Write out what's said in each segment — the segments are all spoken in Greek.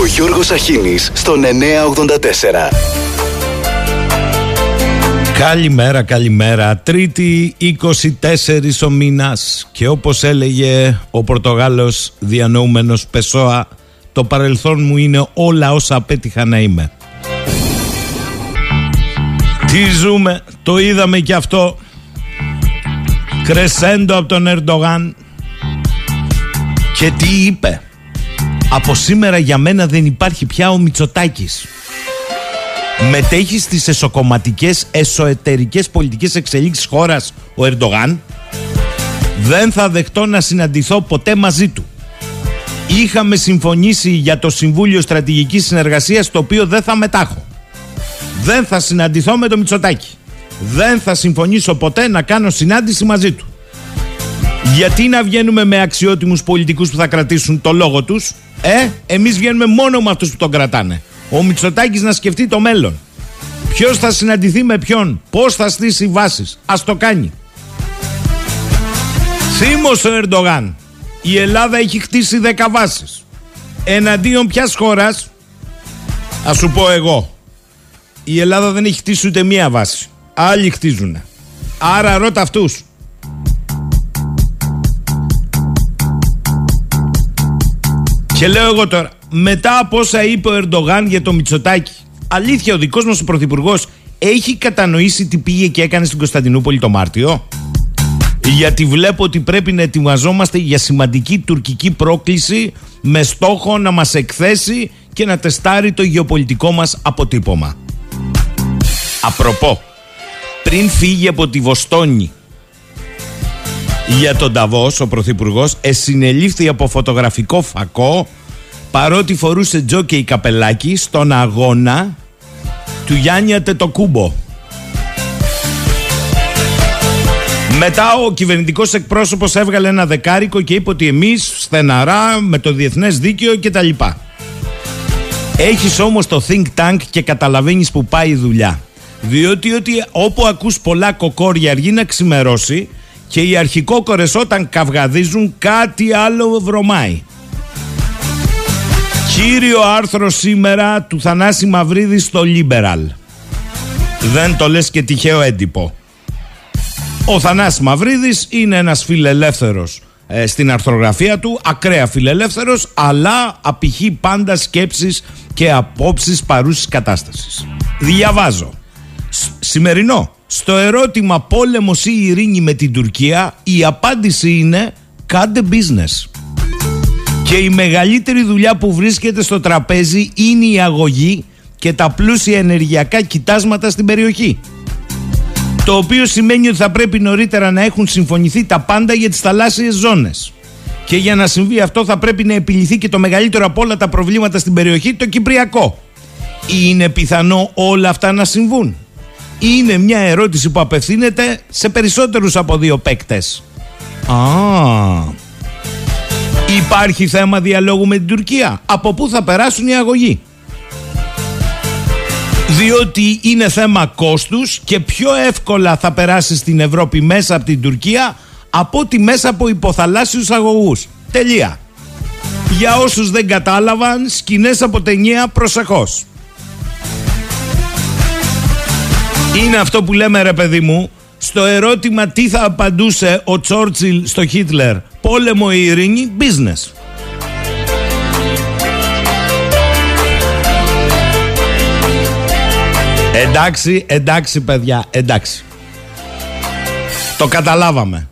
Ο Γιώργος Αχίνης στον 984. Καλημέρα, καλημέρα. Τρίτη 24 ο μήνας. Και όπως έλεγε ο Πορτογάλος διανοούμενος Πεσόα, το παρελθόν μου είναι όλα όσα απέτυχα να είμαι. Τι ζούμε, το είδαμε και αυτό. Κρεσέντο από τον Ερντογάν. Και τι είπε? Από σήμερα για μένα δεν υπάρχει πια ο Μητσοτάκης. Μετέχει στις εσωκομματικές, εσωετερικές πολιτικές εξελίξεις χώρας ο Ερντογάν. Δεν θα δεχτώ να συναντηθώ ποτέ μαζί του. Είχαμε συμφωνήσει για το Συμβούλιο Στρατηγικής Συνεργασίας, το οποίο δεν θα μετάχω. Δεν θα συναντηθώ με τον Μητσοτάκη. Δεν θα συμφωνήσω ποτέ να κάνω συνάντηση μαζί του. Γιατί να βγαίνουμε με αξιότιμους πολιτικούς που θα κρατήσουν το λόγο τους? Εμείς βγαίνουμε μόνο με αυτούς που τον κρατάνε. Ο Μητσοτάκης να σκεφτεί το μέλλον. Ποιος θα συναντηθεί με ποιον, πώς θα στήσει βάσεις. Ας το κάνει. Θύμωσε ο Ερντογάν. Η Ελλάδα έχει χτίσει 10 βάσεις. Εναντίον ποιας χώρας? Ας σου πω εγώ. Η Ελλάδα δεν έχει χτίσει ούτε μία βάση. Άλλοι χτίζουν. Άρα ρώτα αυτούς. Και λέω εγώ τώρα, μετά από όσα είπε ο Ερντογάν για το Μητσοτάκη, αλήθεια ο δικός μας ο πρωθυπουργός έχει κατανοήσει τι πήγε και έκανε στην Κωνσταντινούπολη το Μάρτιο? Γιατί βλέπω ότι πρέπει να ετοιμαζόμαστε για σημαντική τουρκική πρόκληση με στόχο να μας εκθέσει και να τεστάρει το γεωπολιτικό μας αποτύπωμα. Απροπό, πριν φύγει από τη Βοστόνη για τον Νταβός, ο πρωθυπουργός εσυνελήφθη από φωτογραφικό φακό, παρότι φορούσε τζόκεϊ καπελάκι, στον αγώνα του Γιάννη Αντετοκούμπο. Μετά ο κυβερνητικός εκπρόσωπος έβγαλε ένα δεκάρικο και είπε ότι εμείς στεναρά με το διεθνές δίκαιο κτλ. Έχεις όμως το think tank και καταλαβαίνεις που πάει η δουλειά. Διότι όπου ακούς πολλά κοκόρια αργεί να ξημερώσει. Και οι αρχικόκορες όταν καυγαδίζουν κάτι άλλο βρωμάει. Κύριο άρθρο σήμερα του Θανάση Μαυρίδη στο Liberal. Δεν το λες και τυχαίο έντυπο. Ο Θανάσης Μαυρίδης είναι ένας φιλελεύθερος στην αρθρογραφία του, ακραία φιλελεύθερος, αλλά απηχεί πάντα σκέψεις και απόψεις παρούσης κατάστασης. Διαβάζω. Σημερινό. Στο ερώτημα πόλεμος ή ειρήνη με την Τουρκία, η απάντηση είναι κάντε business. Και η μεγαλύτερη δουλειά που βρίσκεται στο τραπέζι είναι η αγωγή και τα πλούσια ενεργειακά κοιτάσματα στην περιοχή. Το οποίο σημαίνει ότι θα πρέπει νωρίτερα να έχουν συμφωνηθεί τα πάντα για τις θαλάσσιες ζώνες. Και για να συμβεί αυτό θα πρέπει να επιληθεί και το μεγαλύτερο από όλα τα προβλήματα στην περιοχή, το Κυπριακό. Είναι πιθανό όλα αυτά να συμβούν? Είναι μια ερώτηση που απευθύνεται σε περισσότερους από δύο παίκτες. Υπάρχει θέμα διαλόγου με την Τουρκία. Από πού θα περάσουν οι αγωγοί? Διότι είναι θέμα κόστους και πιο εύκολα θα περάσει στην Ευρώπη μέσα από την Τουρκία από ότι μέσα από υποθαλάσσιους αγωγούς. Τελεία. Για όσους δεν κατάλαβαν, σκηνές από ταινία προσεχώς. Είναι αυτό που λέμε, ρε παιδί μου, στο ερώτημα τι θα απαντούσε ο Τσόρτσιλ στο Χίτλερ, πόλεμο ή ειρήνη, business. Εντάξει παιδιά, εντάξει. Το καταλάβαμε.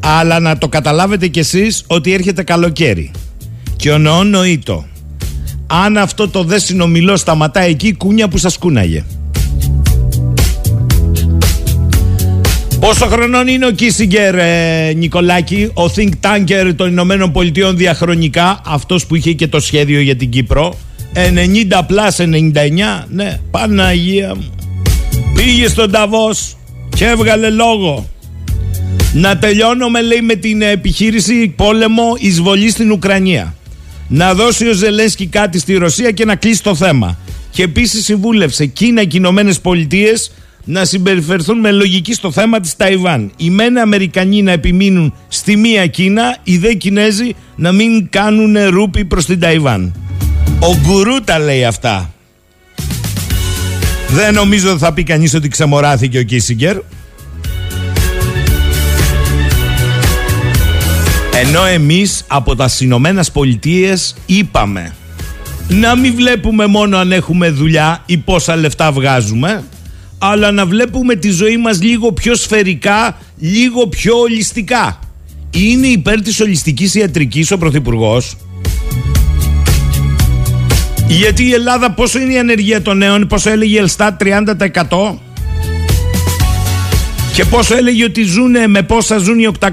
Αλλά να το καταλάβετε κι εσείς ότι έρχεται καλοκαίρι. Και ονοείται. Αν αυτό το δε συνομιλό σταματά εκεί η κούνια που σας κούναγε. Πόσο χρονών είναι ο Κίσιγκερ, Νικολάκη, ο think tanker των Ηνωμένων Πολιτειών διαχρονικά, αυτός που είχε και το σχέδιο για την Κύπρο? 90+99, ναι, Παναγία μου. Πήγε στον Νταβός και έβγαλε λόγο. Να τελειώνουμε, λέει, με την επιχείρηση πόλεμο εισβολή στην Ουκρανία. Να δώσει ο Ζελένσκι κάτι στη Ρωσία και να κλείσει το θέμα. Και επίσης συμβούλευσε Κίνα και Ηνωμένες Πολιτείες να συμπεριφερθούν με λογική στο θέμα της Ταϊβάν. Οι μεν Αμερικανοί να επιμείνουν στη μία Κίνα, οι δε Κινέζοι να μην κάνουν ρούπι προς την Ταϊβάν. Ο γκουρού τα λέει αυτά. Δεν νομίζω ότι θα πει κανείς ότι ξεμοράθηκε ο Κίσιγκερ. Ενώ εμείς από τα Ηνωμένες Πολιτείες είπαμε να μην βλέπουμε μόνο αν έχουμε δουλειά ή πόσα λεφτά βγάζουμε, αλλά να βλέπουμε τη ζωή μας λίγο πιο σφαιρικά, λίγο πιο ολιστικά. Είναι υπέρ της ολιστικής ιατρικής ο Πρωθυπουργός. Γιατί η Ελλάδα, πόσο είναι η ανεργία των νέων, πόσο έλεγε η Ελστάτ, 30%. Και πόσο έλεγε ότι ζουνε, με πόσα ζουν οι 800.000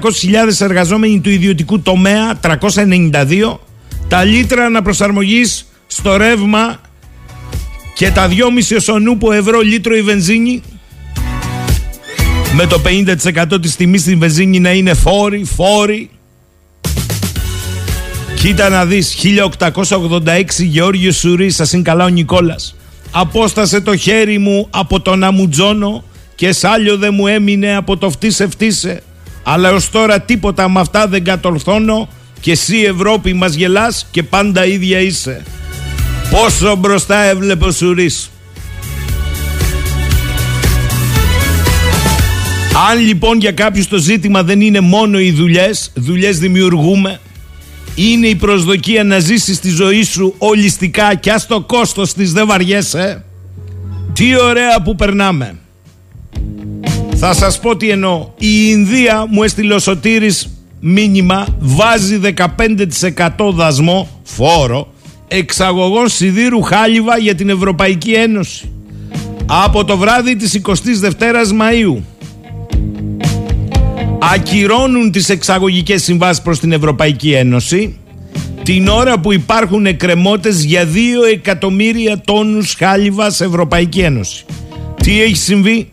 εργαζόμενοι του ιδιωτικού τομέα, 392. Τα λίτρα αναπροσαρμογής στο ρεύμα και τα 2,5 οσονούπο ευρώ λίτρο η βενζίνη. Με το 50% της τιμής στην βενζίνη να είναι φόροι. Κοίτα να δεις, 1886 Γεώργιος Σουρής, σας είναι καλά ο Νικόλας. Απόστασε το χέρι μου από τον αμουτζόνο και σάλιο δεν μου έμεινε από το φτύσε. Αλλά έως τώρα τίποτα με αυτά δεν κατορθώνω και εσύ Ευρώπη μας γελάς και πάντα ίδια είσαι. Πόσο μπροστά έβλεπε ο Σουρής. Αν λοιπόν για κάποιους το ζήτημα δεν είναι μόνο οι δουλειές δημιουργούμε, είναι η προσδοκία να ζήσεις τη ζωή σου ολιστικά και ας το κόστος της δεν βαριέσαι. Τι ωραία που περνάμε. Θα σας πω τι εννοώ. Η Ινδία, μου έστειλε ο Σωτήρης μήνυμα, βάζει 15% δασμό, φόρο, εξαγωγών σιδήρου χάλιβα για την Ευρωπαϊκή Ένωση από το βράδυ της 22ης Μαΐου. Ακυρώνουν τις εξαγωγικές συμβάσεις προς την Ευρωπαϊκή Ένωση την ώρα που υπάρχουν εκκρεμότητες για 2 εκατομμύρια τόνους χάλιβα σε Ευρωπαϊκή Ένωση. Τι έχει συμβεί?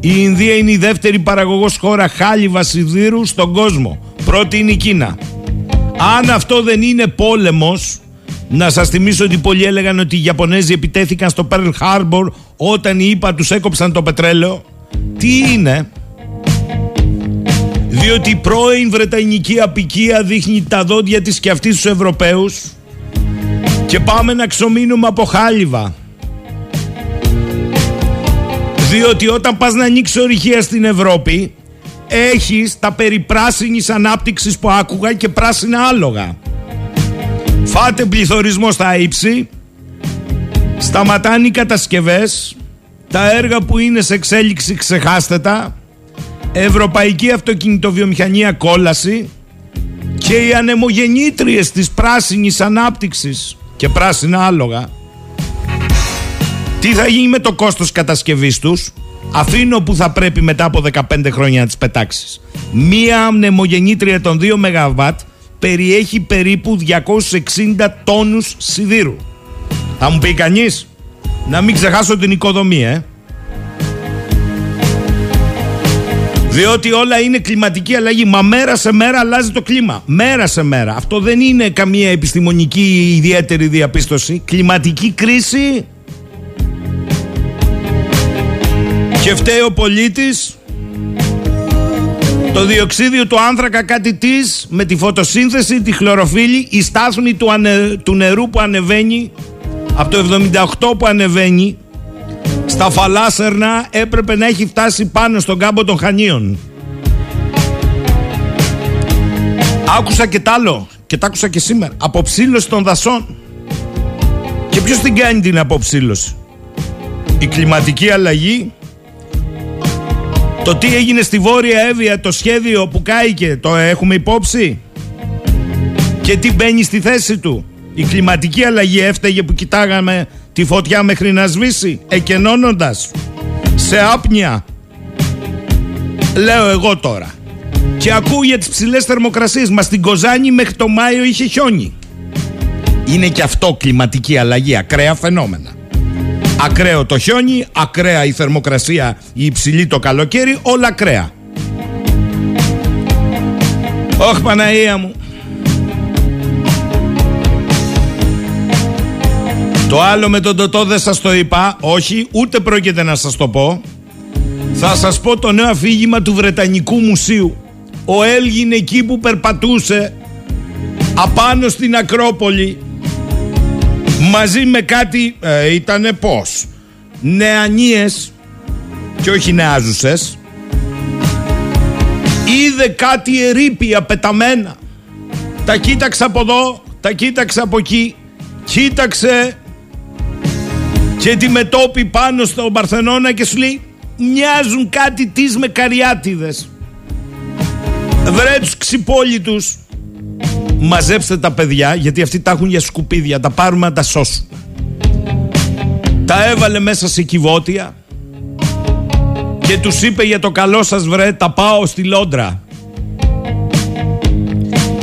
Η Ινδία είναι η δεύτερη παραγωγός χώρα χάλιβα σιδήρου στον κόσμο. Πρώτη είναι η Κίνα. Αν αυτό δεν είναι πόλεμος, να σας θυμίσω ότι πολλοί έλεγαν ότι οι Ιαπωνέζοι επιτέθηκαν στο Pearl Harbor όταν οι ΗΠΑ τους έκοψαν το πετρέλαιο. Τι είναι? Διότι η πρώην βρετανική απικία δείχνει τα δόντια της και αυτής στους Ευρωπαίους και πάμε να ξομείνουμε από χάλιβα. Διότι όταν πας να ανοίξεις ορυχεία στην Ευρώπη, έχεις τα περί πράσινης ανάπτυξης που άκουγα και πράσινα άλογα. Φάτε πληθωρισμό στα ύψη, σταματάνε οι κατασκευές, τα έργα που είναι σε εξέλιξη ξεχάστε τα, ευρωπαϊκή αυτοκινητοβιομηχανία κόλαση και οι ανεμογεννήτριες της πράσινης ανάπτυξης και πράσινα άλογα. Τι θα γίνει με το κόστος κατασκευής τους? Αφήνω που θα πρέπει μετά από 15 χρόνια να τις πετάξεις. Μία ανεμογεννήτρια των 2 ΜΒ περιέχει περίπου 260 τόνους σιδήρου. Θα μου πει κανείς, να μην ξεχάσω την οικοδομή, διότι όλα είναι κλιματική αλλαγή. Μα μέρα σε μέρα αλλάζει το κλίμα. Μέρα σε μέρα. Αυτό δεν είναι καμία επιστημονική ιδιαίτερη διαπίστωση. Κλιματική κρίση. Και φταίει ο πολίτης. Το διοξίδιο του άνθρακα κάτι της με τη φωτοσύνθεση, τη χλωροφύλλη, η στάθμη του νερού που ανεβαίνει από το 78 που ανεβαίνει. Στα φαλάσσερνα έπρεπε να έχει φτάσει πάνω στον κάμπο των Χανίων. Άκουσα και τ' άλλο, και τ' άκουσα και σήμερα. Αποψήλωση των δασών. Και ποιος την κάνει την αποψήλωση? Η κλιματική αλλαγή. Το τι έγινε στη Βόρεια Εύβοια, το σχέδιο που κάηκε, το έχουμε υπόψη? Και τι μπαίνει στη θέση του? Η κλιματική αλλαγή έφταιγε που κοιτάγαμε τη φωτιά μέχρι να σβήσει, εκενώνοντας σε άπνοια. Λέω εγώ τώρα. Και ακούω για τις ψηλές θερμοκρασίες. Μα στην Κοζάνη μέχρι το Μάιο είχε χιόνι. Είναι και αυτό κλιματική αλλαγή, ακραία φαινόμενα. Ακραίο το χιόνι, ακραία η θερμοκρασία, η υψηλή το καλοκαίρι, όλα ακραία. Ωχ Παναγία μου. Το άλλο με τον Τωτό δεν σας το είπα, όχι, ούτε πρόκειται να σας το πω. Θα σας πω το νέο αφήγημα του Βρετανικού Μουσείου. Ο Έλγιν εκεί που περπατούσε απάνω στην Ακρόπολη, μαζί με κάτι ήτανε πώς νεανίες και όχι νεάζουσες. Είδε κάτι ερείπια πεταμένα. Τα κοίταξε από εδώ, τα κοίταξε από εκεί. Κοίταξε και τη μετώπη πάνω στο Παρθενώνα και σου λέει μοιάζουν κάτι τις με καριάτιδες. Βρε τους ξυπόλυτους, μαζέψτε τα παιδιά, γιατί αυτοί τα έχουν για σκουπίδια. Τα πάρουμε να τα σώσουμε. Τα έβαλε μέσα σε κυβότια και τους είπε για το καλό σας βρε, τα πάω στη Λόντρα.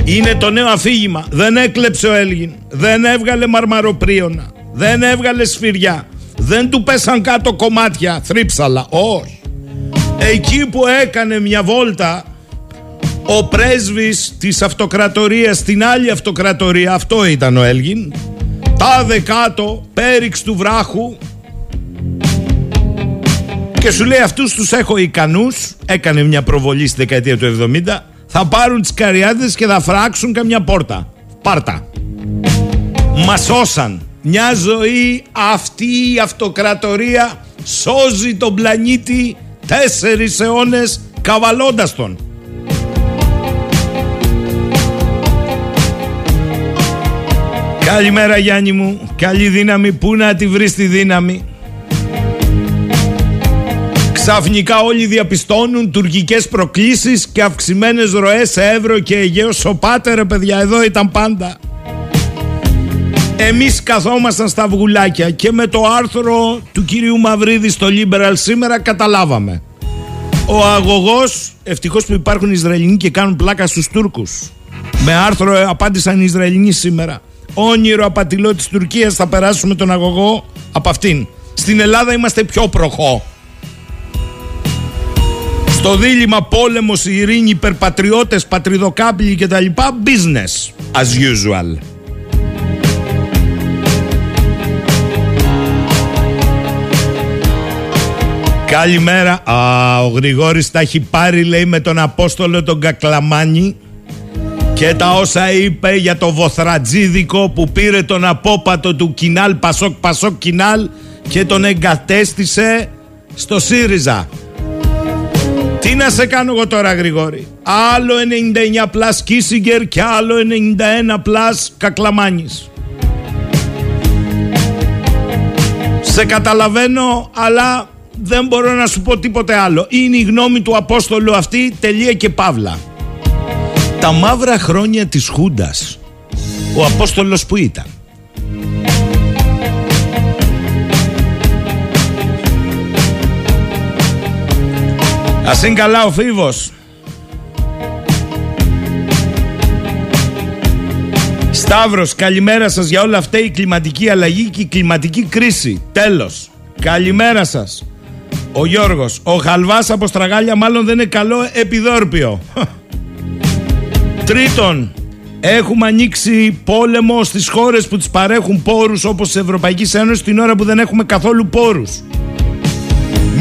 Είναι το νέο αφήγημα. Δεν έκλεψε ο Έλγιν, δεν έβγαλε μαρμαροπρίωνα, δεν έβγαλε σφυριά, δεν του πέσαν κάτω κομμάτια, θρύψαλα, όχι. Εκεί που έκανε μια βόλτα ο πρέσβης της αυτοκρατορίας στην άλλη αυτοκρατορία, αυτό ήταν ο Έλγιν, τάδε κάτω, πέριξ του βράχου, και σου λέει αυτούς τους έχω ικανούς. Έκανε μια προβολή στη δεκαετία του 70. Θα πάρουν τις καριάδες και θα φράξουν καμιά πόρτα. Πάρτα. Μας σώσαν. Μια ζωή αυτή η αυτοκρατορία σώζει τον πλανήτη 4 αιώνες καβαλώντας τον. Καλημέρα Γιάννη μου. Καλή δύναμη. Πού να τη βρεις τη δύναμη. Ξαφνικά όλοι διαπιστώνουν τουρκικές προκλήσεις και αυξημένες ροές σε Εύρο και Αιγαίο. Σοπάτε ρε παιδιά, εδώ ήταν πάντα. Εμείς καθόμασταν στα αυγουλάκια και με το άρθρο του κυρίου Μαυρίδη στο Liberal σήμερα καταλάβαμε. Ο αγωγός, ευτυχώς που υπάρχουν Ισραηλινοί και κάνουν πλάκα στους Τούρκους. Με άρθρο απάντησαν οι Ισραηλινοί σήμερα. Όνειρο απατηλό της Τουρκίας, θα περάσουμε τον αγωγό από αυτήν. Στην Ελλάδα είμαστε πιο προχώ. Το δίλημμα πόλεμος, ειρήνη, υπερπατριώτες, πατριδοκάπηλοι και τα λοιπά, business as usual. Καλημέρα. Ο Γρηγόρης τα έχει πάρει, λέει, με τον Απόστολο τον Κακλαμάνη και τα όσα είπε για το Βοθρατζίδικο που πήρε τον απόπατο του Κινάλ Πασόκ, Πασόκ Κινάλ και τον εγκατέστησε στο ΣΥΡΙΖΑ. Τι να σε κάνω εγώ τώρα Γρηγόρη. Άλλο 99 πλάς Κίσιγκερ και άλλο 91 πλάς Κακλαμάνης. Σε καταλαβαίνω, αλλά δεν μπορώ να σου πω τίποτε άλλο. Είναι η γνώμη του Απόστολου αυτή, τελεία και παύλα. Τα μαύρα χρόνια της Χούντας, ο Απόστολος που ήταν. Ας είναι καλά ο Φίβος. Σταύρος, καλημέρα σας. Για όλα αυτά η κλιματική αλλαγή και η κλιματική κρίση. Τέλος. Καλημέρα σας. Ο Γιώργος, ο χαλβάς από Στραγάλια μάλλον δεν είναι καλό επιδόρπιο. Τρίτον, έχουμε ανοίξει πόλεμο στις χώρες που τις παρέχουν πόρους όπως η Ευρωπαϊκή Ένωση, την ώρα που δεν έχουμε καθόλου πόρους.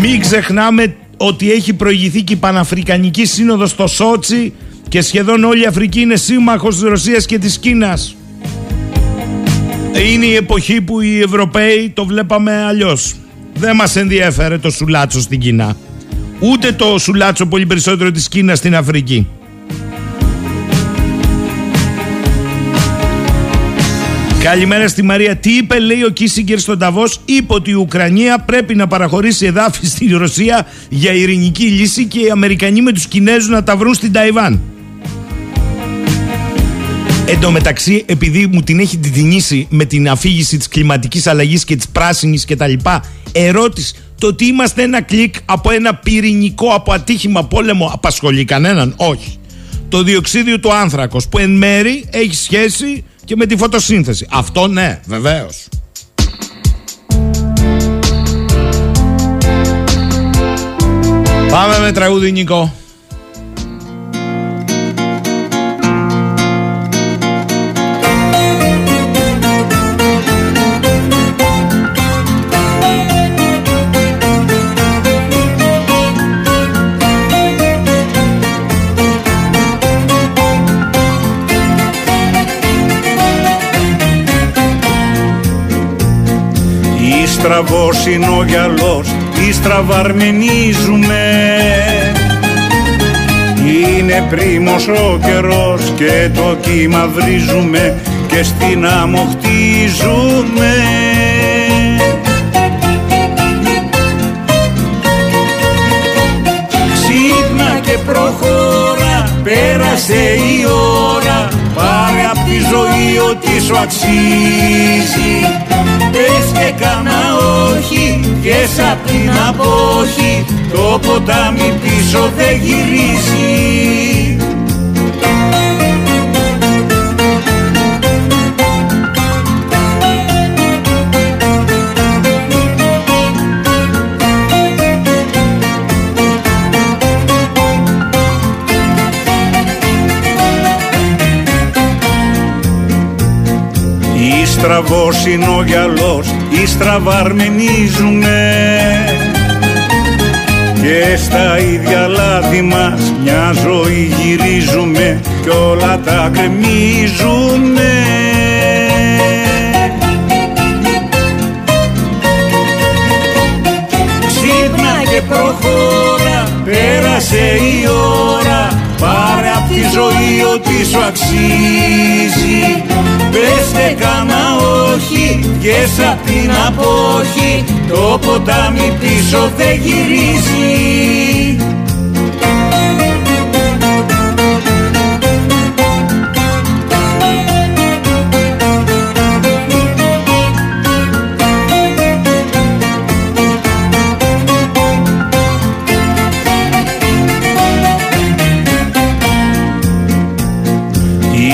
Μην ξεχνάμε ότι έχει προηγηθεί και η Παναφρικανική Σύνοδος στο Σότσι και σχεδόν όλη η Αφρική είναι σύμμαχος της Ρωσίας και της Κίνας. Είναι η εποχή που οι Ευρωπαίοι το βλέπαμε αλλιώς. Δεν μας ενδιέφερε το σουλάτσο στην Κίνα. Ούτε το σουλάτσο πολύ περισσότερο της Κίνας στην Αφρική. Καλημέρα στη Μαρία. Τι είπε, λέει ο Κίσιγκερ στον Νταβός. Είπε ότι η Ουκρανία πρέπει να παραχωρήσει εδάφη στη Ρωσία για ειρηνική λύση και οι Αμερικανοί με τους Κινέζους να τα βρουν στην Ταϊβάν. Εν τω μεταξύ, επειδή μου την έχει τιτινήσει με την αφήγηση της κλιματικής αλλαγής και της πράσινης κτλ., ερώτηση, το ότι είμαστε ένα κλικ από ένα πυρηνικό, από ατύχημα πόλεμο, απασχολεί κανέναν? Όχι. Το διοξίδιο του άνθρακος που εν μέρη έχει σχέση και με τη φωτοσύνθεση. Αυτό ναι, βεβαίως. Πάμε με τραγούδι, Νίκο. στραβός είναι ο γυαλός ή στραβαρμενίζουμε. Είναι πρίμος ο καιρός και το κύμα βρίζουμε και στην άμμο χτίζουμε. Ξύπνα και προχώρα, πέρασε η ώρα, πάρε απ' τη ζωή ό,τι σου αξίζει. Πες και κανά όχι και σ' απ' την απόχη, το ποτάμι πίσω δεν γυρίζει. Ή στραβός είναι ο γυαλός ή στραβαρμενίζουμε και στα ίδια λάθη μας μια ζωή γυρίζουμε κι όλα τα γκρεμίζουμε. Ξύπνα και προχώρα, πέρασε η ώρα, πάρε απ' τη ζωή ό,τι σου αξίζει. Πες κανά όχι και σ' απ' την απόχη, το ποτάμι πίσω δεν γυρίζει.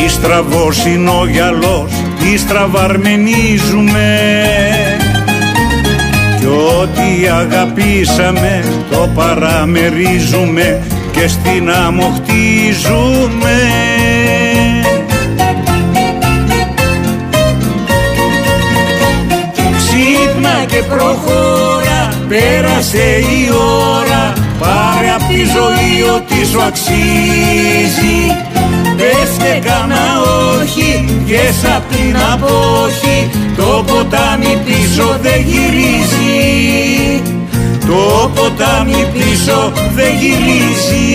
Ή στραβός είναι ο γυαλός ή στραβαρμενίζουμε κι ό,τι αγαπήσαμε το παραμερίζουμε και στην άμμο χτίζουμε. Ξύπνα και προχώρα, πέρασε η ώρα, πάρε απ' τη ζωή ό,τι σου αξίζει. Πες κανά όχι και σ' απ' την απόχη, το ποτάμι πίσω δεν γυρίζει. Το ποτάμι πίσω δεν γυρίζει.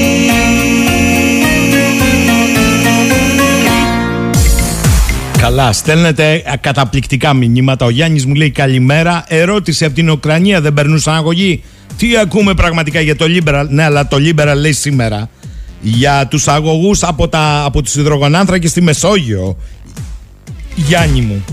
Καλά, στέλνετε καταπληκτικά μηνύματα. Ο Γιάννης μου λέει καλημέρα. Ερώτηση από την Ουκρανία, δεν περνούσαν αγωγή. Τι ακούμε πραγματικά για το Liberal? Ναι, αλλά το Liberal λέει σήμερα για τους αγωγούς από τους υδρογονάνθρακες στη Μεσόγειο. Γιάννη μου,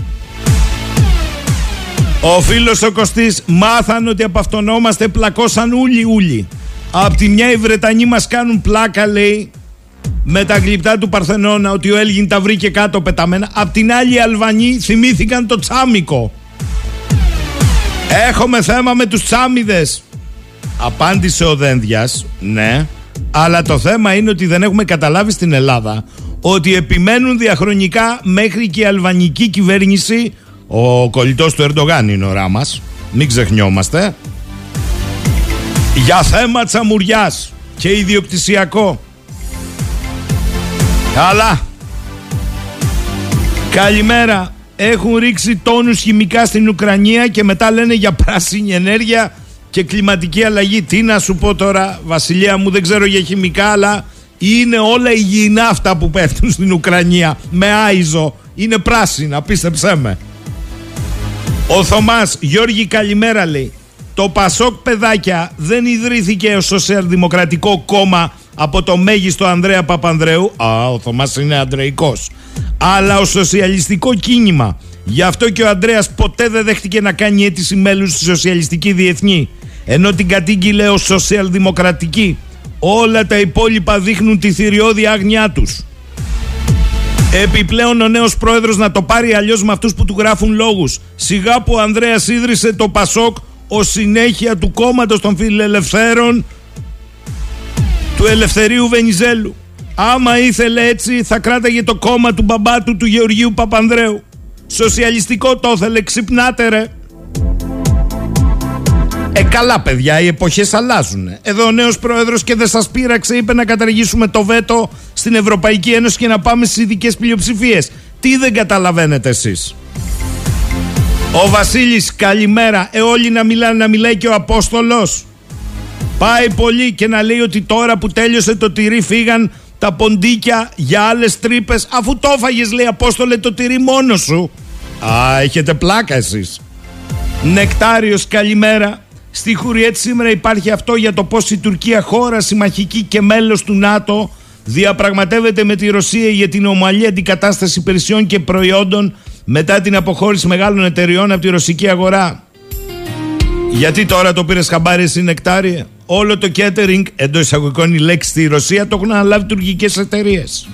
ο φίλος ο Κωστής, μάθαν ότι από αυτονόμαστε πλακώσαν ούλοι ούλοι. Απ' τη μια οι Βρετανοί μας κάνουν πλάκα, λέει, με τα γλυπτά του Παρθενώνα, ότι ο Έλγιν τα βρήκε κάτω πεταμένα. Απ' την άλλη οι Αλβανοί θυμήθηκαν το τσάμικο. Έχουμε θέμα με τους τσάμιδες, απάντησε ο Δένδιας. Ναι, αλλά το θέμα είναι ότι δεν έχουμε καταλάβει στην Ελλάδα ότι επιμένουν διαχρονικά μέχρι και η αλβανική κυβέρνηση. Ο κολλητός του Ερντογάν είναι ο Ράμας, μην ξεχνιόμαστε, για θέμα τσαμουριάς και ιδιοκτησιακό. Καλά. Καλημέρα. Έχουν ρίξει τόνους χημικά στην Ουκρανία και μετά λένε για πράσινη ενέργεια και κλιματική αλλαγή. Τι να σου πω τώρα, Βασιλεία μου, δεν ξέρω για χημικά, αλλά είναι όλα υγιεινά αυτά που πέφτουν στην Ουκρανία με άιζο. Είναι πράσινα, πίστεψέ με. Ο Θωμάς, Γιώργη καλημέρα, λέει. Το Πασόκ, παιδάκια, δεν ιδρύθηκε ως σοσιαλδημοκρατικό κόμμα από το μέγιστο Ανδρέα Παπανδρέου. Α, ο Θωμάς είναι ανδρεϊκός. Αλλά ως σοσιαλιστικό κίνημα. Γι' αυτό και ο Ανδρέας ποτέ δεν δέχτηκε να κάνει αίτηση μέλους στη Σοσιαλιστική Διεθνή, ενώ την κατήγγειλε ως σοσιαλδημοκρατική. Όλα τα υπόλοιπα δείχνουν τη θηριώδη άγνοιά τους. Επιπλέον ο νέος πρόεδρος να το πάρει αλλιώς με αυτούς που του γράφουν λόγους. Σιγά που ο Ανδρέας ίδρυσε το Πασόκ ως συνέχεια του κόμματος των φιλελευθέρων του Ελευθερίου Βενιζέλου. Άμα ήθελε έτσι θα κράταγε το κόμμα του μπαμπά του, του Γεωργίου Παπανδρέου. Σοσιαλιστικό το ήθελε, ξυπνάτε ρε. Καλά παιδιά, οι εποχές αλλάζουν. Εδώ ο νέος πρόεδρος, και δεν σας πείραξε, είπε να καταργήσουμε το βέτο στην Ευρωπαϊκή Ένωση και να πάμε στις ειδικές πλειοψηφίες. Τι δεν καταλαβαίνετε εσείς? Ο Βασίλης, καλημέρα. Όλοι να μιλάνε, να μιλάει και ο Απόστολος. Πάει πολύ και να λέει ότι τώρα που τέλειωσε το τυρί φύγαν τα ποντίκια για άλλες τρύπες. Αφού το έφαγες, λέει Απόστολε, το τυρί μόνο σου. Α, έχετε πλάκα εσείς. Νεκτάριος, καλημέρα. Στη Χουριέτ σήμερα υπάρχει αυτό για το πώς η Τουρκία, χώρα συμμαχική και μέλος του ΝΑΤΟ, διαπραγματεύεται με τη Ρωσία για την ομαλή αντικατάσταση υπηρεσιών και προϊόντων μετά την αποχώρηση μεγάλων εταιριών από τη ρωσική αγορά. Γιατί τώρα το πήρες χαμπάρι εσύ, Νεκτάριε? Όλο το catering, εντός εισαγωγικών η λέξη στη Ρωσία, το έχουν αναλάβει τουρκικές εταιρείες.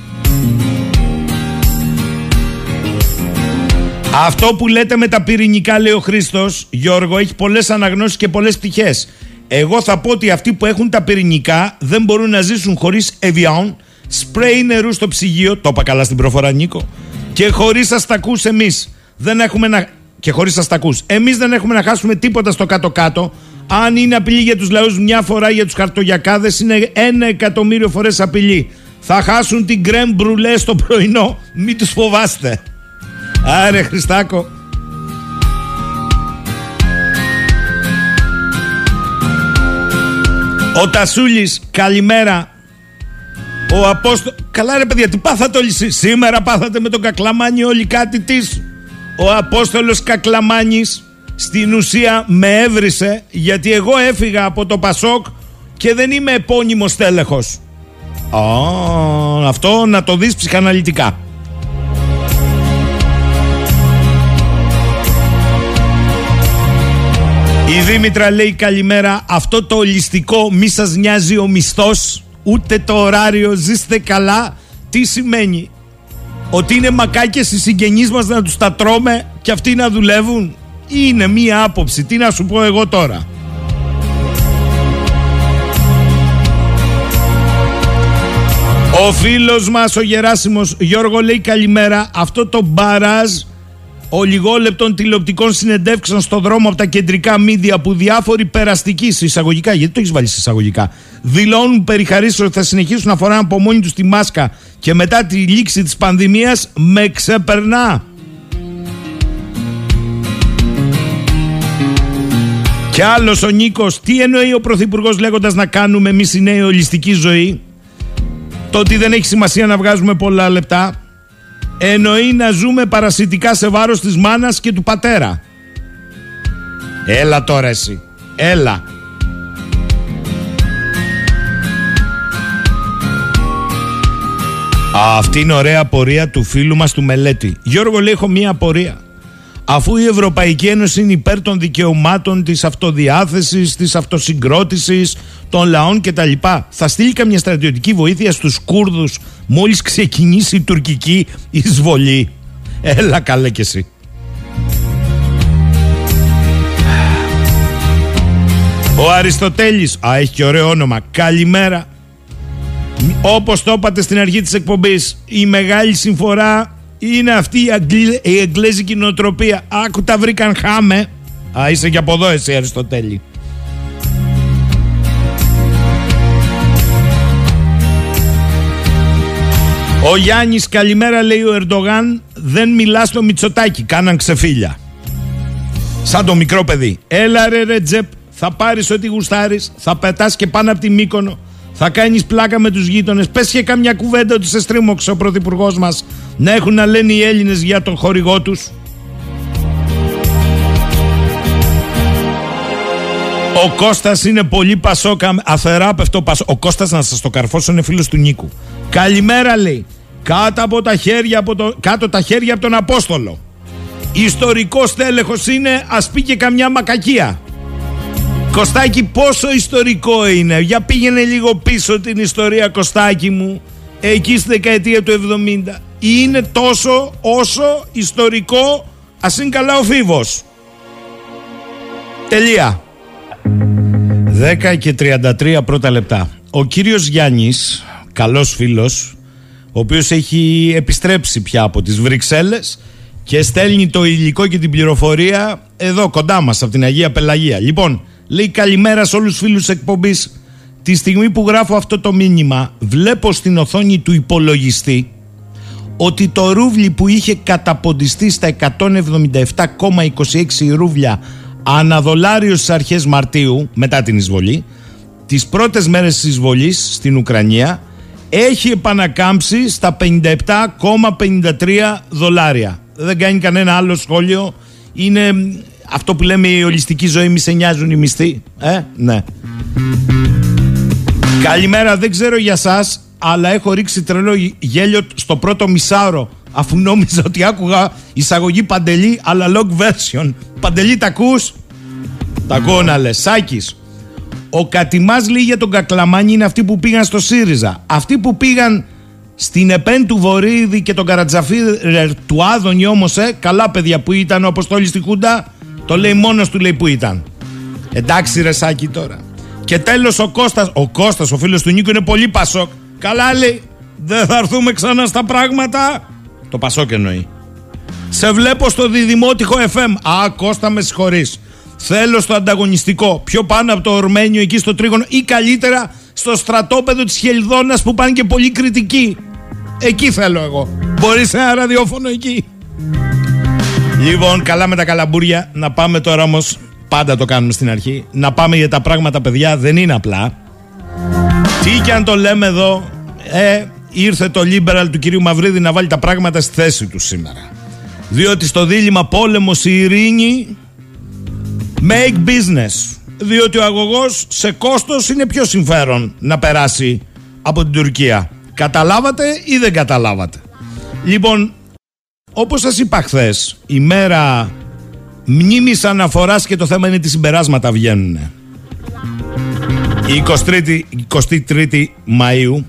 Αυτό που λέτε με τα πυρηνικά, λέει ο Χρήστος, Γιώργο, έχει πολλές αναγνώσεις και πολλές πτυχές. Εγώ θα πω ότι αυτοί που έχουν τα πυρηνικά δεν μπορούν να ζήσουν χωρίς Evian, σπρέι νερού στο ψυγείο, το είπα καλά στην προφορά, Νίκο, και χωρίς αστακούς εμείς δεν έχουμε να... Και χωρίς αστακούς εμείς δεν έχουμε να χάσουμε τίποτα στο κάτω-κάτω. Αν είναι απειλή για τους λαούς μια φορά, για τους χαρτογιακάδες είναι 1.000.000 φορές απειλή. Θα χάσουν την κρέμ μπρουλέ στο πρωινό, μην τους φοβάστε. Άρε Χριστάκο. Ο Τασούλης, καλημέρα. Ο Απόστολος. Καλά ρε παιδιά, τι πάθατε όλοι σήμερα? Πάθατε με τον Κακλαμάνι όλοι κάτι της. Ο Απόστολος Κακλαμάνης στην ουσία με έβρισε, γιατί εγώ έφυγα από το Πασόκ και δεν είμαι επώνυμος στέλεχος. Αυτό να το δεις ψυχαναλυτικά. Η Δήμητρα λέει καλημέρα. Αυτό το ολιστικό μη σας νοιάζει ο μισθός, ούτε το ωράριο, ζήστε καλά, τι σημαίνει? Ότι είναι μακάκες οι συγγενείς μας να τους τα τρώμε και αυτοί να δουλεύουν? Είναι μία άποψη, τι να σου πω εγώ τώρα. Ο φίλος μας ο Γεράσιμος, Γιώργο, λέει καλημέρα. Αυτό το μπαράζ ολιγόλεπτων τηλεοπτικών συνεντεύξεων στον δρόμο από τα κεντρικά μίδια που διάφοροι περαστικοί σε εισαγωγικά, γιατί το έχεις βάλει σε εισαγωγικά, δηλώνουν περιχαρίστως ότι θα συνεχίσουν να φοράνε από μόνοι τους τη μάσκα και μετά τη λήξη της πανδημίας, με ξεπερνά. Και άλλος ο Νίκος, τι εννοεί ο Πρωθυπουργός λέγοντας να κάνουμε εμείς οι νέοι ολιστική ζωή? Το ότι δεν έχει σημασία να βγάζουμε πολλά λεπτά. Εννοεί να ζούμε παρασιτικά σε βάρος της μάνας και του πατέρα. Έλα τώρα εσύ, έλα. Αυτή είναι ωραία απορία του φίλου μας του Μελέτη. Γιώργο, λέει, έχω μία απορία. Αφού η Ευρωπαϊκή Ένωση είναι υπέρ των δικαιωμάτων, της αυτοδιάθεσης, της αυτοσυγκρότησης των λαών κτλ, θα στείλει καμιά στρατιωτική βοήθεια στους Κούρδους μόλις ξεκινήσει η τουρκική εισβολή? Έλα καλέ κι εσύ. Ο Αριστοτέλης, έχει και ωραίο όνομα, καλημέρα. Όπως το είπατε στην αρχή της εκπομπής, η μεγάλη συμφορά είναι αυτή η εγγλέζικη νοοτροπία. Άκου, τα βρήκαν, χάμε. Α, είσαι και από εδώ εσύ, Αριστοτέλη. Ο Γιάννης, καλημέρα, λέει ο Ερντογάν δεν μιλά στο Μητσοτάκη, κάναν ξεφίλια. Σαν το μικρό παιδί. Έλα ρε Ρετζέπ, θα πάρεις ό,τι γουστάρεις, θα πετάς και πάνω από τη Μύκονο, θα κάνεις πλάκα με τους γείτονες. Πες και καμιά κουβέντα ότι σε στρίμωξε ο πρωθυπουργός μας, να έχουν να λένε οι Έλληνες για τον χορηγό τους. Ο Κώστας είναι πολύ πασόκα, αθεράπευτο πασόκα. Ο Κώστας, να σας το καρφώσω, είναι φίλος του Νίκου. Καλημέρα, λέει. Κάτω τα χέρια από τον Απόστολο. Ιστορικός στέλεχος είναι, ας πει και καμιά μακακία. Κωστάκη, πόσο ιστορικό είναι? Για πήγαινε λίγο πίσω την ιστορία, Κωστάκη μου, εκεί στη δεκαετία του 70. Είναι τόσο όσο ιστορικό, ας είναι καλά ο Φίβος. Τελεία. 10:33 πρώτα λεπτά. Ο κύριος Γιάννης, καλός φίλος, ο οποίος έχει επιστρέψει πια από τις Βρυξέλλες και στέλνει το υλικό και την πληροφορία εδώ κοντά μας από την Αγία Πελαγία. Λοιπόν, λέει καλημέρα σε όλους τους φίλους εκπομπής. Τη στιγμή που γράφω αυτό το μήνυμα, βλέπω στην οθόνη του υπολογιστή ότι το ρούβλι που είχε καταποντιστεί στα 177,26 ρούβλια ανά δολάριο στις αρχές Μαρτίου, μετά την εισβολή, τις πρώτες μέρες της εισβολής στην Ουκρανία, έχει επανακάμψει στα 57,53 δολάρια. Δεν κάνει κανένα άλλο σχόλιο. Είναι αυτό που λέμε η ολιστική ζωή, μη σε νοιάζουν οι μισθοί. Ναι. Καλημέρα, δεν ξέρω για σας, αλλά έχω ρίξει τρελό γέλιο στο πρώτο μισάωρο, αφού νόμιζα ότι άκουγα εισαγωγή Παντελή, αλλά log version. Παντελή, τα ακούς? Τα ακούω να λες. Σάκης, ο Κατιμάς λέει για τον Κακλαμάνη είναι αυτοί που πήγαν στο ΣΥΡΙΖΑ. Αυτοί που πήγαν στην ΕΠΕΝ του Βορύδη και τον Καρατζαφέρ του Άδωνη όμως, καλά παιδιά που ήταν ο Αποστόλης στη Χούντα, το λέει μόνος του, λέει που ήταν. Εντάξει ρε Σάκη τώρα. Και τέλος ο Κώστας. Ο Κώστας, ο φίλος του Νίκου, είναι πολύ Πασόκ. Καλά λέει, δεν θα έρθουμε ξανά στα πράγματα. Το Πασόκ εννοεί. Σε βλέπω στο διδημότυχο FM. Α, Κώστα, με συγχωρείς. Θέλω στο ανταγωνιστικό, πιο πάνω από το Ορμένιο, εκεί στο Τρίγωνο, ή καλύτερα στο στρατόπεδο της Χελδόνας που πάνε και πολύ κριτικοί. Εκεί θέλω εγώ. Μπορείς ένα ραδιόφωνο εκεί? Λοιπόν, καλά με τα καλαμπούρια. Να πάμε τώρα όμως, πάντα το κάνουμε στην αρχή, να πάμε για τα πράγματα παιδιά. Δεν είναι απλά. Τι και αν το λέμε εδώ, ήρθε το liberal του κυρίου Μαυρίδη να βάλει τα πράγματα στη θέση του σήμερα. Διότι στο δίλημμα πόλεμος η ειρήνη, make business. Διότι ο αγωγός σε κόστος είναι πιο συμφέρον να περάσει από την Τουρκία. Καταλάβατε ή δεν καταλάβατε? Λοιπόν, όπως σας είπα χθες, η μέρα μνήμης αναφοράς και το θέμα είναι τι συμπεράσματα βγαίνουν. Η 23η Μαΐου,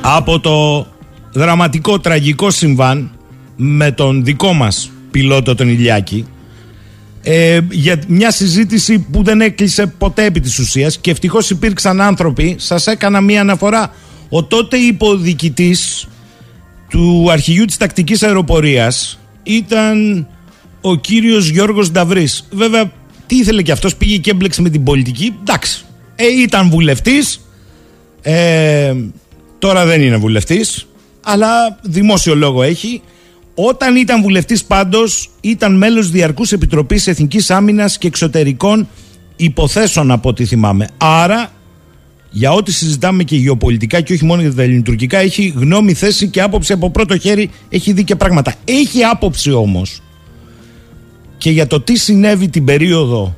από το δραματικό τραγικό συμβάν με τον δικό μας πιλότο τον Ηλιάκη, για μια συζήτηση που δεν έκλεισε ποτέ επί της ουσίας και ευτυχώς υπήρξαν άνθρωποι, σας έκανα μια αναφορά. Ο τότε υποδιοικητής του αρχηγείου της τακτικής αεροπορίας ήταν ο κύριος Γιώργος Νταβρής. Βέβαια, τι ήθελε και αυτός, πήγε και έμπλεξε με την πολιτική. Εντάξει, ήταν βουλευτής, τώρα δεν είναι βουλευτής, αλλά δημόσιο λόγο έχει. Όταν ήταν βουλευτής πάντως, ήταν μέλος διαρκούς επιτροπής Εθνικής Άμυνας και Εξωτερικών Υποθέσεων, από ό,τι θυμάμαι. Άρα, για ό,τι συζητάμε και γεωπολιτικά και όχι μόνο για τα ελληνοτουρκικά, έχει γνώμη, θέση και άποψη από πρώτο χέρι, έχει δει και πράγματα. Έχει άποψη όμως και για το τι συνέβη την περίοδο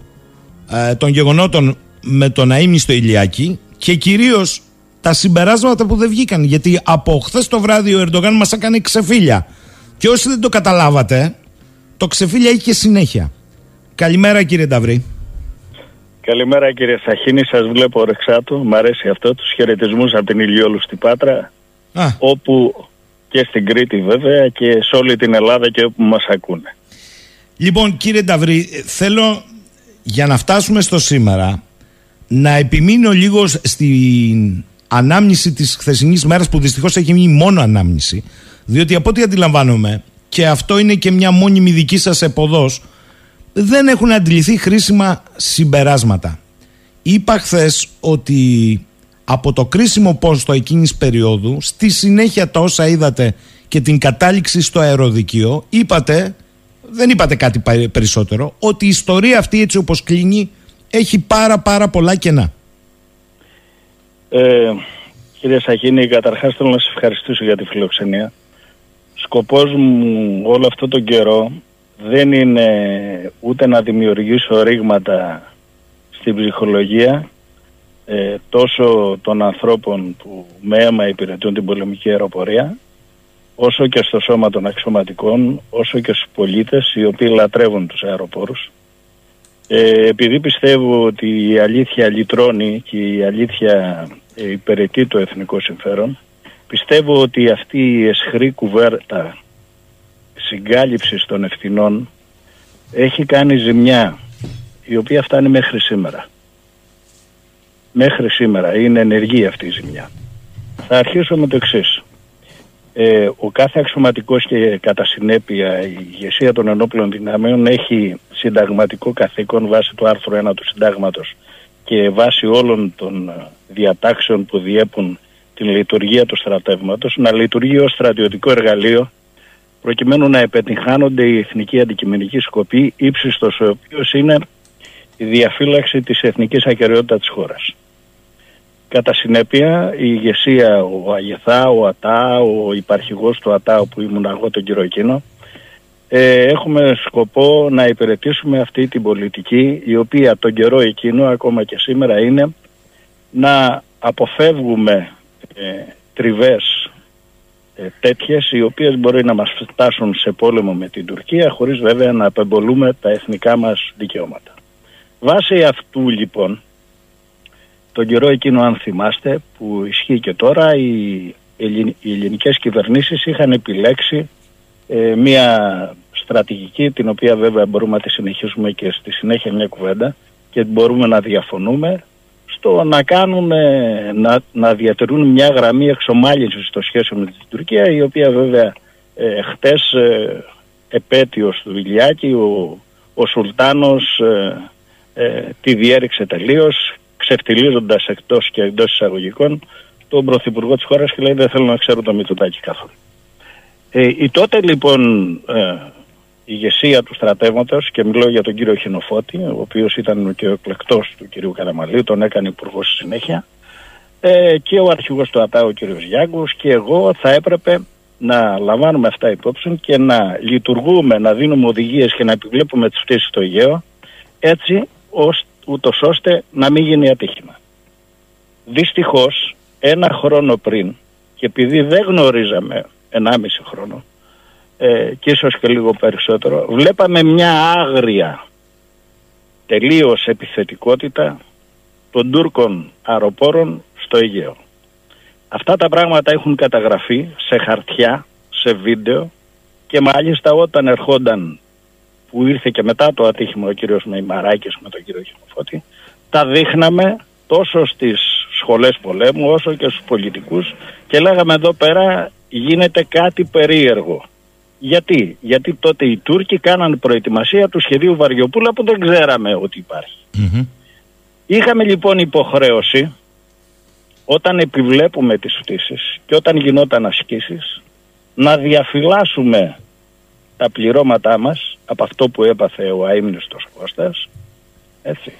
των γεγονότων με τον αείμνηστο Ηλιάκη και κυρίως τα συμπεράσματα που δεν βγήκαν. Γιατί από χθες το βράδυ ο Ερντογάν μας έκανε ξεφύλια. Και όσοι δεν το καταλάβατε, το ξεφύλια είχε συνέχεια. Καλημέρα κύριε Νταβρή. Καλημέρα κύριε Σαχίνη, σας βλέπω Ρεξάτο, μ' αρέσει αυτό, τους χαιρετισμούς από την Ηλιόλου στην Πάτρα, όπου και στην Κρήτη βέβαια και σε όλη την Ελλάδα και όπου μας ακούνε. Λοιπόν κύριε Νταβρή, θέλω για να φτάσουμε στο σήμερα να επιμείνω λίγο στην ανάμνηση της χθεσινής μέρας που δυστυχώς έχει μείνει μόνο ανάμνηση. Διότι από ό,τι αντιλαμβάνομαι, και αυτό είναι και μια μόνιμη δική σας επωδός, δεν έχουν αντιληφθεί χρήσιμα συμπεράσματα. Είπα χθες ότι από το κρίσιμο πόστο εκείνης περίοδου, στη συνέχεια τα όσα είδατε και την κατάληξη στο αεροδικείο, είπατε, δεν είπατε κάτι περισσότερο, ότι η ιστορία αυτή έτσι όπως κλείνει έχει πάρα πολλά κενά. Κύριε Σαχίνη, καταρχάς θέλω να σας ευχαριστήσω για τη φιλοξενία. Σκοπός μου όλο αυτό τον καιρό δεν είναι ούτε να δημιουργήσω ρήγματα στην ψυχολογία τόσο των ανθρώπων που με αίμα υπηρετούν την πολεμική αεροπορία, όσο και στο σώμα των αξιωματικών, όσο και στους πολίτες οι οποίοι λατρεύουν τους αεροπόρους. Επειδή πιστεύω ότι η αλήθεια λυτρώνει και η αλήθεια υπηρετεί το εθνικό συμφέρον, πιστεύω ότι αυτή η αισχρή κουβέρτα συγκάλυψης των ευθυνών έχει κάνει ζημιά η οποία φτάνει μέχρι σήμερα. Μέχρι σήμερα είναι ενεργή αυτή η ζημιά. Θα αρχίσω με το εξής. Ο κάθε αξιωματικός και κατά συνέπεια η ηγεσία των ενόπλων δυνάμεων έχει συνταγματικό καθήκον βάσει του άρθρου 1 του συντάγματος και βάσει όλων των διατάξεων που διέπουν τη λειτουργία του στρατεύματος, να λειτουργεί ως στρατιωτικό εργαλείο προκειμένου να επιτυγχάνονται οι εθνικοί αντικειμενικοί σκοποί, ύψιστος ο οποίος είναι η διαφύλαξη της εθνικής ακεραιότητας της χώρας. Κατά συνέπεια, η ηγεσία, ο Αγεθά, ο ΑΤΑ, ο υπαρχηγός του ΑΤΑ, που ήμουν εγώ τον κύριο Κίνο, έχουμε σκοπό να υπηρετήσουμε αυτή την πολιτική, η οποία τον καιρό εκείνο, ακόμα και σήμερα, είναι να αποφεύγουμε τριβές τέτοιες, οι οποίες μπορεί να μας φτάσουν σε πόλεμο με την Τουρκία, χωρίς βέβαια να απεμπολούμε τα εθνικά μας δικαιώματα. Βάσει αυτού λοιπόν, τον καιρό εκείνο, αν θυμάστε, που ισχύει και τώρα, οι ελληνικές κυβερνήσεις είχαν επιλέξει μια στρατηγική, την οποία βέβαια μπορούμε να τη συνεχίσουμε και στη συνέχεια μια κουβέντα και μπορούμε να διαφωνούμε, στο να κάνουν, να διατηρούν μια γραμμή εξομάλυνσης στο σχέσιο με την Τουρκία, η οποία βέβαια χτες, επέτειος του Ηλιάκη, ο Σουλτάνος τη διέριξε τελείως, ξεφτιλίζοντας εκτός και εντός εισαγωγικών τον πρωθυπουργό της χώρας και λέει δεν θέλω να ξέρω το Μητσοτάκη καθόλου. Η τότε λοιπόν ηγεσία του στρατεύματος, και μιλώ για τον κύριο Χινοφώτη, ο οποίος ήταν και ο εκλεκτός του κυρίου Καραμαλίου, τον έκανε υπουργός στη συνέχεια, και ο αρχηγός του ΑΤΑ, ο κύριος Γιάγκους, και εγώ θα έπρεπε να λαμβάνουμε αυτά υπόψη και να λειτουργούμε, να δίνουμε οδηγίες και να επιβλέπουμε τις πτήσεις στο Αιγαίο, έτσι ούτως ώστε να μην γίνει ατύχημα. Δυστυχώς, ένα χρόνο πριν, και επειδή δεν γνωρίζαμε 1,5 χρόνο και ίσως και λίγο περισσότερο, βλέπαμε μια άγρια τελείως επιθετικότητα των Τούρκων αεροπόρων στο Αιγαίο. Αυτά τα πράγματα έχουν καταγραφεί σε χαρτιά, σε βίντεο, και μάλιστα όταν ερχόνταν, που ήρθε και μετά το ατύχημα ο κύριος Μεϊμαράκης με τον κύριο Χινοφώτη, τα δείχναμε τόσο στις σχολές πολέμου όσο και στους πολιτικούς και λέγαμε εδώ πέρα γίνεται κάτι περίεργο. Γιατί τότε οι Τούρκοι κάναν προετοιμασία του σχεδίου Βαριοπούλα που δεν ξέραμε ότι υπάρχει. Mm-hmm. Είχαμε λοιπόν υποχρέωση, όταν επιβλέπουμε τις πτήσεις και όταν γινόταν ασκήσεις, να διαφυλάσσουμε τα πληρώματά μας από αυτό που έπαθε ο αείμνηστος Κώστας, έτσι,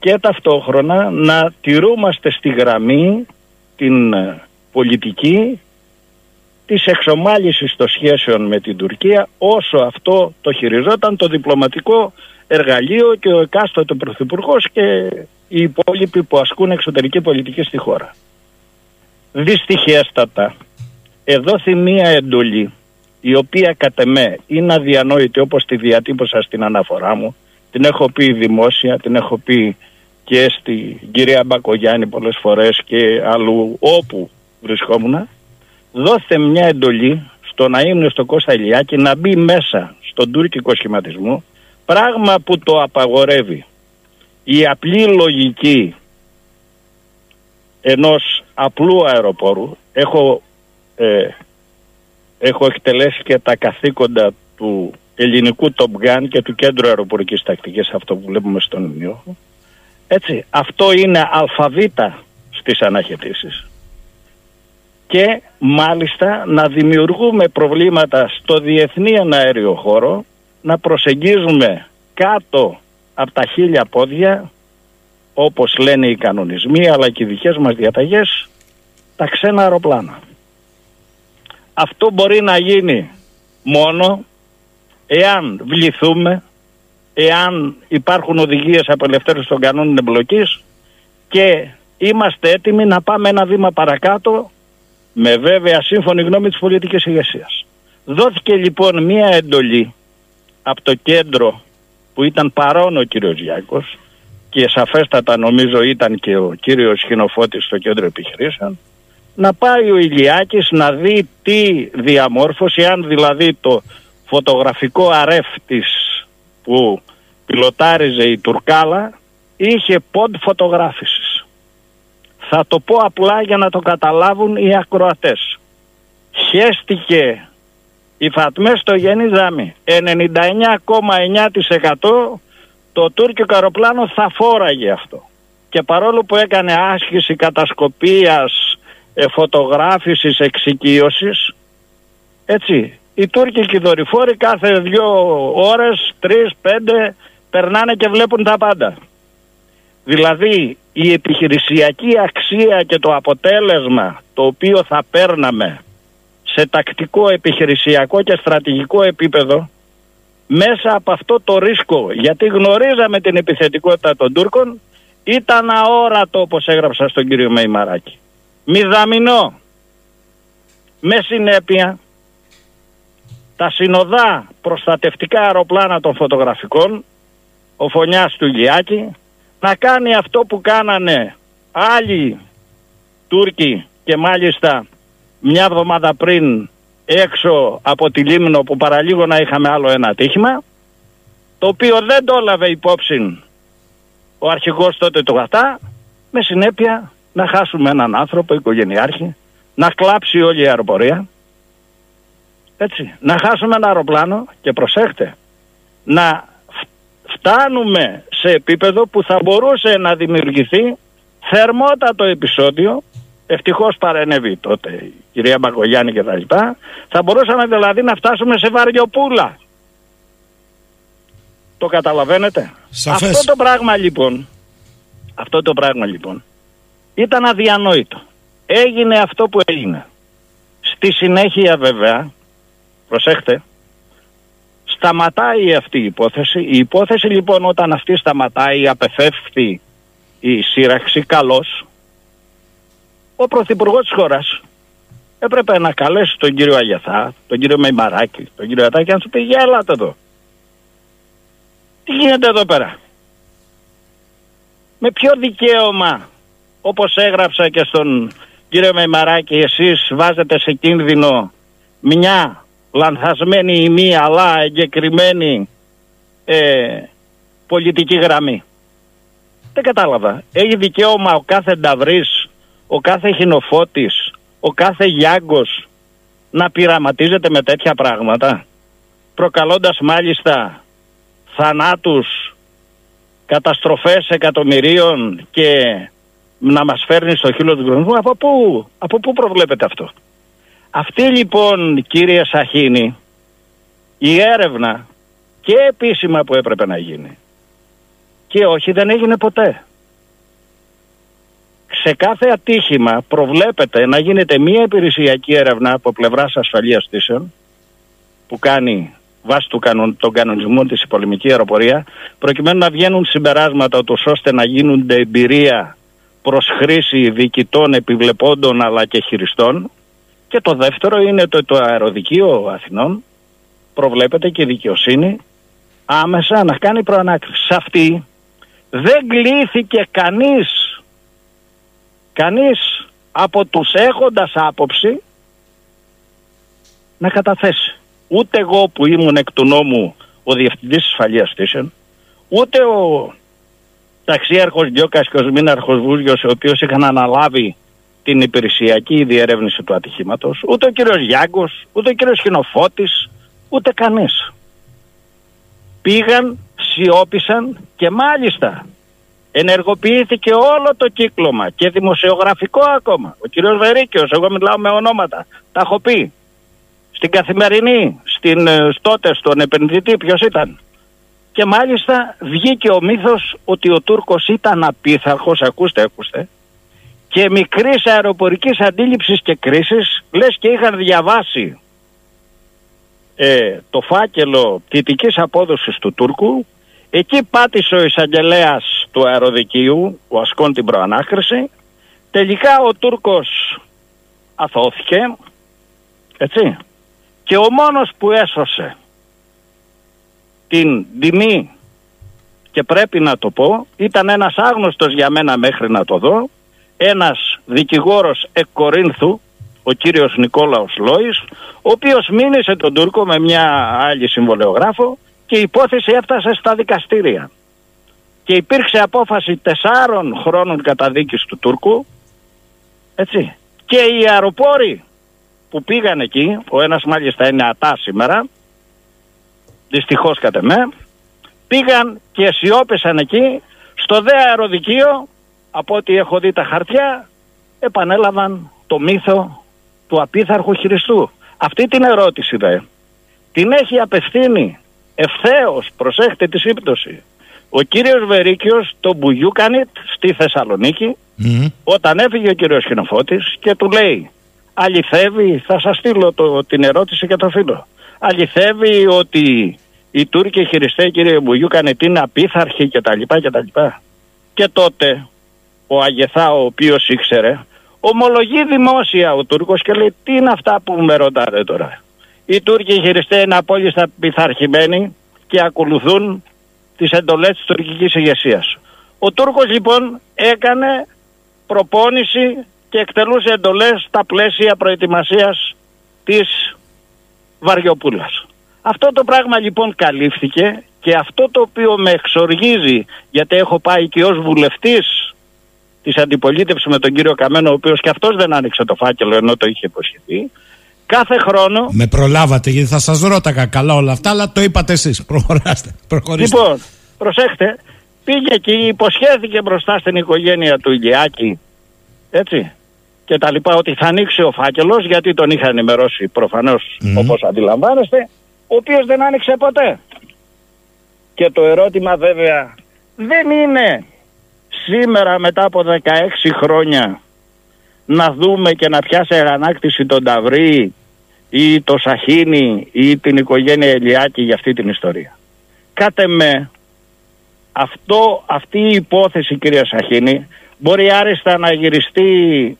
και ταυτόχρονα να τηρούμαστε στη γραμμή την πολιτική της εξομάλυσης των σχέσεων με την Τουρκία, όσο αυτό το χειριζόταν το διπλωματικό εργαλείο και ο εκάστοτε πρωθυπουργός και οι υπόλοιποι που ασκούν εξωτερική πολιτική στη χώρα. Δυστυχέστατα, εδόθη μία εντολή, η οποία κατ' εμέ είναι αδιανόητη, όπως τη διατύπωσα στην αναφορά μου, την έχω πει δημόσια, την έχω πει και στην κυρία Μπακογιάννη πολλές φορές και αλλού όπου βρισκόμουν. Δώστε μια εντολή στον αείμνηστο Κώστα Ηλιάκη να μπει μέσα στον τουρκικό σχηματισμό, πράγμα που το απαγορεύει η απλή λογική ενός απλού αεροπόρου. Έχω εκτελέσει και τα καθήκοντα του ελληνικού Top Gun και του κέντρου αεροπορικής τακτικής, αυτό που βλέπουμε στον Ιμιόχο. Έτσι, αυτό είναι αλφαβήτα στις αναχαιτήσεις. Και μάλιστα να δημιουργούμε προβλήματα στο διεθνή αέριο χώρο, να προσεγγίζουμε κάτω από τα 1000 πόδια, όπως λένε οι κανονισμοί αλλά και οι δικές μας διαταγές, τα ξένα αεροπλάνα. Αυτό μπορεί να γίνει μόνο εάν βληθούμε, εάν υπάρχουν οδηγίες απελευθέρωσης των κανόνων εμπλοκής και είμαστε έτοιμοι να πάμε ένα βήμα παρακάτω, με βέβαια σύμφωνη γνώμη της πολιτικής ηγεσίας. Δόθηκε λοιπόν μία εντολή από το κέντρο που ήταν παρόν ο κύριος Γιάκος και σαφέστατα νομίζω ήταν και ο κύριος Χινοφώτης στο κέντρο επιχειρήσεων, να πάει ο Ηλιάκης να δει τι διαμόρφωση, αν δηλαδή το φωτογραφικό αρέφ της που πιλοτάριζε η Τουρκάλα είχε πόντ φωτογράφησης. Θα το πω απλά για να το καταλάβουν οι ακροατές. Χέστηκε οι φατμές στο Γενή Ζάμι. 99,9% το τουρκικό αεροπλάνο θα φόραγε αυτό. Και παρόλο που έκανε άσκηση κατασκοπίας φωτογράφησης εξοικείωσης, έτσι. Οι Τούρκοι και οι δορυφόροι κάθε 2 ώρες, 3, 5 περνάνε και βλέπουν τα πάντα. Δηλαδή η επιχειρησιακή αξία και το αποτέλεσμα το οποίο θα παίρναμε σε τακτικό, επιχειρησιακό και στρατηγικό επίπεδο μέσα από αυτό το ρίσκο, γιατί γνωρίζαμε την επιθετικότητα των Τούρκων, ήταν αόρατο, όπως έγραψα στον κύριο Μεϊμαράκη. Μηδαμινό. Με συνέπεια, τα συνοδά προστατευτικά αεροπλάνα των φωτογραφικών, ο Φωνιάς του Γιάκη, να κάνει αυτό που κάνανε άλλοι Τούρκοι, και μάλιστα μια εβδομάδα πριν έξω από τη Λίμνο, που παραλίγο να είχαμε άλλο ένα ατύχημα, το οποίο δεν το έλαβε υπόψη ο αρχηγός τότε του ΓΑΤΑ, με συνέπεια να χάσουμε έναν άνθρωπο, οικογενειάρχη, να κλάψει όλη η αεροπορία, έτσι, να χάσουμε ένα αεροπλάνο και προσέχτε, να φτάνουμε σε επίπεδο που θα μπορούσε να δημιουργηθεί θερμότατο επεισόδιο. Ευτυχώς παρενέβη τότε η κυρία Μπακογιάννη και τα λοιπά. Θα μπορούσαμε δηλαδή να φτάσουμε σε βαριοπούλα. Το καταλαβαίνετε. Σαφές. Αυτό το πράγμα λοιπόν ήταν αδιανόητο. Έγινε αυτό που έγινε. Στη συνέχεια βέβαια, προσέχτε, σταματάει αυτή η υπόθεση. Η υπόθεση λοιπόν, όταν αυτή σταματάει, απεφεύχθη η σύραξη, καλώς, ο πρωθυπουργός της χώρας έπρεπε να καλέσει τον κύριο Αγιαθά, τον κύριο Μεϊμαράκη, τον κύριο Ατάκη, να του πει: «Έλατε εδώ. Τι γίνεται εδώ πέρα? Με ποιο δικαίωμα, όπως έγραψα και στον κύριο Μεϊμαράκη, εσείς βάζετε σε κίνδυνο μια λανθασμένη ή μία αλλά εγκεκριμένη πολιτική γραμμή?» Δεν κατάλαβα. Έχει δικαίωμα ο κάθε Νταβρής, ο κάθε Χινοφώτης, ο κάθε Γιάγκος να πειραματίζεται με τέτοια πράγματα, προκαλώντας μάλιστα θανάτους, καταστροφές εκατομμυρίων, και να μας φέρνει στο χείλο του γκρονισμού? Από πού προβλέπετε αυτό? Αυτή λοιπόν, κύριε Σαχίνη, η έρευνα και επίσημα που έπρεπε να γίνει, και όχι, δεν έγινε ποτέ. Σε κάθε ατύχημα προβλέπεται να γίνεται μία υπηρεσιακή έρευνα από πλευράς ασφαλείας πτήσεων, που κάνει βάσει των κανονισμών της η πολεμική αεροπορία, προκειμένου να βγαίνουν συμπεράσματα τους, ώστε να γίνονται εμπειρία προς χρήση διοικητών, επιβλεπόντων αλλά και χειριστών. Και το δεύτερο είναι το αεροδικείο Αθηνών. Προβλέπεται και η δικαιοσύνη άμεσα να κάνει προανάκριση. Σε αυτή δεν κλήθηκε κανείς από τους έχοντας άποψη να καταθέσει. Ούτε εγώ που ήμουν εκ του νόμου ο διευθυντής της ασφαλείας πτήσεων, ούτε ο ταξίαρχος Διώκας και ο Σμήναρχος Βούργιος, ο οποίος είχαν αναλάβει την υπηρεσιακή διερεύνηση του ατυχήματος, ούτε ο κύριος Γιάγκος, ούτε ο κύριος Χινοφώτης, ούτε κανείς. Πήγαν, σιώπησαν, και μάλιστα ενεργοποιήθηκε όλο το κύκλωμα, και δημοσιογραφικό ακόμα. Ο κύριος Βερίκιος, εγώ μιλάω με ονόματα, τα έχω πει. Στην Καθημερινή, τότε στον επενδυτή, ποιος ήταν. Και μάλιστα βγήκε ο μύθος ότι ο Τούρκος ήταν απίθαρχος, ακούστε, και μικρής αεροπορικής αντίληψης και κρίσης, λες και είχαν διαβάσει το φάκελο πτυτικής απόδοσης του Τούρκου. Εκεί πάτησε ο εισαγγελέας του αεροδικείου, ο ασκών, την προανάκριση. Τελικά ο Τούρκος αθώθηκε, έτσι, και ο μόνος που έσωσε την τιμή, και πρέπει να το πω, ήταν ένας άγνωστος για μένα μέχρι να το δω, ένας δικηγόρος εκ Κορίνθου, ο κύριος Νικόλαος Λόης, ο οποίος μήνυσε τον Τούρκο με μια άλλη συμβολεογράφο, και η υπόθεση έφτασε στα δικαστήρια. Και υπήρξε απόφαση 4 χρόνων καταδίκης του Τούρκου, έτσι. Και οι αεροπόροι που πήγαν εκεί, ο ένας μάλιστα είναι ατά σήμερα, δυστυχώς κατ' εμέ, πήγαν και σιώπησαν εκεί. Στο δε αεροδικείο, από ό,τι έχω δει τα χαρτιά, επανέλαβαν το μύθο του απίθαρχου χειριστού. Αυτή την ερώτηση δε την έχει απευθύνει ευθέως, προσέχτε τη σύμπτωση, ο κύριος Βερίκιος τον Μπουγιούκανιτ στη Θεσσαλονίκη, όταν έφυγε ο κύριος Χινοφώτης και του λέει, αληθεύει, θα σας στείλω την ερώτηση και το φίλο, αληθεύει ότι οι Τούρκοι χειριστέ, κύριε Μπουγιούκανιτ, είναι απίθαρχοι κτλ. Και τότε ο Αγεθά, ο οποίος ήξερε, ομολογεί δημόσια ο Τούρκος και λέει, τι είναι αυτά που με ρωτάτε τώρα. Οι Τούρκοι χειριστέ είναι απόλυτα πειθαρχημένοι και ακολουθούν τις εντολές της τουρκικής ηγεσίας. Ο Τούρκος λοιπόν έκανε προπόνηση και εκτελούσε εντολές στα πλαίσια προετοιμασίας της Βαριοπούλας. Αυτό το πράγμα λοιπόν καλύφθηκε και αυτό το οποίο με εξοργίζει, γιατί έχω πάει και ως βουλευτής της αντιπολίτευσης με τον κύριο Καμένο, ο οποίος και αυτός δεν άνοιξε το φάκελο ενώ το είχε υποσχεθεί. Κάθε χρόνο. Με προλάβατε, γιατί θα σας ρώταγα καλά όλα αυτά, αλλά το είπατε εσείς. Προχωρήστε. Λοιπόν, προσέχτε, πήγε εκεί, υποσχέθηκε μπροστά στην οικογένεια του Ηλιάκη, έτσι, και τα λοιπά, ότι θα ανοίξει ο φάκελος, γιατί τον είχα ενημερώσει προφανώς, όπως αντιλαμβάνεστε, ο οποίος δεν άνοιξε ποτέ. Και το ερώτημα βέβαια δεν είναι σήμερα μετά από 16 χρόνια να δούμε και να πιάσει αγανάκτηση τον Ταυρί ή το Σαχίνι ή την οικογένεια Ηλιάκη για αυτή την ιστορία. Κάτε με, αυτή η υπόθεση, κυρία Σαχίνη, μπορεί άριστα να γυριστεί,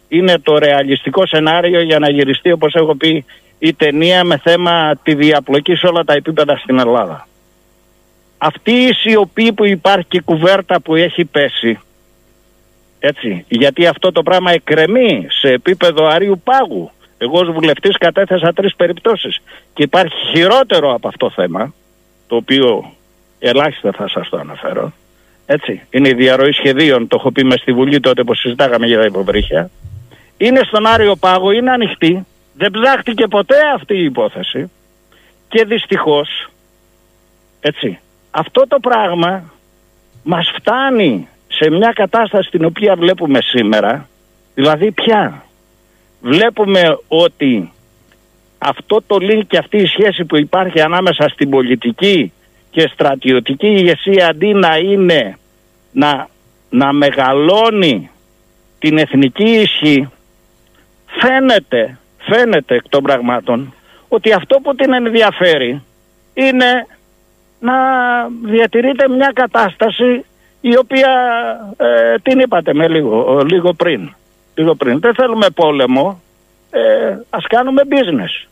είναι το ρεαλιστικό σενάριο για να γυριστεί, όπως έχω πει, η ταινία με θέμα τη διαπλοκή σε όλα τα επίπεδα στην Ελλάδα. Αυτή η σιωπή που υπάρχει και η κουβέρτα που έχει πέσει, έτσι, γιατί αυτό το πράγμα εκκρεμεί σε επίπεδο αρίου πάγου. Εγώ ως βουλευτής κατέθεσα 3 περιπτώσεις και υπάρχει χειρότερο από αυτό θέμα, το οποίο ελάχιστα θα σας το αναφέρω, έτσι. Είναι η διαρροή σχεδίων, το έχω πει μες στη Βουλή τότε που συζητάγαμε για τα υποβρύχια. Είναι στον άριο πάγο, είναι ανοιχτή, δεν ψάχτηκε ποτέ αυτή η υπόθεση και δυστυχώς, έτσι, αυτό το πράγμα μας φτάνει σε μια κατάσταση την οποία βλέπουμε σήμερα, δηλαδή πια. Βλέπουμε ότι αυτό το link και αυτή η σχέση που υπάρχει ανάμεσα στην πολιτική και στρατιωτική ηγεσία, αντί να είναι να μεγαλώνει την εθνική ισχύ, φαίνεται εκ των πραγμάτων ότι αυτό που την ενδιαφέρει είναι να διατηρείται μια κατάσταση η οποία την είπατε με λίγο πριν. Δεν θέλουμε πόλεμο, ας κάνουμε business.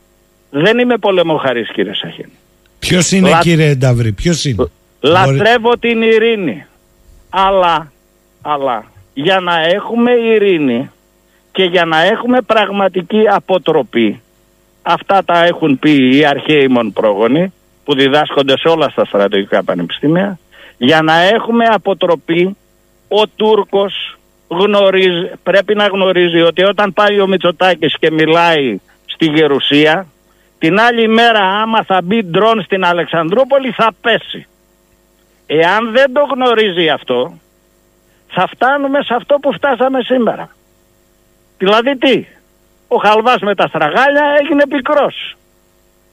Δεν είμαι πολεμοχαρής, κύριε Σαχίνη. Ποιος είναι, κύριε Νταυρή, ποιος είναι? Λατρεύω την ειρήνη. Αλλά για να έχουμε ειρήνη και για να έχουμε πραγματική αποτροπή, αυτά τα έχουν πει οι αρχαίοι μον πρόγονοι που διδάσκονται σε όλα στα στρατηγικά πανεπιστήμια. Για να έχουμε αποτροπή, ο Τούρκος πρέπει να γνωρίζει ότι όταν πάει ο Μητσοτάκης και μιλάει στη Γερουσία, την άλλη μέρα άμα θα μπει ντρόν στην Αλεξανδρούπολη θα πέσει. Εάν δεν το γνωρίζει αυτό, θα φτάνουμε σε αυτό που φτάσαμε σήμερα. Δηλαδή τι, ο Χαλβάς με τα στραγάλια έγινε πικρός.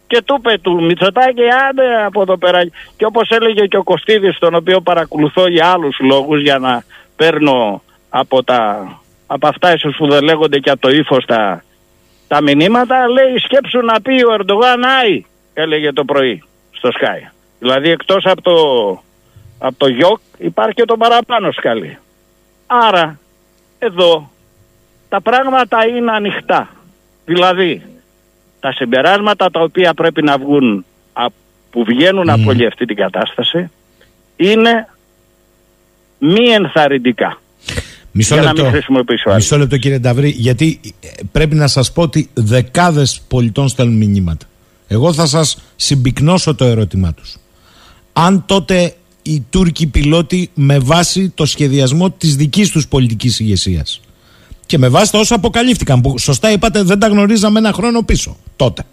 Και του είπε του Μητσοτάκη, άντε από εδώ πέρα. Και όπως έλεγε και ο Κωστίδης, τον οποίο παρακολουθώ για άλλους λόγους, για να παίρνω από αυτά ίσως που δεν λέγονται και από το ύφος τα μηνύματα, λέει, σκέψου να πει ο Ερντογάν άι, έλεγε το πρωί στο Sky. Δηλαδή εκτός από το γιοκ υπάρχει και το παραπάνω σκαλί. Άρα εδώ τα πράγματα είναι ανοιχτά. Δηλαδή τα συμπεράσματα τα οποία πρέπει να βγουν, που βγαίνουν από όλη αυτή την κατάσταση, είναι μη ενθαρρυντικά. Μισό λεπτό, κύριε Νταυρή, γιατί πρέπει να σας πω ότι δεκάδες πολιτών στέλνουν μηνύματα. Εγώ θα σας συμπυκνώσω το ερώτημά τους. Αν τότε οι Τούρκοι πιλότοι, με βάση το σχεδιασμό της δικής τους πολιτικής ηγεσίας και με βάση τα όσα αποκαλύφθηκαν, που σωστά είπατε δεν τα γνωρίζαμε ένα χρόνο πίσω τότε.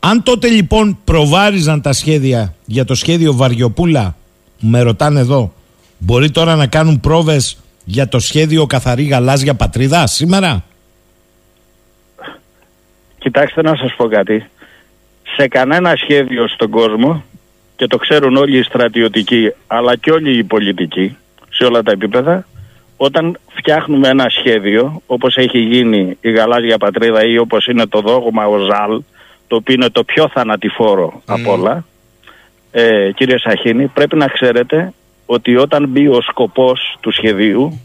Αν τότε λοιπόν προβάριζαν τα σχέδια για το σχέδιο Βαριοπούλα, με ρωτάνε εδώ, μπορεί τώρα να κάνουν πρόβες για το σχέδιο Καθαρή Γαλάζια Πατρίδα σήμερα? Κοιτάξτε να σας πω κάτι. Σε κανένα σχέδιο στον κόσμο, και το ξέρουν όλοι οι στρατιωτικοί αλλά και όλοι οι πολιτικοί σε όλα τα επίπεδα, όταν φτιάχνουμε ένα σχέδιο, όπως έχει γίνει η Γαλάζια Πατρίδα ή όπως είναι το δόγμα ο ΖΑΛ, το οποίο είναι το πιο θανατηφόρο από όλα, κύριε Σαχίνη, πρέπει να ξέρετε ότι όταν μπει ο σκοπός του σχεδίου,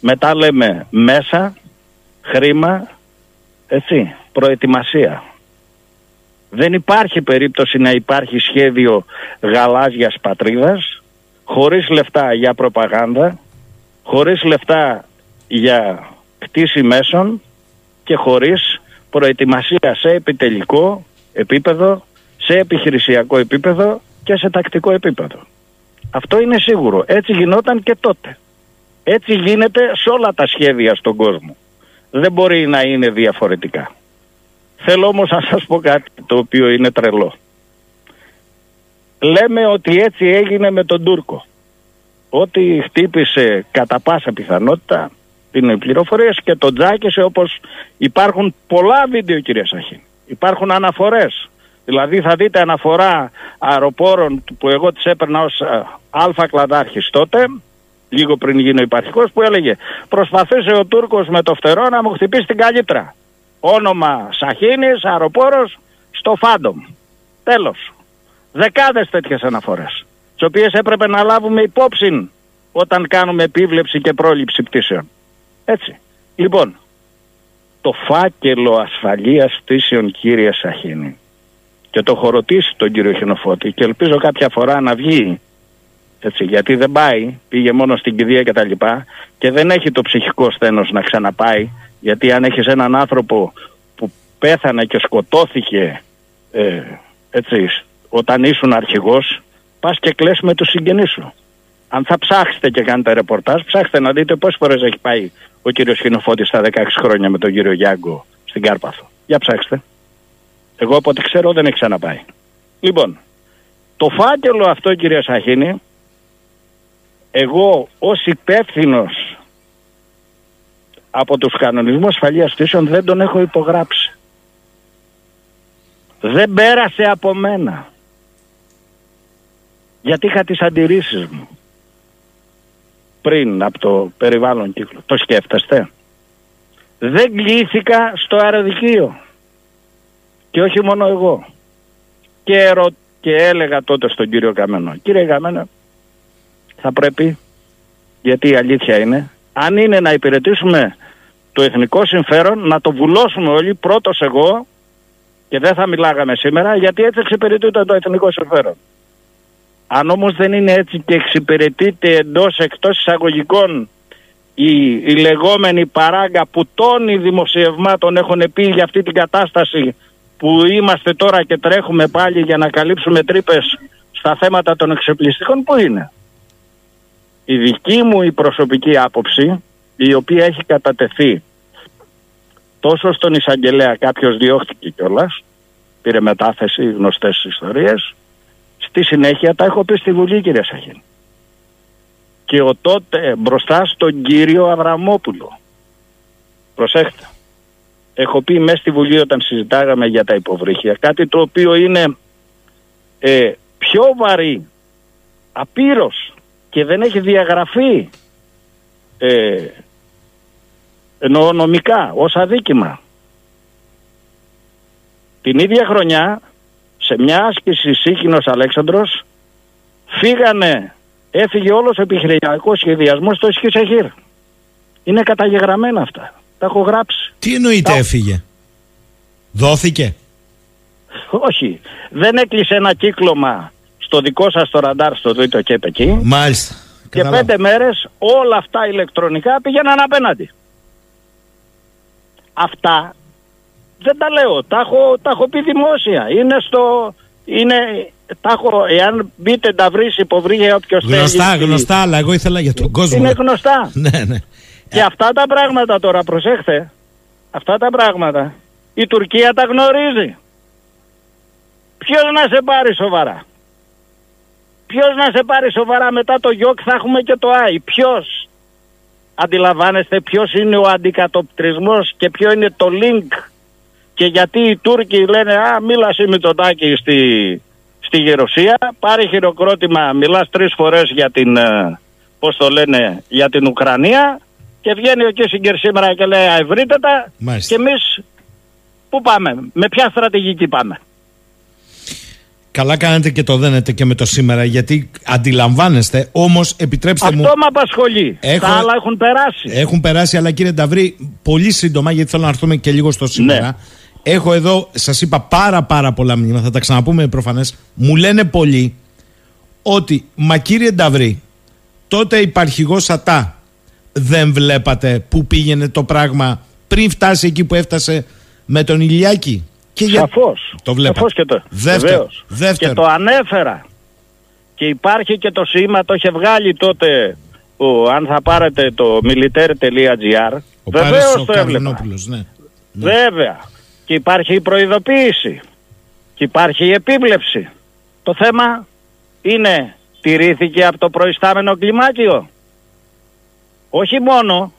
μετά λέμε μέσα, χρήμα, έτσι, προετοιμασία. Δεν υπάρχει περίπτωση να υπάρχει σχέδιο Γαλάζιας Πατρίδας χωρίς λεφτά για προπαγάνδα, χωρίς λεφτά για κτήση μέσων και χωρίς προετοιμασία σε επιτελικό επίπεδο, σε επιχειρησιακό επίπεδο και σε τακτικό επίπεδο. Αυτό είναι σίγουρο. Έτσι γινόταν και τότε. Έτσι γίνεται σε όλα τα σχέδια στον κόσμο. Δεν μπορεί να είναι διαφορετικά. Θέλω όμως να σας πω κάτι το οποίο είναι τρελό. Λέμε ότι έτσι έγινε με τον Τούρκο. Ότι χτύπησε κατά πάσα πιθανότητα, είναι πληροφορίες, και τον τζάκησε, όπως υπάρχουν πολλά βίντεο, κυρία Σαχή. Υπάρχουν αναφορές. Δηλαδή θα δείτε αναφορά αεροπόρων που εγώ τις έπαιρνα ως αλφα κλαδάρχης τότε, λίγο πριν γίνω υπαρχικός, που έλεγε «Προσπαθήσε ο Τούρκος με το φτερό να μου χτυπήσει την καλύτρα». Όνομα Σαχίνης, αεροπόρος, στο Φάντομ. Τέλος. Δεκάδες τέτοιες αναφορές, τις οποίες έπρεπε να λάβουμε υπόψη όταν κάνουμε επίβλεψη και πρόληψη πτήσεων. Έτσι. Λοιπόν, το φάκελο ασφαλείας πτήσεων, κύριε Σαχίνη, και το έχω ρωτήσει τον κύριο Χινοφώτη και ελπίζω κάποια φορά να βγει, έτσι, γιατί δεν πάει, πήγε μόνο στην κηδεία και τα λοιπά, και δεν έχει το ψυχικό σθένος να ξαναπάει, γιατί αν έχεις έναν άνθρωπο που πέθανε και σκοτώθηκε, έτσι, όταν ήσουν αρχηγός, πας και κλαις με τους συγγενείς σου. Αν θα ψάξετε και κάνετε ρεπορτάζ, ψάξτε να δείτε πόσες φορές έχει πάει ο κύριος Χινοφώτης στα 16 χρόνια με τον κύριο Γιάγκο στην Κάρπαθο. Για ψάξτε. Εγώ από ό,τι ξέρω δεν έχει ξαναπάει. Λοιπόν, το φάκελο αυτό, κύριε Σαχίνη, εγώ ως υπεύθυνος από τους κανονισμούς ασφαλείας πτήσεων δεν τον έχω υπογράψει. Δεν πέρασε από μένα. Γιατί είχα τις αντιρρήσεις μου πριν από το περιβάλλον κύκλο. Το σκέφτεστε. Δεν κλήθηκα στο αεροδικείο. Και όχι μόνο εγώ. Και έλεγα τότε στον κύριο Καμένο, κύριε Καμένο, θα πρέπει, γιατί η αλήθεια είναι, αν είναι να υπηρετήσουμε το εθνικό συμφέρον, να το βουλώσουμε όλοι, πρώτος εγώ, και δεν θα μιλάγαμε σήμερα, γιατί έτσι εξυπηρετείται το εθνικό συμφέρον. Αν όμως δεν είναι έτσι και εξυπηρετείται εκτός εισαγωγικών η λεγόμενη παράγκα που τόνοι δημοσιευμάτων έχουν πει για αυτή την κατάσταση που είμαστε τώρα και τρέχουμε πάλι για να καλύψουμε τρύπες στα θέματα των εξοπλιστικών, που είναι η δική μου η προσωπική άποψη, η οποία έχει κατατεθεί τόσο στον εισαγγελέα, κάποιος διώχθηκε κιόλας, πήρε μετάθεση, γνωστές ιστορίες. Στη συνέχεια τα έχω πει στη Βουλή, κύριε Σαχίνη. Και ο τότε μπροστά στον κύριο Αβραμόπουλο. Προσέχτε. Έχω πει μέσα στη Βουλή όταν συζητάγαμε για τα υποβρύχια, κάτι το οποίο είναι πιο βαρύ, απείρως, και δεν έχει διαγραφεί νομικά ως αδίκημα. Την ίδια χρονιά, σε μια άσκηση Σύκηνος Αλέξανδρος, έφυγε όλος ο επιχειρηματικός σχεδιασμός στο Ισχύσεχήρ. Είναι καταγεγραμμένα αυτά. Τα έχω γράψει. Τι εννοείται έφυγε? Δόθηκε? Όχι. Δεν έκλεισε ένα κύκλωμα στο δικό σας το ραντάρ στο Δουίτο Κέπ εκεί. Μάλιστα. Και καταλάβω. 5 μέρες όλα αυτά ηλεκτρονικά πήγαιναν απέναντι. Αυτά δεν τα λέω. Τα έχω πει δημόσια. Είναι στο... εάν μπείτε τα βρεις υποβρύχια, όποιος θέλει. Γνωστά, αλλά εγώ ήθελα για τον κόσμο. Είναι γνωστά. Ναι. Και αυτά τα πράγματα τώρα, προσέχτε, αυτά τα πράγματα η Τουρκία τα γνωρίζει. Ποιος να σε πάρει σοβαρά? Ποιος να σε πάρει σοβαρά? Μετά το ΙΟΚ θα έχουμε και το ΆΙ. Ποιος? Αντιλαμβάνεστε ποιος είναι ο αντικατοπτρισμός και ποιο είναι το link Και γιατί οι Τούρκοι λένε «Α, μίλασε η Μητσοτάκη στη Γερουσία, πάρει χειροκρότημα, μιλάς τρεις φορές για την, πώς το λένε, για την Ουκρανία». Και βγαίνει ο Κίσιγκερ σήμερα και λέει «Αευρείτε τα». Μάλιστα. Και εμείς πού πάμε, με ποια στρατηγική πάμε. Καλά κάνετε και το δένετε και με το σήμερα, γιατί αντιλαμβάνεστε, όμως επιτρέψτε μου... Αυτό με απασχολεί, τα άλλα έχουν περάσει. Έχουν περάσει, αλλά κύριε Νταβρή, πολύ σύντομα, γιατί θέλω να έρθουμε και λίγο στο σήμερα. Ναι. Έχω εδώ, σας είπα πάρα πολλά μηνύματα, θα τα ξαναπούμε προφανές. Μου λένε πολλοί ότι, μα κύριε Νταβρή, τότε υπαρχηγός ΑΤΑ δεν βλέπατε που πήγαινε το πράγμα πριν φτάσει εκεί που έφτασε με τον Ηλιάκη. Σαφώς. Το βλέπω. Δεύτερο. Και το ανέφερα. Και υπάρχει και το σήμα, το είχε βγάλει τότε, αν θα πάρετε το military.gr. Βεβαίως το έβλεπα. Ναι. Βέβαια. Και υπάρχει η προειδοποίηση. Και υπάρχει η επίβλεψη. Το θέμα είναι, τηρήθηκε από το προϊστάμενο κλιμάκιο. Όχι μόνο.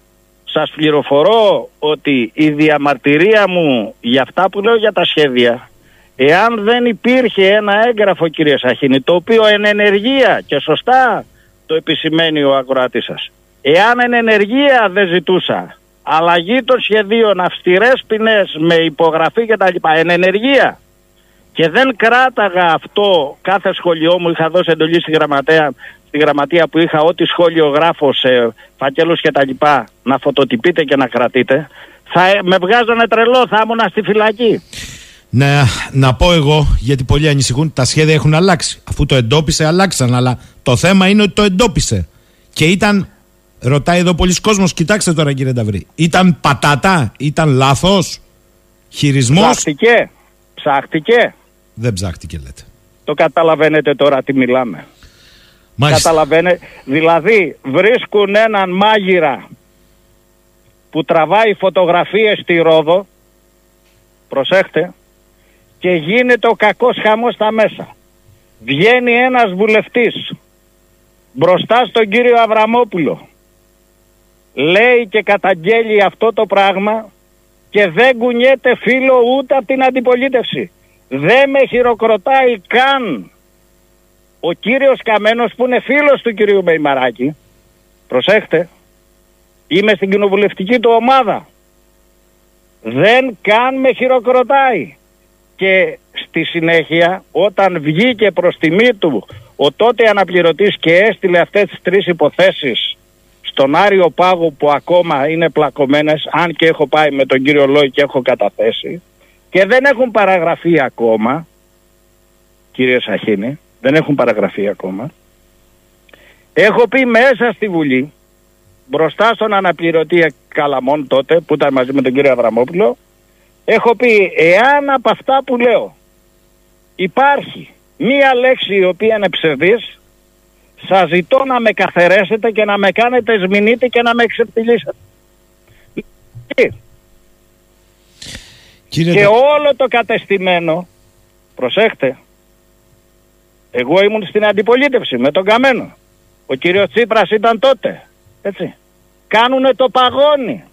Σας πληροφορώ ότι η διαμαρτυρία μου για αυτά που λέω για τα σχέδια, εάν δεν υπήρχε ένα έγγραφο, κύριε Σαχίνη, το οποίο εν ενεργεία, και σωστά το επισημαίνει ο ακροατής σας, εάν εν ενεργεία δεν ζητούσα αλλαγή των σχεδίων, αυστηρές ποινές με υπογραφή κτλ. Εν ενεργεία, και δεν κράταγα αυτό, κάθε σχολείο μου είχα δώσει εντολή στη γραμματεία που είχα, ό,τι σχόλιο γράφω σε φακέλους και τα λοιπά, να φωτοτυπείτε και να κρατείτε, με βγάζανε τρελό, θα ήμουν στη φυλακή. Να πω εγώ, γιατί πολλοί ανησυχούν, τα σχέδια έχουν αλλάξει. Αφού το εντόπισε, αλλάξαν. Αλλά το θέμα είναι ότι το εντόπισε. Και ήταν, ρωτάει εδώ πολλοί κόσμος, κοιτάξτε τώρα κύριε Νταβρή, ήταν πατάτα, ήταν λάθος, χειρισμός. Ψάχτηκε. Δεν ψάχτηκε λέτε. Το καταλαβαίνετε τώρα τι μιλάμε. Μάλιστα. Καταλαβαίνετε, δηλαδή βρίσκουν έναν μάγειρα που τραβάει φωτογραφίες στη Ρόδο, προσέχτε, και γίνεται ο κακός χαμός στα μέσα. Βγαίνει ένας βουλευτής μπροστά στον κύριο Αβραμόπουλο, λέει και καταγγέλει αυτό το πράγμα και δεν κουνιέται φίλο ούτε από την αντιπολίτευση. Δεν με χειροκροτάει καν ο κύριος Καμένος που είναι φίλος του κυρίου Μεϊμαράκη. Προσέχτε, είμαι στην κοινοβουλευτική του ομάδα. Δεν καν με χειροκροτάει. Και στη συνέχεια, όταν βγήκε προς τιμή του ο τότε αναπληρωτής και έστειλε αυτές τις τρεις υποθέσεις στον Άριο Πάγο, που ακόμα είναι πλακωμένες, αν και έχω πάει με τον κύριο Λόι και έχω καταθέσει, και δεν έχουν παραγραφεί ακόμα, κύριε Σαχίνη, δεν έχουν παραγραφεί ακόμα. Έχω πει μέσα στη Βουλή, μπροστά στον αναπληρωτή Καλαμών τότε, που ήταν μαζί με τον κύριο Αβραμόπουλο, έχω πει, εάν από αυτά που λέω υπάρχει μία λέξη η οποία είναι ψευδής, σας ζητώ να με καθαρέσετε και να με κάνετε σμηνίτη και να με εξεπτυλίσετε. Κύριε... Και όλο το κατεστημένο, προσέχτε, εγώ ήμουν στην αντιπολίτευση με τον Καμένο. Ο κύριος Τσίπρας ήταν τότε. Έτσι. Κάνουνε το παγόνι.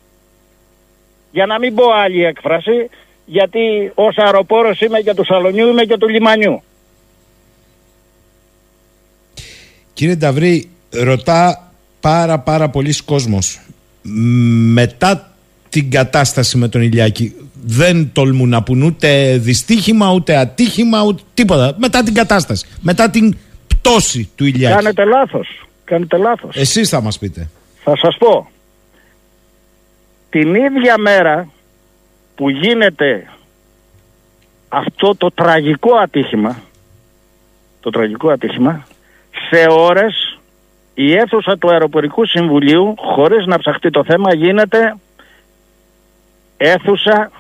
Για να μην πω άλλη έκφραση, γιατί ως αεροπόρος είμαι και του Σαλονιού, είμαι και του Λιμανιού. Κύριε Νταβρή, ρωτά πάρα πολλοί κόσμος. Μετά την κατάσταση με τον Ηλιάκη, δεν τολμούν να πουν ούτε δυστύχημα, ούτε ατύχημα, ούτε τίποτα. Μετά την κατάσταση, μετά την πτώση του Ηλιάκη. Κάνετε λάθος. Εσείς θα μας πείτε. Θα σας πω. Την ίδια μέρα που γίνεται αυτό το τραγικό ατύχημα, σε ώρες η αίθουσα του Αεροπορικού Συμβουλίου, χωρίς να ψαχτεί το θέμα, γίνεται αίθουσα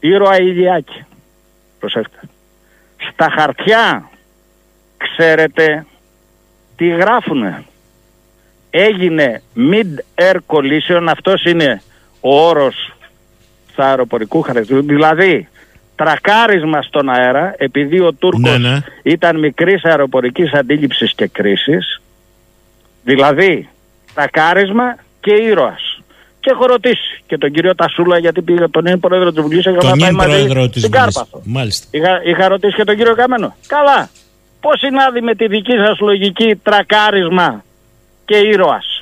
Ήρωα Ηλιάκη. Προσέχτε. Στα χαρτιά, ξέρετε τι γράφουνε. Έγινε mid-air collision, αυτός είναι ο όρος στα αεροπορικού χαρακτηρισμού. Δηλαδή, τρακάρισμα στον αέρα, επειδή ο Τούρκος ήταν μικρής αεροπορικής αντίληψης και κρίσης. Δηλαδή, τρακάρισμα και ήρωας. Και έχω ρωτήσει και τον κύριο Τασούλα, γιατί πήγα τον νέο πρόεδρο της Βουλής. Τον νέο πρόεδρο της Βουλής. Μάλιστα. Είχα ρωτήσει και τον κύριο Καμένο. Καλά. Πώς συνάδει με τη δική σας λογική τρακάρισμα και ήρωας?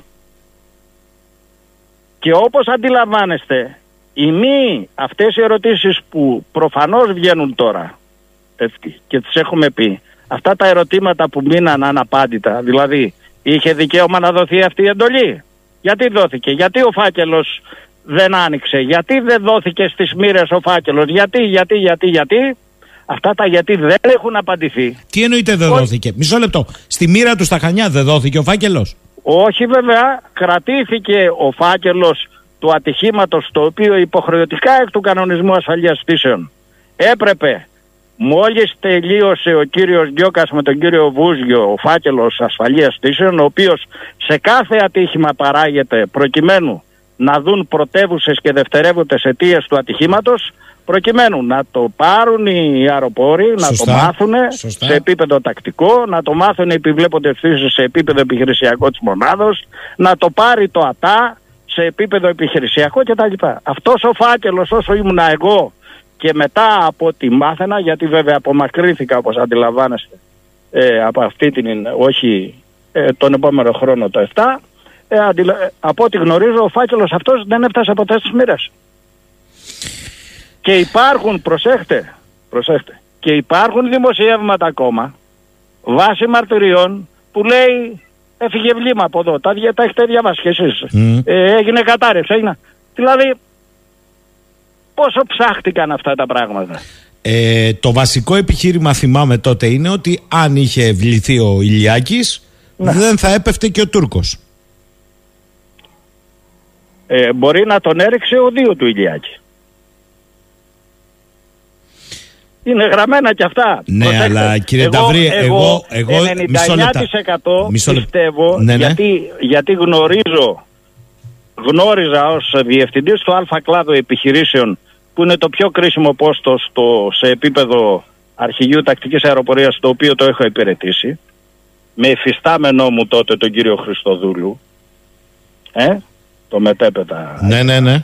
Και όπως αντιλαμβάνεστε, αυτές οι ερωτήσεις που προφανώς βγαίνουν τώρα και τις έχουμε πει, αυτά τα ερωτήματα που μείναν αναπάντητα, δηλαδή είχε δικαίωμα να δοθεί αυτή η εντολή? Γιατί δόθηκε? Γιατί ο φάκελος δεν άνοιξε? Γιατί δεν δόθηκε στις μοίρες ο φάκελος? Γιατί. Αυτά τα γιατί δεν έχουν απαντηθεί. Τι εννοείται δεν δόθηκε? Μισό λεπτό. Στη μοίρα του στα Χανιά δεν δόθηκε ο φάκελος? Όχι βέβαια. Κρατήθηκε ο φάκελος του ατυχήματος, το οποίο υποχρεωτικά εκ του κανονισμού ασφαλείας πτήσεων έπρεπε, μόλις τελείωσε ο κύριος Γιώκας με τον κύριο Βούζιο ο φάκελος ασφαλείας πτήσεων, ο οποίος σε κάθε ατύχημα παράγεται προκειμένου να δουν πρωτεύουσες και δευτερεύοντες αιτίες του ατυχήματος, προκειμένου να το πάρουν οι αεροπόροι, σωστά, να το μάθουν σε επίπεδο τακτικό, να το μάθουν οι επιβλέποντες πτήσεις σε επίπεδο επιχειρησιακό της μονάδος, να το πάρει το ΑΤΑ σε επίπεδο επιχειρησιακό κτλ. Αυτός ο φάκελος, όσο ήμουνα εγώ και μετά από ό,τι μάθαινα, γιατί βέβαια απομακρύνθηκα, όπως αντιλαμβάνεστε, από αυτή την, όχι τον επόμενο χρόνο το 7, από ό,τι γνωρίζω ο φάκελος αυτός δεν έφτασε ποτέ στις μοίρες. Και υπάρχουν, προσέχτε, και υπάρχουν δημοσιεύματα ακόμα βάσει μαρτυριών που λέει έφυγε βλήμα από εδώ, τα έχετε διαβάσει και εσείς, έγινε κατάρρευση, δηλαδή πόσο ψάχτηκαν αυτά τα πράγματα. Το βασικό επιχείρημα, θυμάμαι τότε, είναι ότι αν είχε ευληθεί ο Ηλιάκης, δεν θα έπεφτε και ο Τούρκος. Μπορεί να τον έριξε ο δύο του Ηλιάκη. Είναι γραμμένα και αυτά. Ναι, προσέξτε, αλλά κύριε Νταβρή, εγώ 99% πιστεύω, γιατί γνώριζα ως διευθυντής του Αλφα Κλάδου Επιχειρήσεων, που είναι το πιο κρίσιμο πόστο σε επίπεδο αρχηγείου τακτικής αεροπορίας, το οποίο το έχω υπηρετήσει, με υφιστάμενό μου τότε τον κύριο Χριστοδούλου, το μετέπειτα. Ναι.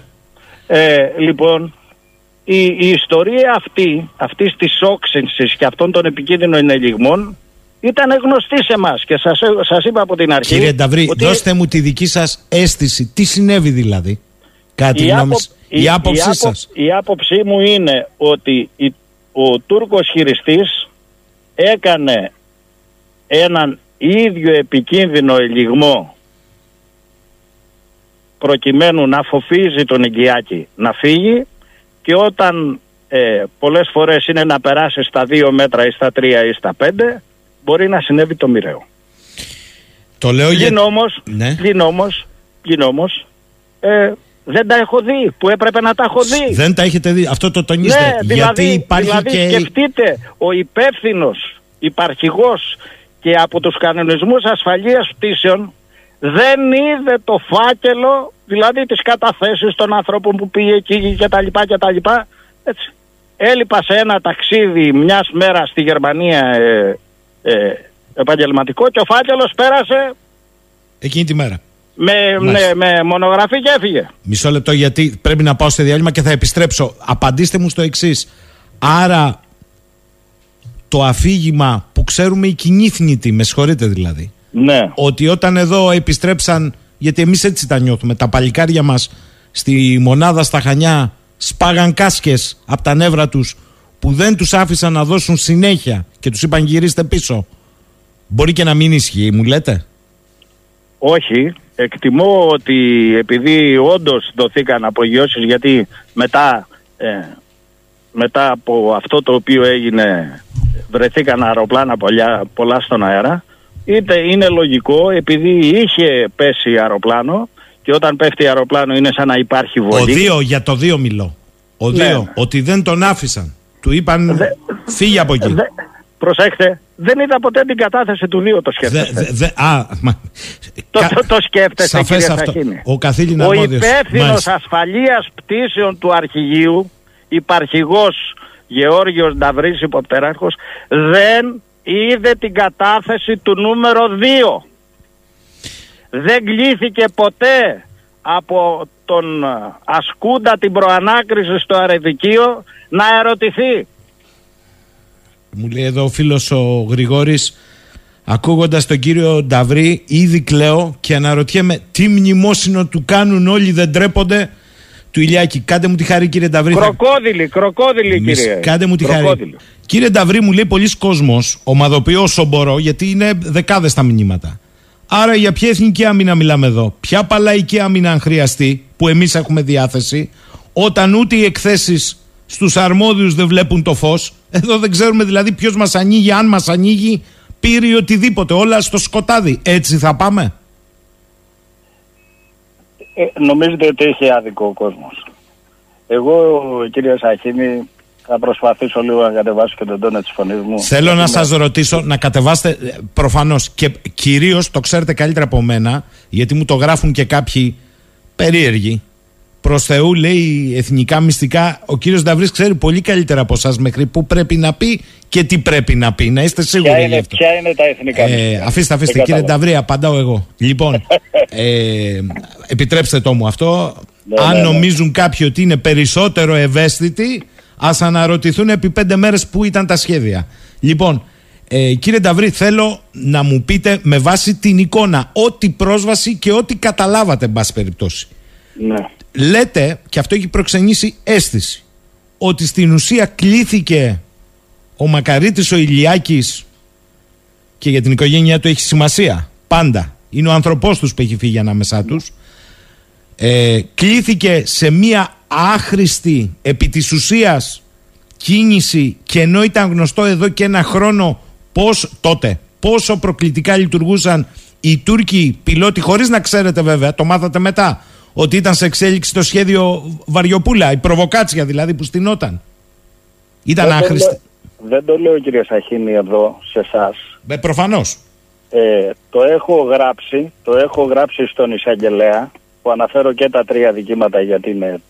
Λοιπόν, η ιστορία αυτής της όξυνσης και αυτών των επικίνδυνων ελιγμών ήταν γνωστή σε εμάς και σας είπα από την αρχή. Κύριε Νταβρή, ότι... δώστε μου τη δική σας αίσθηση. Τι συνέβη δηλαδή? Η άποψή μου είναι ότι ο Τούρκος χειριστής έκανε έναν ίδιο επικίνδυνο ελιγμό προκειμένου να φοβίζει τον Εγγυάκη να φύγει, και όταν πολλές φορές είναι να περάσει στα 2 μέτρα ή στα 3 ή στα 5, μπορεί να συνέβη το μοιραίο. Το λέω πλην για... όμως, δεν τα έχω δει που έπρεπε να τα έχω δει. Δεν τα έχετε δει, αυτό το τονίζετε. Ναι, δηλαδή, γιατί υπάρχει και... σκεφτείτε, ο υπεύθυνος υπαρχηγός και από τους κανονισμούς ασφαλείας πτήσεων δεν είδε το φάκελο, δηλαδή τις καταθέσεις των ανθρώπων που πήγε εκεί κτλ. Έλειπα σε ένα ταξίδι μιας μέρας στη Γερμανία επαγγελματικό και ο φάκελος πέρασε εκείνη τη μέρα με μονογραφή και έφυγε. Μισό λεπτό, γιατί πρέπει να πάω σε διάλειμμα και θα επιστρέψω. Απαντήστε μου στο εξής. Άρα το αφήγημα που ξέρουμε οι κινήθνητοι, με συγχωρείτε δηλαδή, ναι, ότι όταν εδώ επιστρέψαν, γιατί εμείς έτσι τα νιώθουμε, τα παλικάρια μας στη μονάδα στα Χανιά σπάγαν κάσκες από τα νεύρα τους που δεν τους άφησαν να δώσουν συνέχεια και τους είπαν γυρίστε πίσω. Μπορεί και να μην ισχύει, μου λέτε? Όχι, εκτιμώ ότι επειδή όντως δοθήκαν απογειώσεις, γιατί μετά από αυτό το οποίο έγινε βρεθήκαν αεροπλάνα πολλά στον αέρα, είτε είναι λογικό, επειδή είχε πέσει αεροπλάνο και όταν πέφτει αεροπλάνο είναι σαν να υπάρχει βολή. Για το 2 μιλώ. Ότι δεν τον άφησαν. Του είπαν φύγει από εκεί. Προσέξτε, δεν είδα ποτέ την κατάθεση του 2, το σκέφτεστε. Το σκέφτεστε, κύριε Σαχίνη. Ο υπεύθυνος ασφαλείας πτήσεων του αρχηγείου, υπαρχηγός Γεώργιος Νταβρής, υποπτέραρχος, δεν είδε την κατάθεση του νούμερο 2. Δεν κλήθηκε ποτέ από τον ασκούντα την προανάκριση στο Αρετικείο να ερωτηθεί. Μου λέει εδώ ο φίλος ο Γρηγόρης, ακούγοντας τον κύριο Νταβρή, ήδη κλαίω και αναρωτιέμαι τι μνημόσυνο του κάνουν, όλοι δεν τρέπονται, του Ηλιάκη. Κάντε μου τη χαρή, κύριε Νταβρή. Κροκόδιλοι, κροκόδιλοι, κύριε. Κάντε μου τη χαρή. Κύριε Νταβρή, μου λέει πολλοί κόσμος, ομαδοποιώ όσο μπορώ, γιατί είναι δεκάδες τα μηνύματα. Άρα για ποια εθνική άμυνα μιλάμε εδώ, ποια παλαϊκή άμυνα αν χρειαστεί, που εμείς έχουμε διάθεση, όταν ούτε οι εκθέσεις στους αρμόδιους δεν βλέπουν το φως. Εδώ δεν ξέρουμε δηλαδή ποιος μας ανοίγει, αν μας ανοίγει, πήρε οτιδήποτε, όλα στο σκοτάδι. Έτσι θα πάμε. Νομίζετε ότι έχει άδικο ο κόσμος. Εγώ, κύριε Σαχίνη, θα προσπαθήσω λίγο να κατεβάσω και τον τόνο της φωνής μου. Θέλω να σας ρωτήσω, να κατεβάσετε προφανώς και κυρίως το ξέρετε καλύτερα από μένα, γιατί μου το γράφουν και κάποιοι περίεργοι. Προς Θεού, λέει εθνικά μυστικά, ο κύριος Νταβρής ξέρει πολύ καλύτερα από εσάς μέχρι που πρέπει να πει και τι πρέπει να πει. Να είστε σίγουροι. Ποια είναι τα εθνικά μυστικά. Αφήστε κύριε Νταβρή, απαντάω εγώ. Λοιπόν, επιτρέψτε το μου αυτό. Αν νομίζουν κάποιοι ότι είναι περισσότερο ευαίσθητοι, ας αναρωτηθούν επί 5 μέρες που ήταν τα σχέδια. Λοιπόν, κύριε Νταβρή, θέλω να μου πείτε με βάση την εικόνα ό,τι πρόσβαση και ό,τι καταλάβατε, εν πάση περιπτώσει. Ναι. Λέτε, και αυτό έχει προξενήσει αίσθηση, ότι στην ουσία κλήθηκε ο Μακαρίτης ο Ηλιάκης, και για την οικογένειά του έχει σημασία πάντα, είναι ο ανθρωπός τους που έχει φύγει ανάμεσά τους, κλήθηκε σε μία άχρηστη επί της ουσίας κίνηση, και ενώ ήταν γνωστό εδώ και 1 χρόνο πόσο προκλητικά λειτουργούσαν οι Τούρκοι πιλότοι, χωρίς να ξέρετε βέβαια, το μάθατε μετά, ότι ήταν σε εξέλιξη το σχέδιο Βαριοπούλα, η προβοκάτσια δηλαδή που στηνόταν. Ήταν άχρηστη. Δεν το λέω, κύριε Σαχίνη, εδώ σε εσάς. Προφανώς. Το έχω γράψει στον εισαγγελέα, που αναφέρω και τα 3 δικήματα, γιατί είναι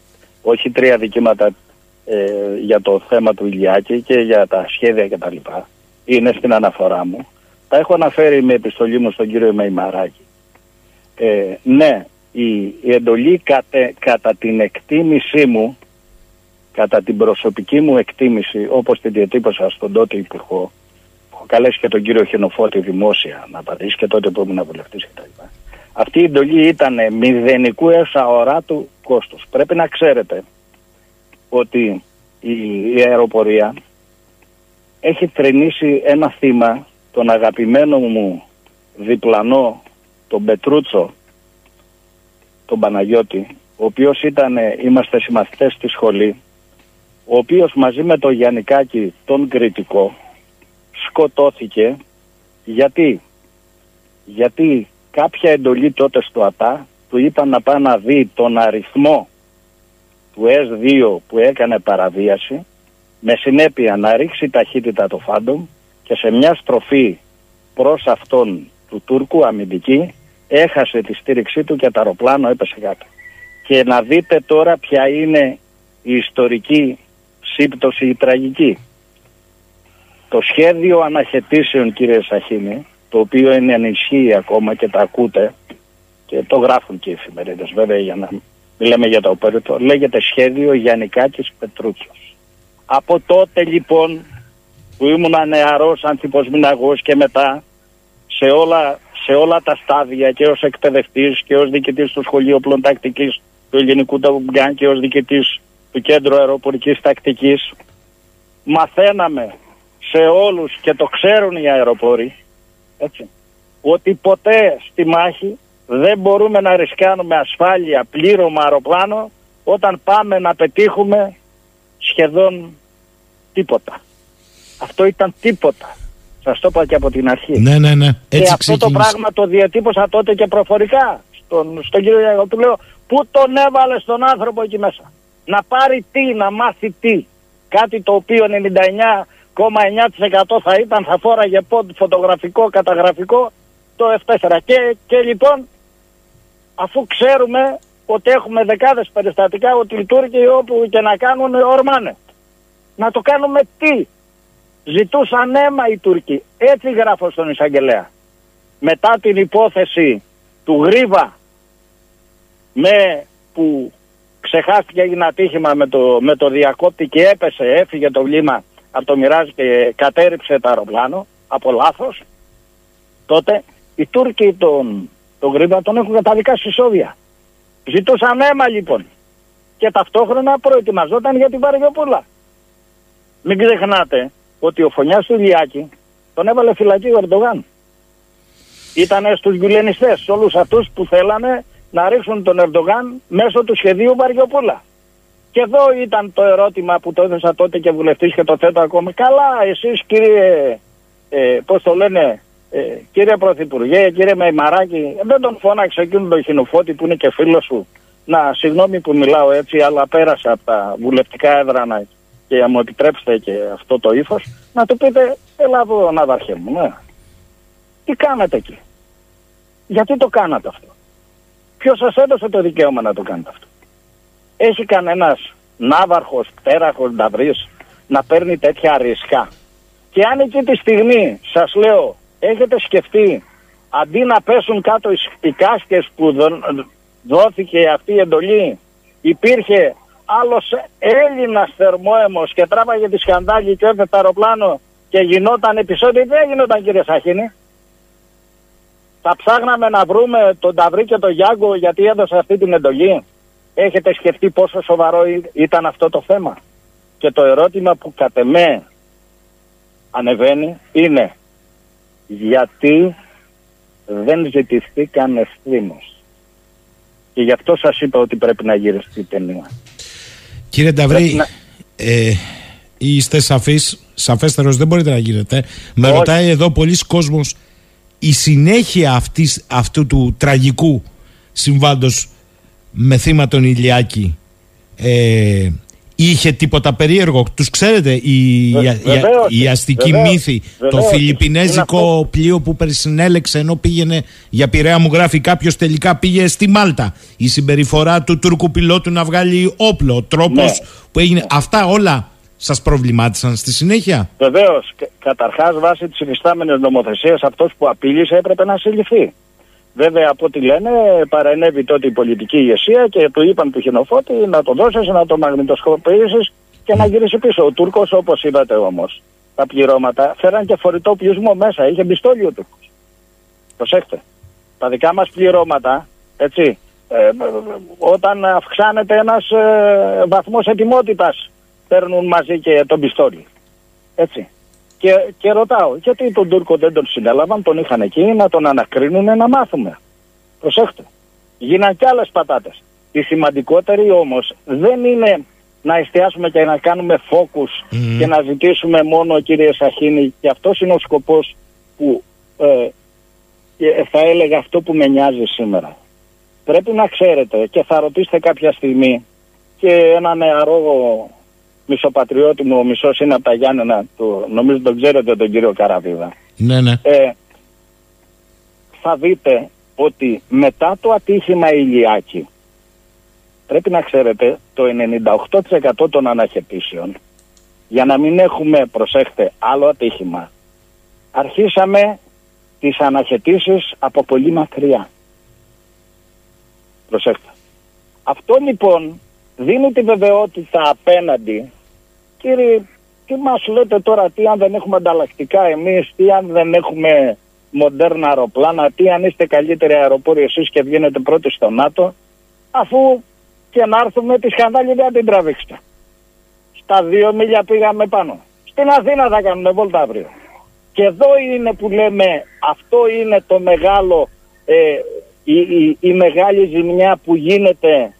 όχι 3 δικήματα για το θέμα του Ηλιάκη και για τα σχέδια κτλ. Είναι στην αναφορά μου. Τα έχω αναφέρει με επιστολή μου στον κύριο Μεϊμαράκη. Ναι. Η εντολή κατά την εκτίμησή μου, κατά την προσωπική μου εκτίμηση, όπως την διατύπωσα στον τότε υπουργό, έχω καλέσει και τον κύριο Χιονοφώτη δημόσια να απαντήσει και τότε που ήμουν βουλευτής κτλ. Αυτή η εντολή ήταν μηδενικού εσαωράτου κόστους. Πρέπει να ξέρετε ότι η αεροπορία έχει θρηνήσει ένα θύμα, τον αγαπημένο μου διπλανό, τον Πετρούτσο, τον Παναγιώτη, ο οποίος είμαστε συμμαθητές στη σχολή, ο οποίος μαζί με τον Γιαννικάκη τον κριτικό σκοτώθηκε γιατί κάποια εντολή τότε στο ΑΤΑ του ήταν να πάει να δει τον αριθμό του S2 που έκανε παραβίαση, με συνέπεια να ρίξει ταχύτητα το Phantom, και σε μια στροφή προς αυτόν του Τούρκου αμυντική έχασε τη στήριξή του και το αεροπλάνο έπεσε κάτω. Και να δείτε τώρα ποια είναι η ιστορική σύμπτωση, η τραγική. Το σχέδιο αναχαιτήσεων, κύριε Σαχίνη, το οποίο είναι ανισχύει ακόμα και τα ακούτε και το γράφουν και οι εφημερίδες, βέβαια, για να μιλάμε για το απόρριτο, λέγεται σχέδιο Γιαννικάκης Πετρούτσος. Από τότε λοιπόν που ήμουν νεαρός ανθιποσμηναγός και μετά σε όλα τα στάδια, και ως εκπαιδευτής και ως διοικητής του Σχολείου Όπλων Τακτικής του Ελληνικού Ταμπουγκάν και ως διοικητής του Κέντρου Αεροπορικής Τακτικής, μαθαίναμε σε όλους, και το ξέρουν οι αεροπόροι, έτσι, ότι ποτέ στη μάχη δεν μπορούμε να ρισκάνουμε ασφάλεια, πλήρωμα αεροπλάνο, όταν πάμε να πετύχουμε σχεδόν τίποτα. Αυτό ήταν τίποτα. Σας το είπα και από την αρχή. Ναι. Έτσι αυτό το πράγμα το διατύπωσα τότε και προφορικά στον κύριο Γιάννη. Του λέω, πού τον έβαλε τον άνθρωπο εκεί μέσα. Να πάρει τι, να μάθει τι. Κάτι το οποίο 99,9% θα ήταν, θα φόραγε πόντ, φωτογραφικό, καταγραφικό, το F4. Και λοιπόν, αφού ξέρουμε ότι έχουμε δεκάδες περιστατικά, ότι οι Τούρκοι όπου και να κάνουν ορμάνε. Να το κάνουμε τι. Ζητούσαν αίμα οι Τούρκοι. Έτσι γράφω στον εισαγγελέα. Μετά την υπόθεση του Γρίβα με που ξεχάστηκε, έγινε ατύχημα με το διακόπτη και έπεσε, έφυγε το βλήμα από το μοιράζ και κατέρριψε το αεροπλάνο από λάθος. Τότε οι Τούρκοι τον Γκρίμα τον έχουν καταδικάσει στη Σόβια. Ζητούσαν αίμα λοιπόν και ταυτόχρονα προετοιμαζόταν για την Βαρβιοπούλα. Μην ξεχνάτε ότι ο Φωνιάς του Ηλιάκη τον έβαλε φυλακή ο Ερντογάν. Ήτανε στους γκουλενιστές, όλους αυτούς που θέλανε να ρίξουν τον Ερντογάν μέσω του σχεδίου Βαρβιοπούλα. Και εδώ ήταν το ερώτημα που το έθεσα τότε και βουλευτής και το θέτω ακόμα. Καλά, εσείς κύριε, κύριε Πρωθυπουργέ, κύριε Μεϊμαράκη, δεν τον φώναξε εκείνο τον Χινοφώτη που είναι και φίλος σου? Να, συγγνώμη που μιλάω έτσι, αλλά πέρασα από τα βουλευτικά έδρανα και αν μου επιτρέψετε και αυτό το ύφος, να του πείτε, έλα εδώ ναυαρχέ μου, ναι. Τι κάνατε εκεί? Γιατί το κάνατε αυτό? Ποιος σας έδωσε το δικαίωμα να το κάνετε αυτό? Έχει κανένας ναύαρχος, πτέραχος, νταβρής να παίρνει τέτοια ρισκά? Και αν εκεί τη στιγμή, σας λέω, έχετε σκεφτεί, αντί να πέσουν κάτω οι κάσκες που δόθηκε αυτή η εντολή, υπήρχε άλλος Έλληνας θερμόαιμος και τράβαγε τη σκανδάλη και έρθε το αεροπλάνο και γινόταν επεισόδιο? Δεν γινόταν, κύριε Σαχίνη. Θα ψάχναμε να βρούμε τον Ταυρί και τον Γιάγκο γιατί έδωσε αυτή την εντολή? Έχετε σκεφτεί πόσο σοβαρό ήταν αυτό το θέμα? Και το ερώτημα που κατ' εμέ ανεβαίνει είναι γιατί δεν ζητηθήκαν ευθύνες? Και γι' αυτό σας είπα ότι πρέπει να γυριστεί η ταινία. Κύριε Νταβρή, να... είστε σαφέστερος, δεν μπορείτε να γίνετε. Με όχι. Ρωτάει εδώ πολλοί κόσμος η συνέχεια αυτού του τραγικού συμβάντος με θύμα τον Ηλιάκη είχε τίποτα περίεργο? Τους ξέρετε η αστική μύθη, το φιλιππινέζικο πλοίο που περισυνέλεξε ενώ πήγαινε για Πειραιά, μου γράφει κάποιος, τελικά πήγε στη Μάλτα. Η συμπεριφορά του Τούρκου πιλότου να βγάλει όπλο, ο τρόπος που έγινε, αυτά όλα σας προβλημάτισαν στη συνέχεια? Βεβαίως, καταρχάς βάσει τις υφιστάμενες νομοθεσίες αυτός που απείλησε έπρεπε να συλληφθεί. Βέβαια από ό,τι λένε παρενέβη τότε η πολιτική ηγεσία και του είπαν του Χινοφώτη να το δώσεις, να το μαγνητοσκοπήσεις και να γυρίσει πίσω. Ο Τούρκος, όπως είπατε όμως, τα πληρώματα φέραν και φορητό πλοισμό μέσα, είχε μπιστόλι ο Τούρκος. Προσέχτε, τα δικά μας πληρώματα, έτσι, όταν αυξάνεται ένας βαθμός ετοιμότητας παίρνουν μαζί και τον πιστόλι. Έτσι. Και ρωτάω, γιατί τον Τούρκο δεν τον συνέλαβαν, τον είχαν εκεί να τον ανακρίνουν, να μάθουμε. Προσέχτε. Γίναν κι άλλες πατάτες. Η σημαντικότερη όμως δεν είναι να εστιάσουμε και να κάνουμε focus και να ζητήσουμε μόνο, κύριε Σαχίνη, και αυτός είναι ο σκοπός που θα έλεγα αυτό που με νοιάζει σήμερα. Πρέπει να ξέρετε και θα ρωτήσετε κάποια στιγμή και ένα νεαρό μισοπατριώτη μου, ο μισός είναι από τα Γιάννενα, νομίζω τον ξέρετε τον κύριο Καραβίδα. Ναι, ναι. Θα δείτε ότι μετά το ατύχημα Ηλιάκη, πρέπει να ξέρετε, το 98% των αναχαιτήσεων, για να μην έχουμε, προσέχτε, άλλο ατύχημα, αρχίσαμε τις αναχαιτήσεις από πολύ μακριά. Προσέχτε. Αυτό λοιπόν δίνει τη βεβαιότητα απέναντι. Κύριε, τι μας λέτε τώρα, τι αν δεν έχουμε ανταλλακτικά εμείς, τι αν δεν έχουμε μοντέρνα αεροπλάνα, τι αν είστε καλύτεροι αεροπόροι εσείς και βγαίνετε πρώτοι στο ΝΑΤΟ, αφού και να έρθουμε τη σκανδάλη δεν την τραβήξτε. Στα 2 μίλια πήγαμε πάνω. Στην Αθήνα θα κάνουμε βόλτα αύριο. Και εδώ είναι που λέμε, αυτό είναι το μεγάλο, η μεγάλη ζημιά που γίνεται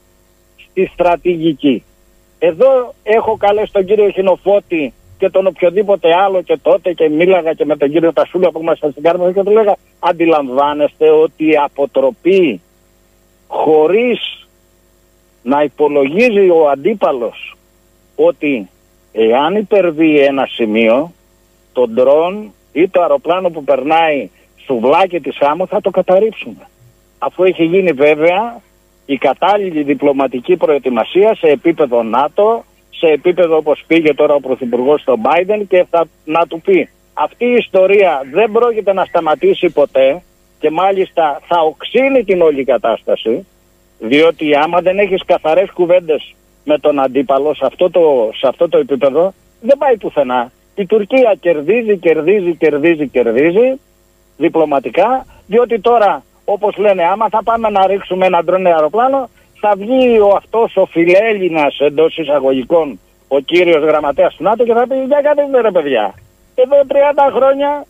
στη στρατηγική. Εδώ έχω καλέσει τον κύριο Χινοφώτη και τον οποιοδήποτε άλλο και τότε και μίλαγα και με τον κύριο Τασούλα που ήμασταν στην Κάρμανα και του λέγα, αντιλαμβάνεστε ότι η αποτροπή χωρίς να υπολογίζει ο αντίπαλος ότι εάν υπερβεί ένα σημείο, το ντρόν ή το αεροπλάνο που περνάει σουβλάκι της άμμου θα το καταρρίψουμε. Αφού έχει γίνει βέβαια η κατάλληλη διπλωματική προετοιμασία σε επίπεδο ΝΑΤΟ, σε επίπεδο όπως πήγε τώρα ο Πρωθυπουργός στον Μπάιντεν και θα να του πει αυτή η ιστορία δεν πρόκειται να σταματήσει ποτέ και μάλιστα θα οξύνει την όλη κατάσταση Διότι άμα δεν έχεις καθαρές κουβέντες με τον αντίπαλο σε αυτό το επίπεδο, δεν πάει πουθενά. Η Τουρκία κερδίζει διπλωματικά, διότι τώρα, όπως λένε, άμα θα πάμε να ρίξουμε έναν ντρόν αεροπλάνο, θα βγει αυτός ο φιλέλληνας εντός εισαγωγικών, ο κύριος γραμματέας του ΝΑΤΟ, και θα πει: για καθίστε ρε παιδιά, εδώ 30 χρόνια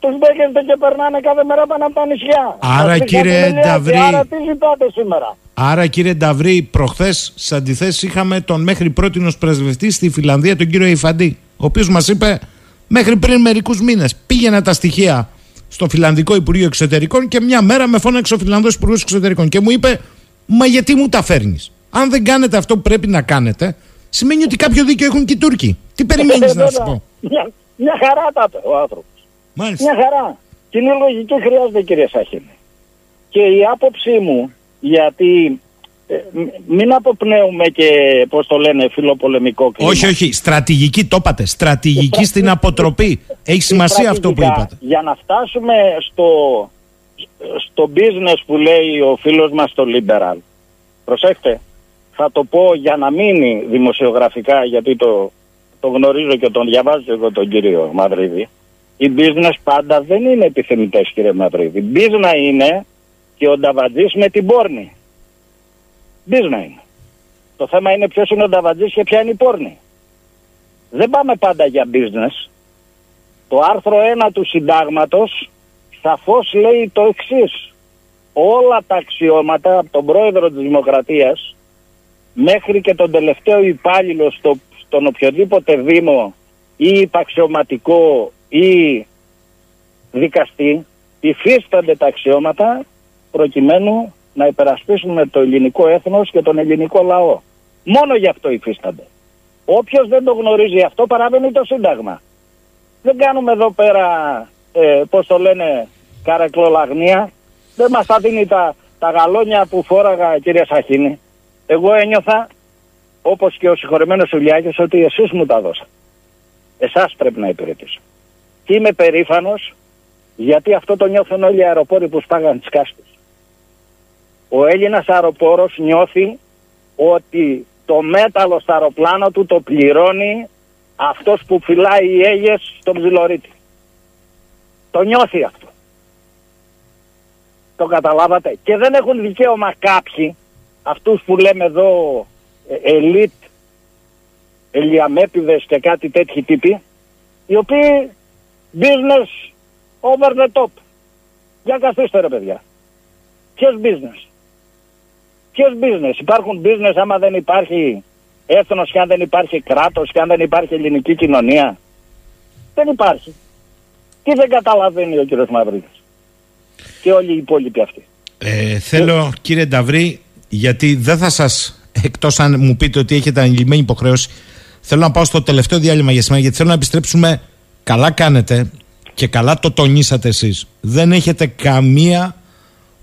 τους δέχεστε και περνάνε κάθε μέρα πάνω από τα νησιά. Άρα κύριε Νταβρή, άρα τι ζητάτε σήμερα? Άρα κύριε Νταβρή, προχθές στις αντιθέσεις είχαμε τον μέχρι πρότινος πρεσβευτή στη Φιλανδία, τον κύριο Ιφαντή, ο οποίος μας είπε μέχρι πριν μερικούς μήνες, πήγαινα τα στοιχεία στο Φιλανδικό Υπουργείο Εξωτερικών και μια μέρα με φώναξε ο Φιλανδός Υπουργός Εξωτερικών και μου είπε: μα γιατί μου τα φέρνεις? Αν δεν κάνετε αυτό που πρέπει να κάνετε, σημαίνει ότι κάποιο δίκιο έχουν και οι Τούρκοι. Τι περιμένεις να σου πω? Μια χαρά τα ο άνθρωπος. Μάλιστα. Μια χαρά. Την λογική χρειάζεται, κύριε Σαχίνη. Και η άποψή μου, γιατί μην αποπνέουμε και, πώς το λένε, φιλοπολεμικό κλίμα. Όχι, στρατηγική το είπατε. Στρατηγική στην αποτροπή. Έχει σημασία αυτό που είπατε. Για να φτάσουμε στο business που λέει ο φίλος μας το liberal. Προσέχτε, θα το πω για να μείνει δημοσιογραφικά, γιατί το γνωρίζω και τον διαβάζω εγώ τον κύριο Μαυρίδη. Οι business πάντα δεν είναι επιθυμητές, κύριε Μαυρίδη. Business είναι και ο νταβαντζής με την πόρνη. Business είναι. Το θέμα είναι ποιος είναι ο νταβαντζής και ποια είναι η πόρνη. Δεν πάμε πάντα για business. Το άρθρο 1 του συντάγματος σαφώς λέει το εξής: όλα τα αξιώματα από τον πρόεδρο της Δημοκρατίας μέχρι και τον τελευταίο υπάλληλο στον οποιοδήποτε δήμο ή υπαξιωματικό ή δικαστή, υφίστανται τα αξιώματα προκειμένου να υπερασπίσουμε το ελληνικό έθνος και τον ελληνικό λαό. Μόνο γι' αυτό υφίστανται. Όποιος δεν το γνωρίζει αυτό παραβαίνει το Σύνταγμα. Δεν κάνουμε εδώ πέρα, πώς το λένε, καρεκλολαγνία. Δεν μας θα δίνει τα γαλόνια που φόραγα, κύριε Σαχίνη. Εγώ ένιωθα, όπως και ο συγχωρεμένος Ουλιάκης, ότι εσείς μου τα δώσατε. Εσάς πρέπει να υπηρετήσω. Και είμαι περήφανος, γιατί αυτό το νιώθουν όλοι οι αεροπόροι που σπάγαν τις κάσκες. Ο Έλληνας αεροπόρος νιώθει ότι το μέταλλο στα αεροπλάνα του το πληρώνει αυτός που φυλάει οι Αίγες στον ψιλορίτη. Το νιώθει αυτό. Το καταλάβατε? Και δεν έχουν δικαίωμα κάποιοι, αυτούς που λέμε εδώ ελίτ, ελιαμέπηδες και κάτι τέτοιοι τύποι, οι οποίοι business over the top. Για καθίστε ρε παιδιά. Ποιος business. Υπάρχουν business άμα δεν υπάρχει έθνος και αν δεν υπάρχει κράτος και αν δεν υπάρχει ελληνική κοινωνία? Δεν υπάρχει. Τι δεν καταλαβαίνει ο κύριος Μαυρίδης και όλοι οι υπόλοιποι αυτοί? Θέλω κύριε Νταβρή, γιατί δεν θα σας, εκτός αν μου πείτε ότι έχετε ανηλυμένη υποχρέωση, θέλω να πάω στο τελευταίο διάλειμμα για σήμερα, γιατί θέλω να επιστρέψουμε. Καλά κάνετε και καλά το τονίσατε εσείς. Δεν έχετε καμία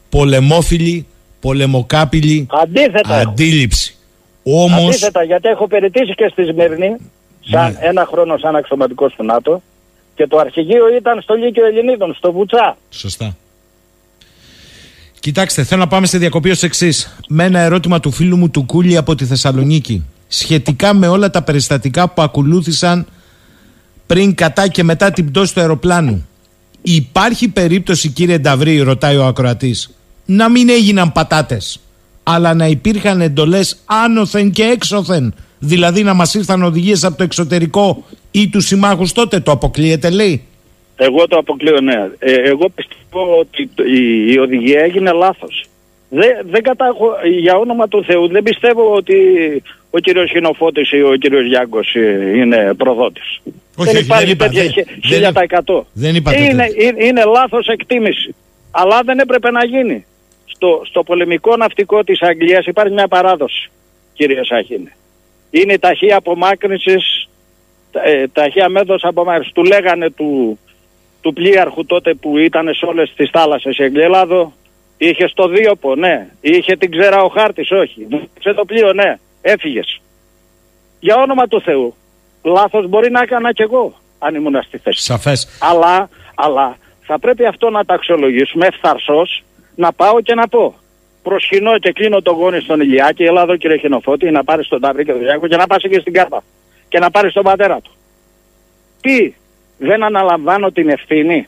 πολεμόφιλη, πολεμοκάπηλη αντίληψη. Όμως... αντίθετα, γιατί έχω περιτήσει και στη Σμύρνη ένα χρόνο σαν αξιωματικός του ΝΑΤΟ και το αρχηγείο ήταν στο Λύκειο Ελληνίδων, στο Βουτσά. Σωστά. Κοιτάξτε, θέλω να πάμε σε διακοπή ως εξής. Με ένα ερώτημα του φίλου μου του Κούλη από τη Θεσσαλονίκη, σχετικά με όλα τα περιστατικά που ακολούθησαν πριν, κατά και μετά την πτώση του αεροπλάνου. Υπάρχει περίπτωση, κύριε Νταβρή, ρωτάει ο ακροατής, να μην έγιναν πατάτες, αλλά να υπήρχαν εντολές άνωθεν και έξωθεν? Δηλαδή να μας ήρθαν οδηγίες από το εξωτερικό ή τους συμμάχους τότε? Το αποκλείεται, λέει. Εγώ το αποκλείω, ναι. Εγώ πιστεύω ότι η οδηγία έγινε λάθος. Για όνομα του Θεού, δεν πιστεύω ότι ο κύριος Χινοφώτης ή ο κύριος Γιάγκος είναι προδότης. Όχι, δεν υπάρχει τέτοια 1000%. Είναι λάθος εκτίμηση. Αλλά δεν έπρεπε να γίνει. Στο πολεμικό ναυτικό της Αγγλίας υπάρχει μια παράδοση, κύριε Σαχίνη. Είναι η ταχεία απομάκρυνση, ταχεία μέθοδος απομάκρυνση. Του λέγανε του πλοίαρχου τότε που ήταν σε όλες τις θάλασσες η Αγγελάδο, είχε στο Δίωπο, ναι. Είχε την ξέρα ο χάρτης, όχι. Σε το πλοίο, ναι. Έφυγες. Για όνομα του Θεού. Λάθος μπορεί να έκανα κι εγώ, αν ήμουν στη θέση. Σαφές. Αλλά θα πρέπει αυτό να τα αξιολογήσουμε ευθαρσώς, να πάω και να πω. προσκυνώ και κλείνω το γόνι στον Ηλιάκη. Έλα εδώ κύριε Χινοφώτη, να πάρεις τον Ταύρη και τον Ιάκο και να πας και στην Κάρπα. Και να πάρεις τον πατέρα του. Τι, δεν αναλαμβάνω την ευθύνη.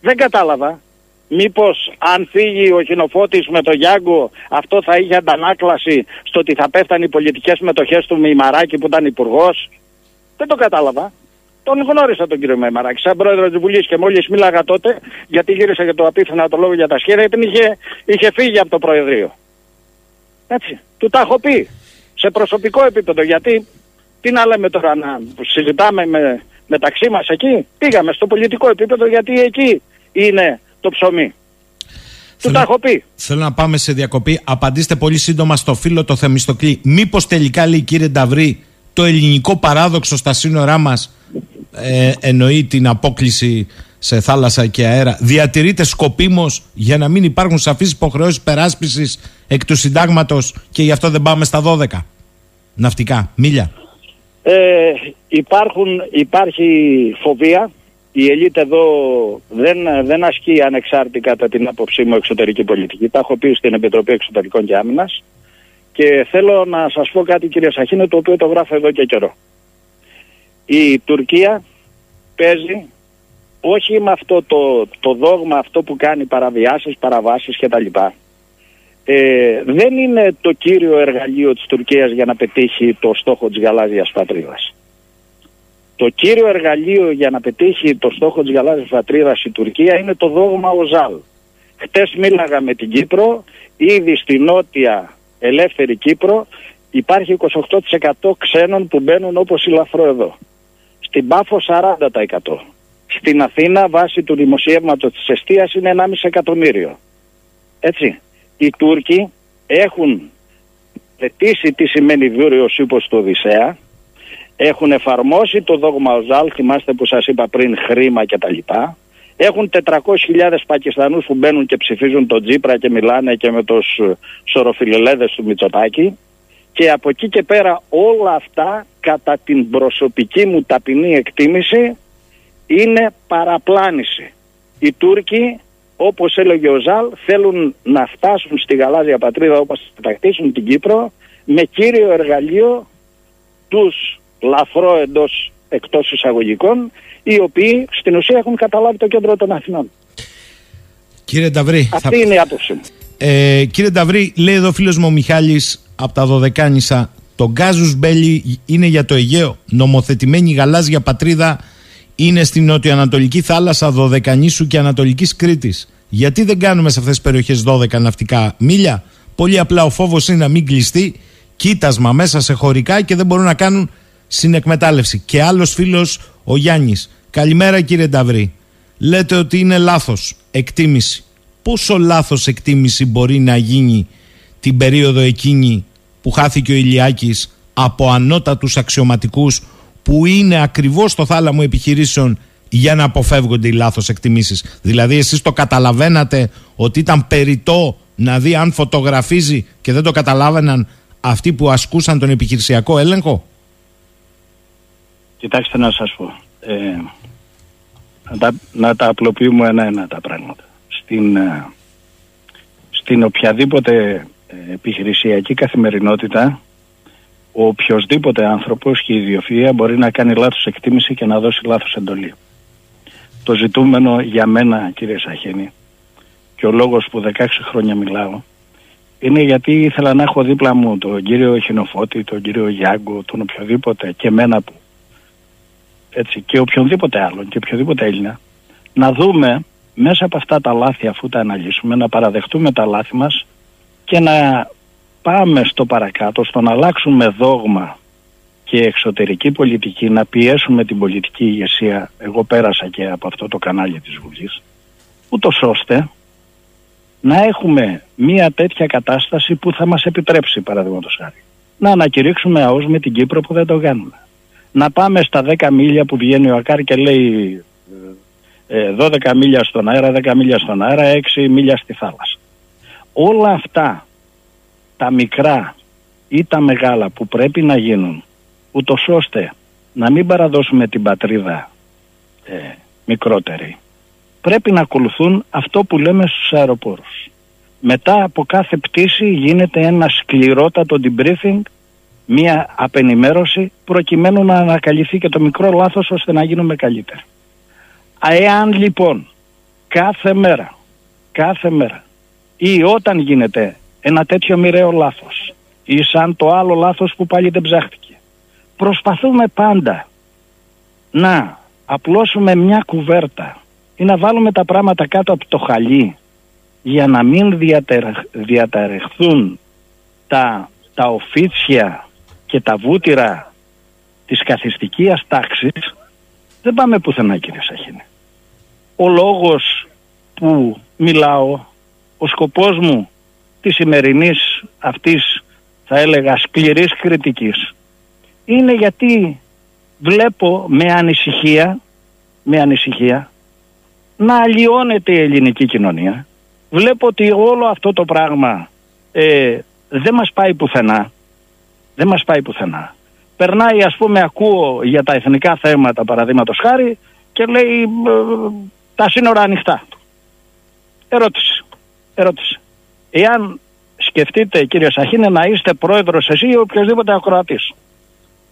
Δεν κατάλαβα. Μήπως αν φύγει ο Χινοφώτης με τον Γιάνγκο, αυτό θα είχε αντανάκλαση στο ότι θα πέφτανε οι πολιτικές μετοχές του Μημαράκη που ήταν υπουργός. Δεν το κατάλαβα. Τον γνώρισα τον κύριο Μημαράκη σαν πρόεδρο της Βουλής και μόλις μίλαγα τότε, γιατί γύρισα για το απίθανα το λόγο για τα σχέδια, γιατί είχε φύγει από το Προεδρείο. Έτσι. Του τα έχω πει. Σε προσωπικό επίπεδο. Γιατί τι να λέμε τώρα, να συζητάμε μεταξύ μας εκεί. Πήγαμε στο πολιτικό επίπεδο, γιατί εκεί είναι το ψωμί. Του τα έχω πει. Θέλω να πάμε σε διακοπή. Απαντήστε πολύ σύντομα στο φίλο το Θεμιστοκλή. Μήπως τελικά, λέει κύριε Νταυρή, το ελληνικό παράδοξο στα σύνορά μας εννοεί την απόκληση σε θάλασσα και αέρα, διατηρείται σκοπίμως για να μην υπάρχουν σαφείς υποχρεώσεις περάσπισης εκ του συντάγματος και γι' αυτό δεν πάμε στα 12 ναυτικά μίλια? Υπάρχει φοβία. Η ελίτ εδώ δεν ασκεί ανεξάρτητη, κατά την άποψή μου, εξωτερική πολιτική. Τα έχω πει στην Επιτροπή Εξωτερικών και Άμυνας. Και θέλω να σας πω κάτι, κύριε Σαχίνο, το οποίο το γράφω εδώ και καιρό. Η Τουρκία παίζει όχι με αυτό το δόγμα, αυτό που κάνει παραβιάσεις, παραβάσεις κτλ. Δεν είναι το κύριο εργαλείο της Τουρκίας για να πετύχει το στόχο της γαλάζιας πατρίδας. Το κύριο εργαλείο για να πετύχει το στόχο της γαλάζιας πατρίδας η Τουρκία είναι το δόγμα ΟΖΑΛ. Χτες μίλαγα με την Κύπρο, ήδη στη νότια ελεύθερη Κύπρο υπάρχει 28% ξένων που μπαίνουν όπως ηλαφρό εδώ. Στην Πάφο 40%. Στην Αθήνα βάσει του δημοσιεύματος της Εστίας είναι 1,5 εκατομμύριο. Έτσι. Οι Τούρκοι έχουν θετήσει τι σημαίνει Δούριος ύπος του Οδυσσέα. Έχουν εφαρμόσει το δόγμα ΟΖΑΛ, θυμάστε που σας είπα πριν, χρήμα κτλ. Έχουν 400.000 Πακιστανούς που μπαίνουν και ψηφίζουν τον Τσίπρα και μιλάνε και με τους σωροφιλελέδες του Μητσοτάκη. Και από εκεί και πέρα όλα αυτά, κατά την προσωπική μου ταπεινή εκτίμηση, είναι παραπλάνηση. Οι Τούρκοι, όπως έλεγε ο ΟΖΑΛ, θέλουν να φτάσουν στη γαλάζια πατρίδα όπως θα τακτήσουν την Κύπρο, με κύριο εργαλείο τους λαφρό εκτός εισαγωγικών, οι οποίοι στην ουσία έχουν καταλάβει το κέντρο των Αθηνών. Κύριε Νταυρή, αυτή είναι η άποψη μου. Κύριε Νταυρή, λέει εδώ φίλος μου ο Μιχάλης από τα Δωδεκάνησα, το Γκάζους Μπέλι είναι για το Αιγαίο. Νομοθετημένη γαλάζια πατρίδα είναι στην νοτιοανατολική θάλασσα Δωδεκανήσου και Ανατολικής Κρήτης. Γιατί δεν κάνουμε σε αυτές τις περιοχές 12 ναυτικά μίλια? Πολύ απλά ο φόβος είναι να μην κλειστεί κοίτασμα μέσα σε χωρικά και δεν μπορούν να κάνουν συνεκμετάλλευση. Και άλλος φίλος, ο Γιάννης. Καλημέρα κύριε Νταυρή. Λέτε ότι είναι λάθος εκτίμηση. Πόσο λάθος εκτίμηση μπορεί να γίνει την περίοδο εκείνη που χάθηκε ο Ηλιάκης από ανώτατους αξιωματικούς που είναι ακριβώς στο θάλαμο επιχειρήσεων για να αποφεύγονται οι λάθος εκτιμήσεις? Δηλαδή εσείς το καταλαβαίνατε ότι ήταν περιττό να δει αν φωτογραφίζει και δεν το καταλάβαιναν αυτοί που ασκούσαν τον επιχειρησιακό έλεγχο? Κοιτάξτε να σας πω, να τα απλοποιούμε ένα-ένα τα πράγματα. Στην οποιαδήποτε επιχειρησιακή καθημερινότητα, ο οποιοσδήποτε άνθρωπος και η ιδιοφυΐα μπορεί να κάνει λάθος εκτίμηση και να δώσει λάθος εντολή. Το ζητούμενο για μένα, κύριε Σαχίνη, και ο λόγος που 16 χρόνια μιλάω, είναι γιατί ήθελα να έχω δίπλα μου τον κύριο Χινοφώτη, τον κύριο Γιάνγκο, τον οποιοδήποτε και εμένα που... Έτσι, και οποιονδήποτε άλλον και οποιοδήποτε Έλληνα, να δούμε μέσα από αυτά τα λάθη, αφού τα αναλύσουμε, να παραδεχτούμε τα λάθη μας και να πάμε στο παρακάτω, στο να αλλάξουμε δόγμα και εξωτερική πολιτική, να πιέσουμε την πολιτική ηγεσία. Εγώ πέρασα και από αυτό το κανάλι της Βουλής, ούτως ώστε να έχουμε μια τέτοια κατάσταση που θα μας επιτρέψει, παραδείγματος χάρη, να ανακηρύξουμε ΑΟΣ με την Κύπρο που δεν το κάνουμε. Να πάμε στα 10 μίλια που βγαίνει ο Ακάρ και λέει 12 μίλια στον αέρα, 10 μίλια στον αέρα, 6 μίλια στη θάλασσα. Όλα αυτά τα μικρά ή τα μεγάλα που πρέπει να γίνουν, ούτως ώστε να μην παραδώσουμε την πατρίδα μικρότερη, πρέπει να ακολουθούν αυτό που λέμε στους αεροπόρους. Μετά από κάθε πτήση γίνεται ένα σκληρότατο debriefing, μία απενημέρωση, προκειμένου να ανακαλυφθεί και το μικρό λάθος ώστε να γίνουμε καλύτερα. Εάν λοιπόν κάθε μέρα ή όταν γίνεται ένα τέτοιο μοιραίο λάθος ή σαν το άλλο λάθος που πάλι δεν ψάχτηκε, προσπαθούμε πάντα να απλώσουμε μια κουβέρτα ή να βάλουμε τα πράγματα κάτω από το χαλί για να μην διαταρεχθούν τα οφίτσια και τα βούτυρα της καθιστικίας τάξης, δεν πάμε πουθενά, κύριε Σαχίνη. Ο λόγος που μιλάω, ο σκοπός μου της σημερινής αυτής, θα έλεγα, σκληρής κριτικής, είναι γιατί βλέπω με ανησυχία να αλλοιώνεται η ελληνική κοινωνία. Βλέπω ότι όλο αυτό το πράγμα δεν μας πάει πουθενά. Δεν μας πάει πουθενά. Περνάει, ας πούμε, ακούω για τα εθνικά θέματα, παραδείγματος χάρη, και λέει τα σύνορα ανοιχτά. Ερώτηση. Εάν σκεφτείτε, κύριε Σαχίνε, να είστε πρόεδρος εσύ ή οποιοδήποτε ακροατής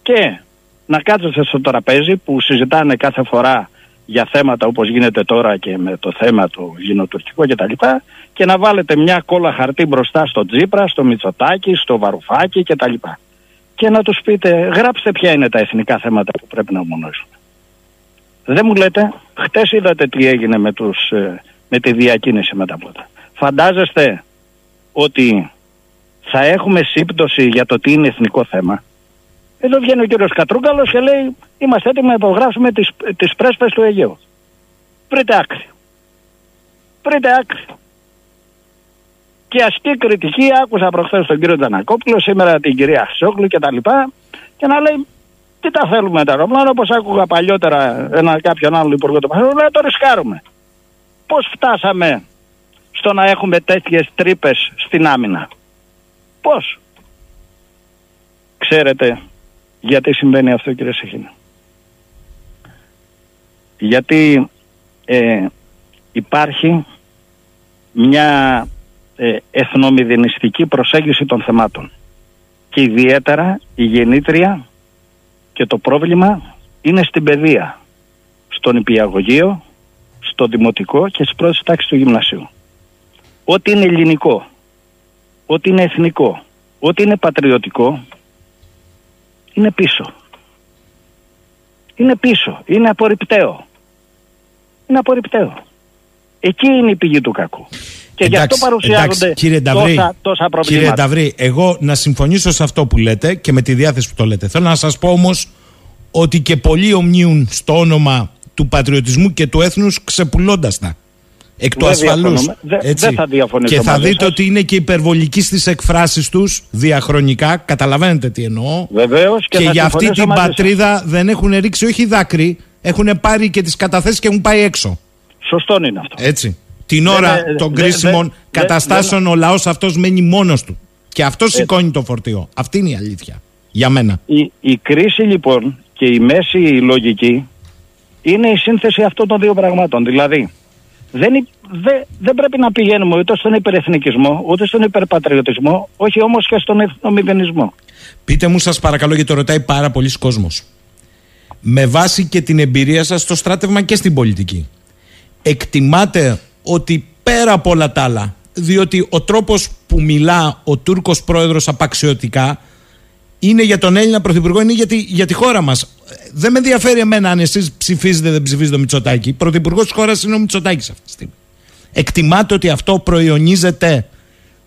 και να κάτσετε στο τραπέζι που συζητάνε κάθε φορά για θέματα όπως γίνεται τώρα και με το θέμα του ελληνοτουρκικό κτλ. Και να βάλετε μια κόλλα χαρτί μπροστά στο Τσίπρα, στο Μητσοτάκη, στο Βαρουφάκη κτλ. Και να τους πείτε, γράψτε ποια είναι τα εθνικά θέματα που πρέπει να ομονοήσουμε. Δεν μου λέτε, χτες είδατε τι έγινε με τη διακίνηση με τα πλώτα. Φαντάζεστε ότι θα έχουμε σύμπτωση για το τι είναι εθνικό θέμα? Εδώ βγαίνει ο κύριος Κατρούγκαλος και λέει είμαστε έτοιμοι να υπογράψουμε τις πρέσπες του Αιγαίου. Βρείτε άκρη. Και ασκεί κριτική, άκουσα προχθές τον κύριο Τζανακόπουλο, σήμερα την κυρία Χρυσόγλου και τα λοιπά, και να λέει τι τα θέλουμε τα αεροπλάνα, όπως άκουγα παλιότερα κάποιον άλλον υπουργό του Πασόκ, να το ρισκάρουμε. Πώς φτάσαμε στο να έχουμε τέτοιες τρύπες στην άμυνα? Πώς? Ξέρετε γιατί συμβαίνει αυτό, κύριε Σαχίνη? Γιατί υπάρχει μια εθνομηδενιστική προσέγγιση των θεμάτων. Και ιδιαίτερα η γεννήτρια και το πρόβλημα είναι στην παιδεία, στον νηπιαγωγείο, στο δημοτικό και στις πρώτες τάξεις του γυμνασίου. Ό,τι είναι ελληνικό, ό,τι είναι εθνικό, ό,τι είναι πατριωτικό, είναι πίσω. Είναι απορριπταίο. Εκεί είναι η πηγή του κακού. Και εντάξει, γι' αυτό παρουσιάζονται τόσα προβλήματα. Κύριε Νταβρή, εγώ να συμφωνήσω σε αυτό που λέτε και με τη διάθεση που το λέτε. Θέλω να σας πω όμως ότι και πολλοί ομνίουν στο όνομα του πατριωτισμού και του έθνους ξεπουλώντας τα. Εκ του ασφαλούς. Δεν θα διαφωνήσω. Και θα δείτε ότι είναι και υπερβολική στις εκφράσεις τους διαχρονικά. Καταλαβαίνετε τι εννοώ. Βεβαίως, και για αυτή την πατρίδα δεν έχουν ρίξει όχι δάκρυ, έχουν πάρει και τις καταθέσεις και έχουν πάει έξω. Σωστόν είναι αυτό. Έτσι. Την ώρα των κρίσιμων καταστάσεων ο λαός αυτός μένει μόνος του. Και αυτό σηκώνει το φορτίο. Αυτή είναι η αλήθεια. Για μένα. Η κρίση λοιπόν και η μέση λογική είναι η σύνθεση αυτών των δύο πραγμάτων. Δηλαδή, δεν πρέπει να πηγαίνουμε ούτε στον υπερεθνικισμό, ούτε στον υπερπατριωτισμό, όχι όμως και στον εθνομηδενισμό. Πείτε μου, σας παρακαλώ, γιατί το ρωτάει πάρα πολλοί κόσμος. Με βάση και την εμπειρία σας στο στράτευμα και στην πολιτική, εκτιμάτε ότι πέρα από όλα τα άλλα, διότι ο τρόπος που μιλά ο Τούρκος πρόεδρος απαξιωτικά είναι για τον Έλληνα πρωθυπουργό, είναι για τη χώρα μας. Δεν με ενδιαφέρει εμένα αν εσείς ψηφίζετε, δεν ψηφίζετε το Μητσοτάκη. Πρωθυπουργός της χώρας είναι ο Μητσοτάκης αυτή τη στιγμή. Εκτιμάτε ότι αυτό προϊονίζεται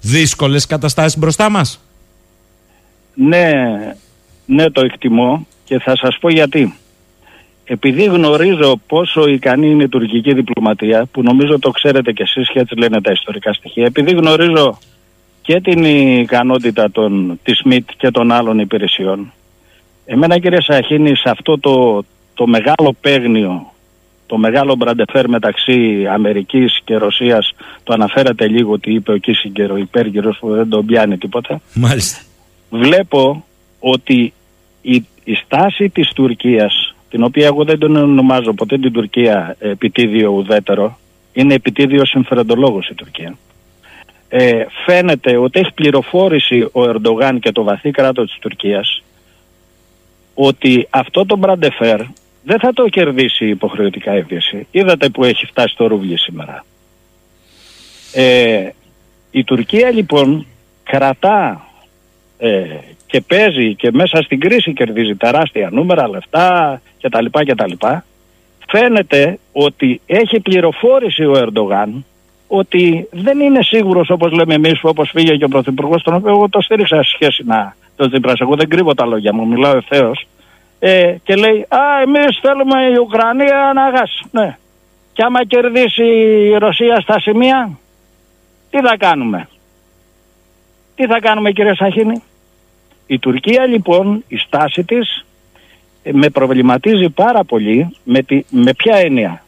δύσκολες καταστάσεις μπροστά μας? Ναι, το εκτιμώ και θα σας πω γιατί. Επειδή γνωρίζω πόσο ικανή είναι η τουρκική διπλωματία, που νομίζω το ξέρετε κι εσείς και έτσι λένε τα ιστορικά στοιχεία, επειδή γνωρίζω και την ικανότητα της ΣΜΙΤ και των άλλων υπηρεσιών, εμένα, κύριε Σαχίνη, σε αυτό το μεγάλο παίγνιο, το μεγάλο μπραντεφέρ μεταξύ Αμερικής και Ρωσίας, το αναφέρατε λίγο ότι είπε ο Κίσιγκερ, ο υπέργυρος που δεν τον πιάνει τίποτα. Μάλιστα. Βλέπω ότι η στάση της Τουρκίας, την οποία εγώ δεν τον ονομάζω ποτέ την Τουρκία επιτίδιο ουδέτερο, είναι επιτίδιο συμφεροντολόγος η Τουρκία. φαίνεται ότι έχει πληροφόρηση ο Ερντογάν και το βαθύ κράτος της Τουρκίας ότι αυτό το μπραντεφέρ δεν θα το κερδίσει υποχρεωτικά η Δύση. Είδατε που έχει φτάσει το ρούβλι σήμερα. Η Τουρκία λοιπόν κρατά και παίζει και μέσα στην κρίση κερδίζει τεράστια νούμερα, λεφτά κτλ. Φαίνεται ότι έχει πληροφόρηση ο Ερντογάν ότι δεν είναι σίγουρος, όπως λέμε εμείς, όπως φύγε και ο Πρωθυπουργός, τον οποίο εγώ το στήριξα σε σχέση να τον Τσίπρα. Εγώ δεν κρύβω τα λόγια μου, μιλάω ευθέως. Και λέει, εμείς θέλουμε η Ουκρανία να αγάσει. Ναι. Και άμα κερδίσει η Ρωσία στα σημεία, τι θα κάνουμε. Τι θα κάνουμε, κύριε Σαχίνη. Η Τουρκία λοιπόν, η στάση της, με προβληματίζει πάρα πολύ. Με ποια έννοια?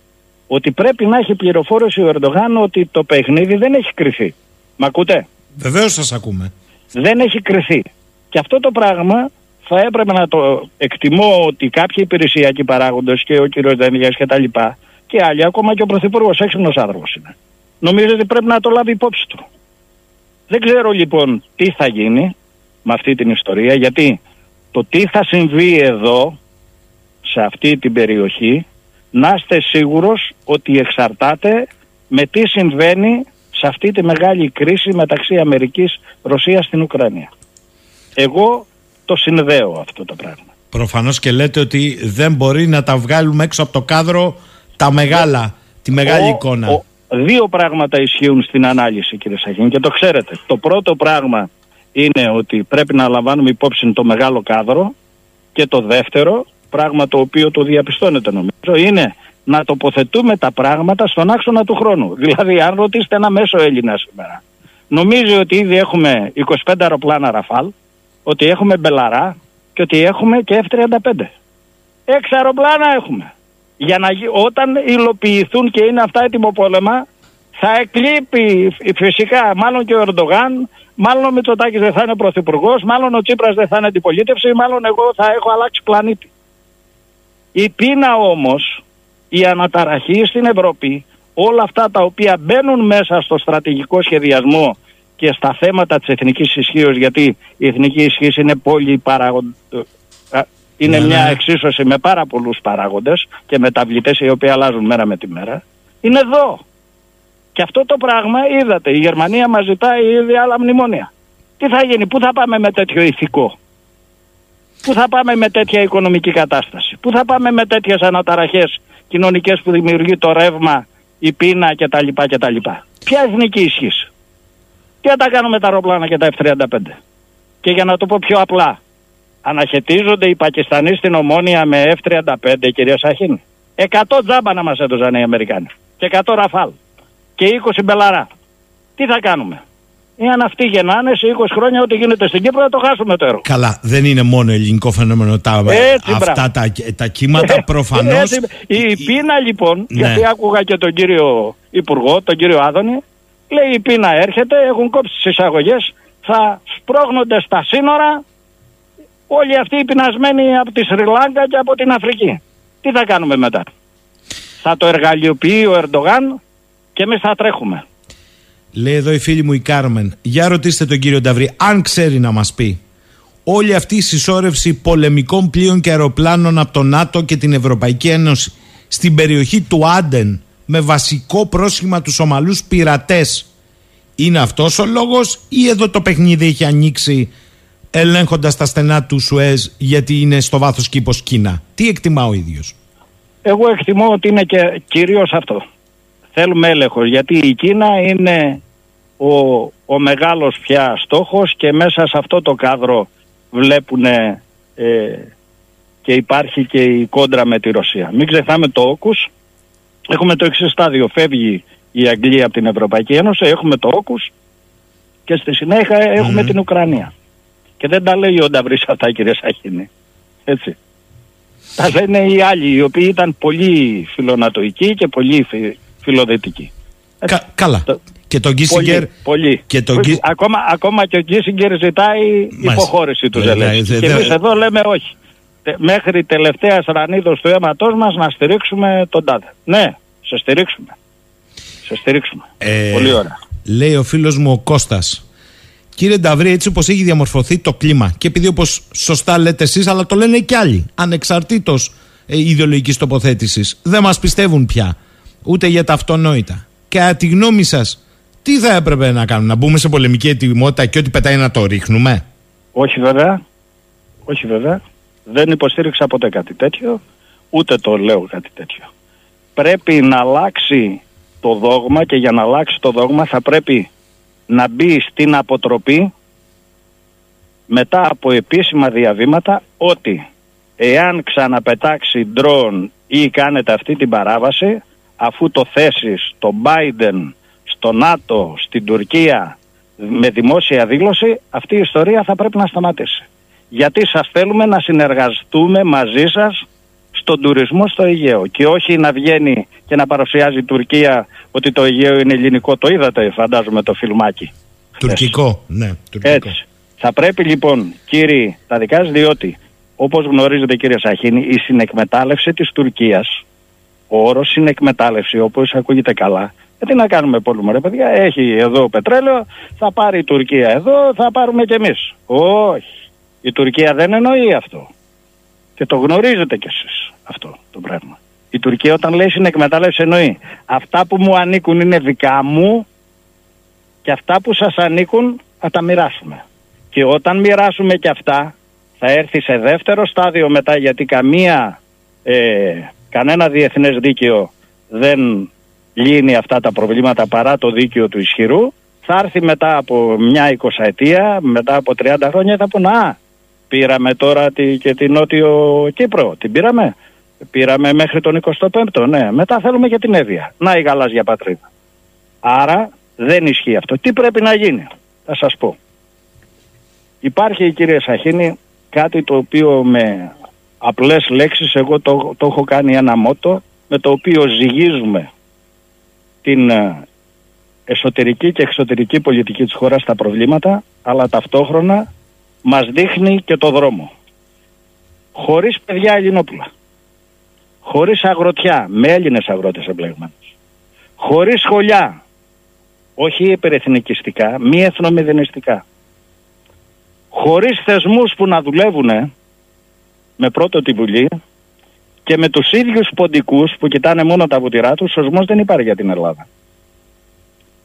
Ότι πρέπει να έχει πληροφόρηση ο Ερντογάν ότι το παιχνίδι δεν έχει κρυθεί. Μ' ακούτε? Βεβαίως σας ακούμε. Δεν έχει κρυθεί. Και αυτό το πράγμα θα έπρεπε να το εκτιμώ ότι κάποιοι υπηρεσιακοί παράγοντες και ο κύριος Δανιλιάς και τα λοιπά και άλλοι, ακόμα και ο Πρωθυπουργός, έξυπνος άνθρωπος είναι. Νομίζω ότι πρέπει να το λάβει υπόψη του. Δεν ξέρω λοιπόν τι θα γίνει με αυτή την ιστορία, γιατί το τι θα συμβεί εδώ, σε αυτή την περιοχή, να είστε σίγουρος ότι εξαρτάται με τι συμβαίνει σε αυτή τη μεγάλη κρίση μεταξύ Αμερικής, Ρωσίας στην Ουκρανία. Εγώ το συνδέω αυτό το πράγμα. Προφανώς και λέτε ότι δεν μπορεί να τα βγάλουμε έξω από το κάδρο τα μεγάλα, τη μεγάλη εικόνα. Δύο πράγματα ισχύουν στην ανάλυση, κύριε Σαχίνη, και το ξέρετε. Το πρώτο πράγμα είναι ότι πρέπει να λαμβάνουμε υπόψη το μεγάλο κάδρο, και το δεύτερο πράγμα, το οποίο το διαπιστώνετε νομίζω, είναι να τοποθετούμε τα πράγματα στον άξονα του χρόνου. Δηλαδή, αν ρωτήσετε ένα μέσο Έλληνα σήμερα, νομίζει ότι ήδη έχουμε 25 αεροπλάνα Ραφάλ, ότι έχουμε Μπελαρά και ότι έχουμε και F-35. 6 αεροπλάνα έχουμε. Για να, όταν υλοποιηθούν και είναι αυτά έτοιμο πόλεμα, θα εκλείπει φυσικά μάλλον και ο Ερντογάν, μάλλον ο Μητσοτάκης δεν θα είναι πρωθυπουργός, μάλλον ο Τσίπρας δεν θα είναι αντιπολίτευση, μάλλον εγώ θα έχω αλλάξει πλανήτη. Η πείνα όμως, η αναταραχή στην Ευρώπη, όλα αυτά τα οποία μπαίνουν μέσα στο στρατηγικό σχεδιασμό και στα θέματα της εθνικής ισχύως, γιατί η εθνική ισχύς είναι είναι μια εξίσωση με πάρα πολλούς παράγοντες και μεταβλητές οι οποίοι αλλάζουν μέρα με τη μέρα, είναι εδώ. Και αυτό το πράγμα είδατε, η Γερμανία μας ζητάει ήδη άλλα μνημόνια. Τι θα γίνει, πού θα πάμε με τέτοιο ηθικό, πού θα πάμε με τέτοια οικονομική κατάσταση, πού θα πάμε με τέτοιες αναταραχές κοινωνικές που δημιουργεί το ρεύμα, η πείνα κτλ. Ποια εθνική ισχύς? Τι θα τα κάνουμε τα αεροπλάνα και τα F-35. Και για να το πω πιο απλά, αναχαιτίζονται οι Πακιστανοί στην Ομόνια με F-35, κυρία Σαχίνη. 100 τζάμπα να μας έδωσαν οι Αμερικάνοι. Και 100 Ραφάλ. Και 20 Μπελαρά. Τι θα κάνουμε? Εάν αυτοί γεννάνε σε 20 χρόνια ό,τι γίνεται στην Κύπρο, θα το χάσουμε το έργο. Καλά, δεν είναι μόνο ελληνικό φαινόμενο αυτά τα κύματα, προφανώς. Η πείνα λοιπόν, γιατί άκουγα και τον κύριο Υπουργό, τον κύριο Άδωνη, λέει η πείνα έρχεται, έχουν κόψει τις εισαγωγές, θα σπρώχνονται στα σύνορα όλοι αυτοί οι πεινασμένοι από τη Σρι Λάγκα και από την Αφρική. Τι θα κάνουμε μετά? Θα το εργαλειοποιεί ο Ερντογάν και εμείς θα τρέχουμε. Λέει εδώ η φίλη μου η Κάρμεν, για ρωτήστε τον κύριο Νταβρή, αν ξέρει να μας πει, όλη αυτή η συσσόρευση πολεμικών πλοίων και αεροπλάνων από το ΝΑΤΟ και την Ευρωπαϊκή Ένωση στην περιοχή του Άντεν με βασικό πρόσχημα τους Ομαλούς πειρατές, είναι αυτός ο λόγος ή εδώ το παιχνίδι έχει ανοίξει ελέγχοντας τα στενά του Σουέζ, γιατί είναι στο βάθος κήπος Κίνα? Τι εκτιμά ο ίδιος? Εγώ εκτιμώ ότι είναι και κυρίως αυτό. Θέλουμε έλεγχο, γιατί η Κίνα είναι ο μεγάλος πια στόχος και μέσα σε αυτό το κάδρο βλέπουν και υπάρχει και η κόντρα με τη Ρωσία. Μην ξεχνάμε το όκους. Έχουμε το εξής στάδιο. Φεύγει η Αγγλία από την Ευρωπαϊκή Ένωση, έχουμε το όκους και στη συνέχεια έχουμε την Ουκρανία. Και δεν τα λέει ο Νταβρής αυτά, κύριε Σαχίνη. Έτσι. Τα λένε οι άλλοι, οι οποίοι ήταν πολύ φιλονατοικοί και πολύ φιλοδυτικοί. Καλά. Και τον Κίσιγκερ. Ακόμα και ο Κίσιγκερ ζητάει υποχώρηση του Ζελένσκι. Και εμείς εδώ λέμε όχι. Μέχρι τελευταία ρανίδος του αίματός μας να στηρίξουμε τον τάδε. Ναι, σε στηρίξουμε. Πολύ ωραία. λέει ο φίλος μου ο Κώστας. Κύριε Νταβρή, έτσι όπως έχει διαμορφωθεί το κλίμα και επειδή όπως σωστά λέτε εσείς, αλλά το λένε και άλλοι, ανεξαρτήτως ιδεολογικής τοποθέτησης, δεν μας πιστεύουν πια ούτε για τα αυτονόητα. Κατά τη γνώμη σας, τι θα έπρεπε να κάνουμε, να μπούμε σε πολεμική ετοιμότητα και ό,τι πετάει να το ρίχνουμε? Όχι βέβαια. Όχι βέβαια. Δεν υποστήριξα ποτέ κάτι τέτοιο, ούτε το λέω κάτι τέτοιο. Πρέπει να αλλάξει το δόγμα και για να αλλάξει το δόγμα θα πρέπει να μπει στην αποτροπή μετά από επίσημα διαβήματα ότι εάν ξαναπετάξει ντρόουν ή κάνετε αυτή την παράβαση, αφού το θέσεις τον Biden στο ΝΑΤΟ, στην Τουρκία με δημόσια δήλωση, αυτή η ιστορία θα πρέπει να σταματήσει. Γιατί σας θέλουμε να συνεργαστούμε μαζί σας στον τουρισμό στο Αιγαίο και όχι να βγαίνει και να παρουσιάζει η Τουρκία ότι το Αιγαίο είναι ελληνικό. Το είδατε φαντάζομαι το φιλμάκι. Τουρκικό, ναι. Τουρκικό. Έτσι. Θα πρέπει λοιπόν κύριοι τα δικάζει, διότι όπως γνωρίζετε κύριε Σαχίνη, η συνεκμετάλλευση της Τουρκίας, ο όρος συνεκμετάλλευση όπως ακούγεται καλά, τι να κάνουμε πόλεμο ρε παιδιά, έχει εδώ πετρέλαιο, θα πάρει η Τουρκία εδώ, θα πάρουμε κι εμείς. Όχι, η Τουρκία δεν εννοεί αυτό. Και το γνωρίζετε κι εσείς αυτό το πράγμα. Η Τουρκία όταν λέει συνεκμετάλλευση εννοεί αυτά που μου ανήκουν είναι δικά μου και αυτά που σας ανήκουν θα τα μοιράσουμε. Και όταν μοιράσουμε κι αυτά θα έρθει σε δεύτερο στάδιο μετά, γιατί κανένα διεθνές δίκαιο δεν λύνει αυτά τα προβλήματα παρά το δίκαιο του ισχυρού. Θα έρθει μετά από μια 20ετία, μετά από 30 χρόνια θα πούνε «Α, πήραμε τώρα και την Νότιο Κύπρο, την πήραμε, πήραμε μέχρι τον 25ο, ναι, μετά θέλουμε και την Εύβοια, να η γαλάζια πατρίδα». Άρα δεν ισχύει αυτό. Τι πρέπει να γίνει, θα σας πω. Υπάρχει κύριε Σαχίνη κάτι το οποίο με απλές λέξεις, εγώ το έχω κάνει ένα μότο με το οποίο ζυγίζουμε την εσωτερική και εξωτερική πολιτική της χώρας στα προβλήματα, αλλά ταυτόχρονα μας δείχνει και το δρόμο. Χωρίς παιδιά Ελληνόπουλα, χωρίς αγροτιά, με Έλληνες αγρότες εμπλεγμένους, χωρίς σχολιά, όχι υπερεθνικιστικά, μη εθνομηδενιστικά, χωρίς θεσμούς που να δουλεύουν με πρώτο τη Βουλή και με τους ίδιους ποντικούς που κοιτάνε μόνο τα βουτυρά τους, σωσμός δεν υπάρχει για την Ελλάδα.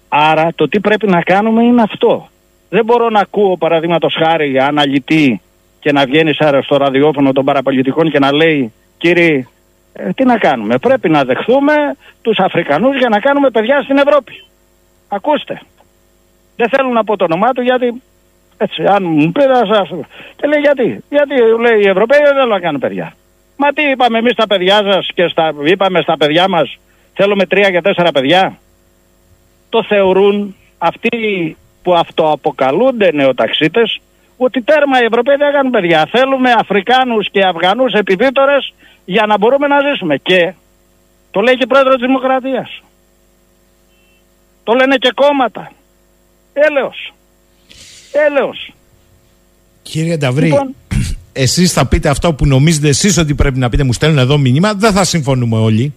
Άρα το τι πρέπει να κάνουμε είναι αυτό. Δεν μπορώ να ακούω παραδείγματος χάρη αναλυτή και να βγαίνει στο ραδιόφωνο των παραπολιτικών και να λέει «Κύριοι, τι να κάνουμε, πρέπει να δεχθούμε τους Αφρικανούς για να κάνουμε παιδιά στην Ευρώπη». Ακούστε. Δεν θέλω να πω το όνομά του γιατί... Έτσι, αν μου πει θα σας... Και λέει γιατί λέει οι Ευρωπαίοι δεν θέλουν να κάνουν παιδιά. Μα τι είπαμε εμείς στα παιδιά σας και είπαμε στα παιδιά μας θέλουμε 3 και 4 παιδιά. Το θεωρούν αυτοί που αυτοαποκαλούνται νεοταξίτες ότι τέρμα οι Ευρωπαίοι δεν κάνουν παιδιά. Θέλουμε Αφρικάνους και Αφγανούς επιβίτορες για να μπορούμε να ζήσουμε. Και το λέει και πρόεδρος της Δημοκρατίας. Το λένε και κόμματα. Έλεος. Κύριε Νταβρή, λοιπόν, εσείς θα πείτε αυτό που νομίζετε εσείς ότι πρέπει να πείτε. Μου στέλνουν εδώ μήνυμα, δεν θα συμφωνούμε όλοι.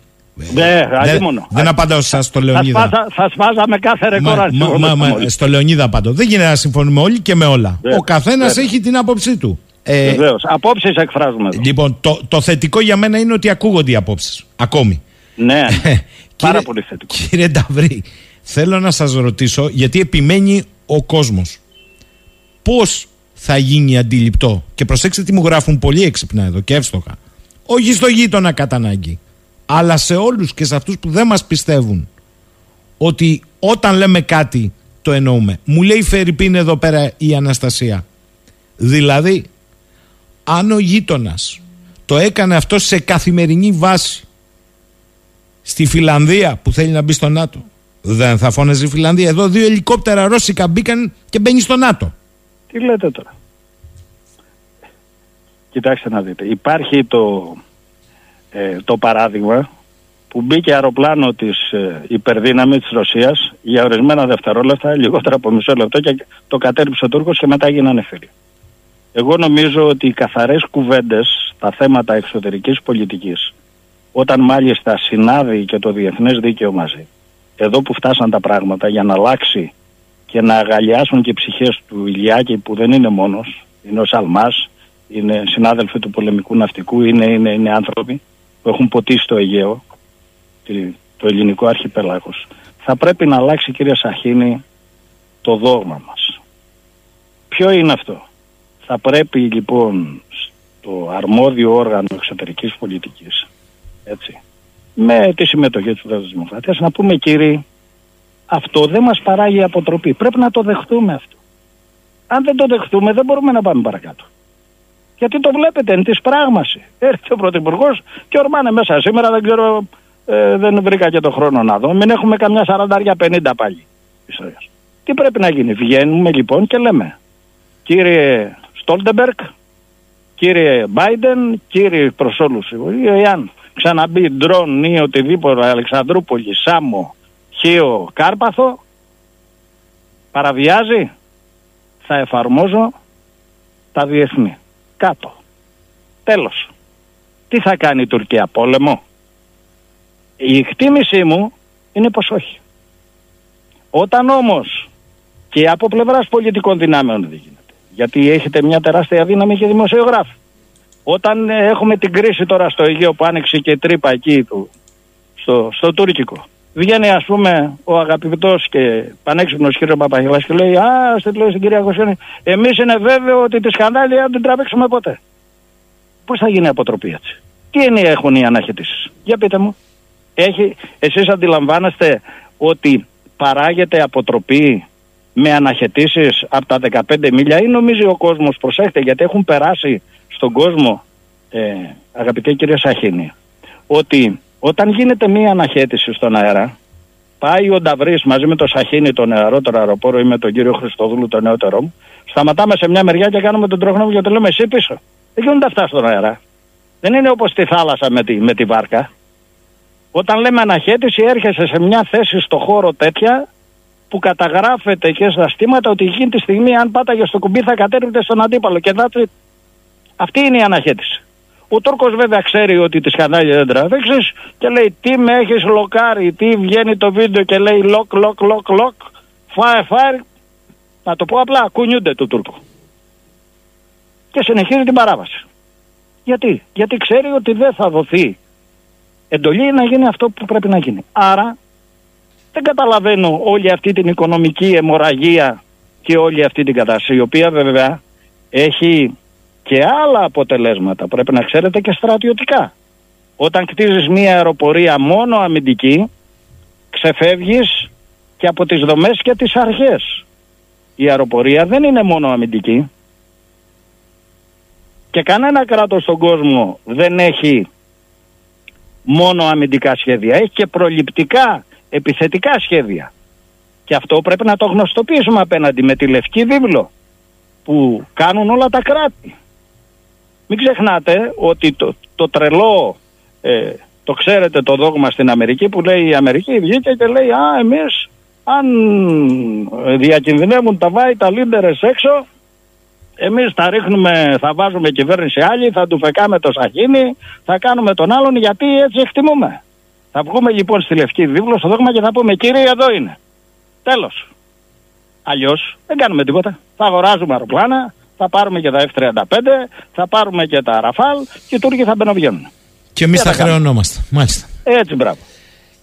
Δεν απαντάω σας στο Λεωνίδα. Θα σπάζαμε κάθε ρεκόρ. Στο Λεωνίδα πάντω. Δεν γίνεται να συμφωνούμε όλοι και με όλα. Ο καθένας έχει την άποψή του. Βεβαίως. Απόψεις εκφράζουμε εδώ. Λοιπόν, το θετικό για μένα είναι ότι ακούγονται οι απόψεις. Ακόμη. Ναι. Πάρα πολύ θετικό. Κύριε Νταβρή, θέλω να σας ρωτήσω, γιατί επιμένει ο κόσμος, πώς θα γίνει αντιληπτό? Και προσέξτε τι μου γράφουν πολύ έξυπνα εδώ και εύστοχα. Όχι στο γείτονα κατά ανάγκη, αλλά σε όλους και σε αυτούς που δεν μας πιστεύουν ότι όταν λέμε κάτι το εννοούμε. Μου λέει φερειπίν εδώ πέρα η Αναστασία. Δηλαδή, αν ο γείτονας το έκανε αυτό σε καθημερινή βάση στη Φιλανδία που θέλει να μπει στο ΝΑΤΟ, δεν θα φώναζε η Φιλανδία? Εδώ 2 ελικόπτερα ρώσικα μπήκαν και μπαίνει στο ΝΑΤΟ. Τι λέτε τώρα? Κοιτάξτε να δείτε. Υπάρχει το παράδειγμα που μπήκε αεροπλάνο της υπερδύναμη της Ρωσίας για ορισμένα δευτερόλεπτα, λιγότερα από μισό λεπτό, και το κατέρριψε ο Τούρκος και μετά έγιναν φίλοι. Εγώ νομίζω ότι οι καθαρές κουβέντες στα θέματα εξωτερικής πολιτικής, όταν μάλιστα συνάδει και το διεθνές δίκαιο μαζί, εδώ που φτάσαν τα πράγματα για να αλλάξει και να αγαλιάσουν και οι ψυχές του Ηλιάκη, που δεν είναι μόνος, είναι ο Σαλμάς, είναι συνάδελφοι του πολεμικού ναυτικού, είναι άνθρωποι που έχουν ποτίσει το Αιγαίο, το ελληνικό αρχιπέλαγος. Θα πρέπει να αλλάξει, κύριε Σαχίνη, το δόγμα μας. Ποιο είναι αυτό? Θα πρέπει λοιπόν στο αρμόδιο όργανο εξωτερικής πολιτικής, έτσι, με τη συμμετοχή της Δημοκρατίας, να πούμε, κύριοι, αυτό δεν μας παράγει αποτροπή. Πρέπει να το δεχτούμε αυτό. Αν δεν το δεχτούμε, δεν μπορούμε να πάμε παρακάτω. Γιατί το βλέπετε, εν της πράγμαση. Έρχεται ο Πρωθυπουργός και ορμάνε μέσα. Σήμερα δεν ξέρω, δεν βρήκα και το χρόνο να δω. Μην έχουμε καμιά 40-50 πάλι ιστορίας. Τι πρέπει να γίνει? Βγαίνουμε λοιπόν και λέμε, κύριε Στόλτεμπεργκ, κύριε Μπάιντεν, κύριε προς όλους, εάν ξαναμπεί ντρόν ή οτιδήποτε Αλεξανδρούπολη, Σάμο, Χίο, Κάρπαθο, παραβιάζει, θα εφαρμόζω τα διεθνή. Κάτω. Τέλος. Τι θα κάνει η Τουρκία? Πόλεμο? Η εκτίμησή μου είναι πως όχι. Όταν όμως και από πλευράς πολιτικών δυνάμεων δεν γίνεται, γιατί έχετε μια τεράστια δύναμη και δημοσιογράφη. Όταν έχουμε την κρίση τώρα στο Αιγαίο που άνοιξε και τρύπα εκεί στο τουρκικό, βγαίνει ας πούμε ο αγαπητός και πανέξυπνος κύριος Παπαχελάς και λέει, α, στην κυρία Κωσιόνη, εμείς είναι βέβαιο ότι τη σκανδάλη δεν την τραβήξουμε ποτέ. Πώς θα γίνει αποτροπή έτσι? Τι είναι έχουν οι αναχαιτήσεις? Για πείτε μου. Εσείς αντιλαμβάνεστε ότι παράγεται αποτροπή με αναχαιτήσεις από τα 15 μίλια ή νομίζει ο κόσμος? Προσέχτε, γιατί έχουν περάσει στον κόσμο, αγαπητέ κύριε Σαχίνη, ότι όταν γίνεται μία αναχέτηση στον αέρα, πάει ο Νταβρής μαζί με τον Σαχίνη, τον νεαρότερο αεροπόρο, ή με τον κύριο Χριστοδούλου, τον νεότερο μου, σταματάμε σε μια μεριά και κάνουμε τον τροχνό και το λέμε, εσύ πίσω. Δεν γίνονται αυτά στον αέρα. Δεν είναι όπως στη θάλασσα με τη βάρκα. Όταν λέμε αναχέτηση, έρχεσαι σε μια θέση στο χώρο τέτοια που καταγράφεται και στα στήματα ότι εκείνη τη στιγμή, αν πάταγε στο κουμπί, θα κατέρευτε στον αντίπαλο. Και αυτή είναι η αναχέτηση. Ο Τούρκος βέβαια ξέρει ότι τη σκανδάλια δεν τραβήξεις και λέει, τι με έχεις λοκάρει, τι βγαίνει το βίντεο και λέει λοκ, fire. Να το πω απλά, κουνιούνται του Τούρκου. Και συνεχίζει την παράβαση. Γιατί ξέρει ότι δεν θα δοθεί εντολή να γίνει αυτό που πρέπει να γίνει. Άρα δεν καταλαβαίνω όλη αυτή την οικονομική αιμορραγία και όλη αυτή την κατάσταση, η οποία βέβαια έχει και άλλα αποτελέσματα, πρέπει να ξέρετε, και στρατιωτικά. Όταν κτίζεις μία αεροπορία μόνο αμυντική, ξεφεύγεις και από τις δομές και τις αρχές. Η αεροπορία δεν είναι μόνο αμυντική. Και κανένα κράτος στον κόσμο δεν έχει μόνο αμυντικά σχέδια. Έχει και προληπτικά, επιθετικά σχέδια. Και αυτό πρέπει να το γνωστοποιήσουμε απέναντι με τη λευκή βίβλο που κάνουν όλα τα κράτη. Μην ξεχνάτε ότι το τρελό, το ξέρετε το δόγμα στην Αμερική που λέει, η Αμερική βγήκε και λέει, α, εμείς αν διακινδυνεύουν τα βάη, τα λίντερες έξω, εμείς θα ρίχνουμε, θα βάζουμε κυβέρνηση άλλη, θα του φεκάμε το Σαχίνι, θα κάνουμε τον άλλον, γιατί έτσι εκτιμούμε. Θα βγούμε λοιπόν στη Λευκή Βίβλο, στο δόγμα, και θα πούμε, κύριε, εδώ είναι. Τέλος. Αλλιώς δεν κάνουμε τίποτα. Θα αγοράζουμε αεροπλάνα, θα πάρουμε και τα F-35, θα πάρουμε και τα Ραφάλ και οι Τούρκοι θα μπαινοβγαίνουν. Και εμείς θα χρεωνόμαστε. Μάλιστα. Έτσι, μπράβο.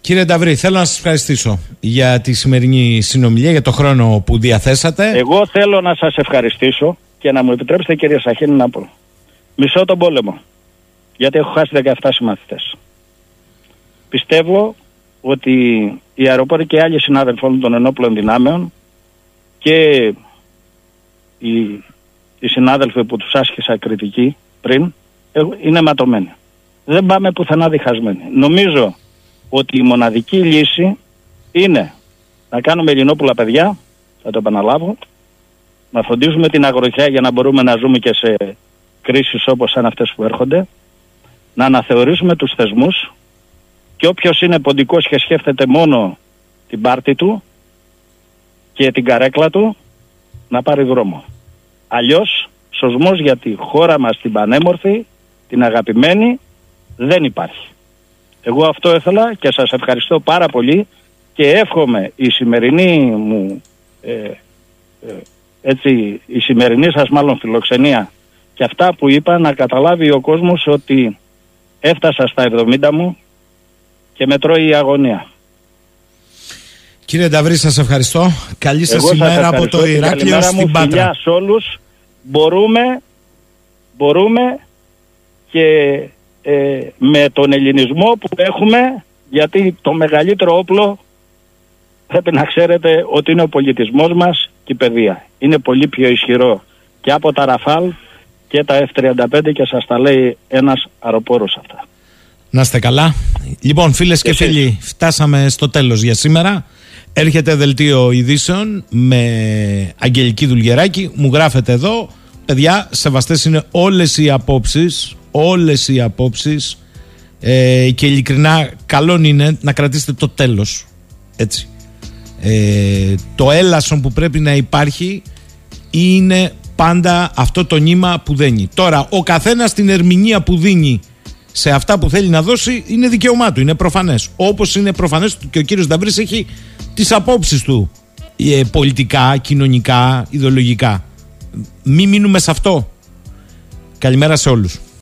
Κύριε Νταβρή, θέλω να σας ευχαριστήσω για τη σημερινή συνομιλία, για το χρόνο που διαθέσατε. Εγώ θέλω να σας ευχαριστήσω και να μου επιτρέψετε, κύριε Σαχίνη, να πω. Μισώ τον πόλεμο. Γιατί έχω χάσει 17 συμμαθητές. Πιστεύω ότι οι αεροπόροι και άλλοι συνάδελφων των ενόπλων δυνάμεων και οι συνάδελφοι που τους άσκησα κριτική πριν είναι ματωμένοι. Δεν πάμε πουθενά διχασμένοι. Νομίζω ότι η μοναδική λύση είναι να κάνουμε ελληνόπουλα παιδιά, θα το επαναλάβω, να φροντίζουμε την αγροχιά για να μπορούμε να ζούμε και σε κρίσεις όπως σαν αυτές που έρχονται, να αναθεωρήσουμε τους θεσμούς, και όποιος είναι ποντικός και σκέφτεται μόνο την πάρτη του και την καρέκλα του, να πάρει δρόμο. Αλλιώς σωσμός για τη χώρα μας, την πανέμορφη, την αγαπημένη, δεν υπάρχει. Εγώ αυτό ήθελα και σας ευχαριστώ πάρα πολύ, και εύχομαι η σημερινή μου έτσι, η σημερινή σας μάλλον φιλοξενία και αυτά που είπα να καταλάβει ο κόσμος ότι έφτασα στα 70 μου και με τρώει η αγωνία. Κύριε Νταβρή, σας ευχαριστώ. Καλή σας ημέρα από το Ηράκλειο στην Πάτρα. Φιλιά σε όλους. Μπορούμε και με τον ελληνισμό που έχουμε, γιατί το μεγαλύτερο όπλο πρέπει να ξέρετε ότι είναι ο πολιτισμός μας και η παιδεία. Είναι πολύ πιο ισχυρό και από τα Ραφάλ και τα F-35 και σας τα λέει ένας αεροπόρος αυτά. Να είστε καλά. Λοιπόν, φίλες και φίλοι, φτάσαμε στο τέλος για σήμερα. Έρχεται δελτίο ειδήσεων με Αγγελική Δουλγεράκη. Μου γράφετε εδώ. Παιδιά, σεβαστές είναι όλες οι απόψεις. Όλες οι απόψεις. Και ειλικρινά, καλό είναι να κρατήσετε το τέλος. Έτσι. Το έλασον που πρέπει να υπάρχει είναι πάντα αυτό το νήμα που δένει. Τώρα, ο καθένας την ερμηνεία που δίνει σε αυτά που θέλει να δώσει είναι δικαίωμά του, είναι προφανές. Όπως είναι προφανές και ο κύριος Νταβρής έχει τις απόψεις του πολιτικά, κοινωνικά, ιδεολογικά. Μην μείνουμε σε αυτό. Καλημέρα σε όλους.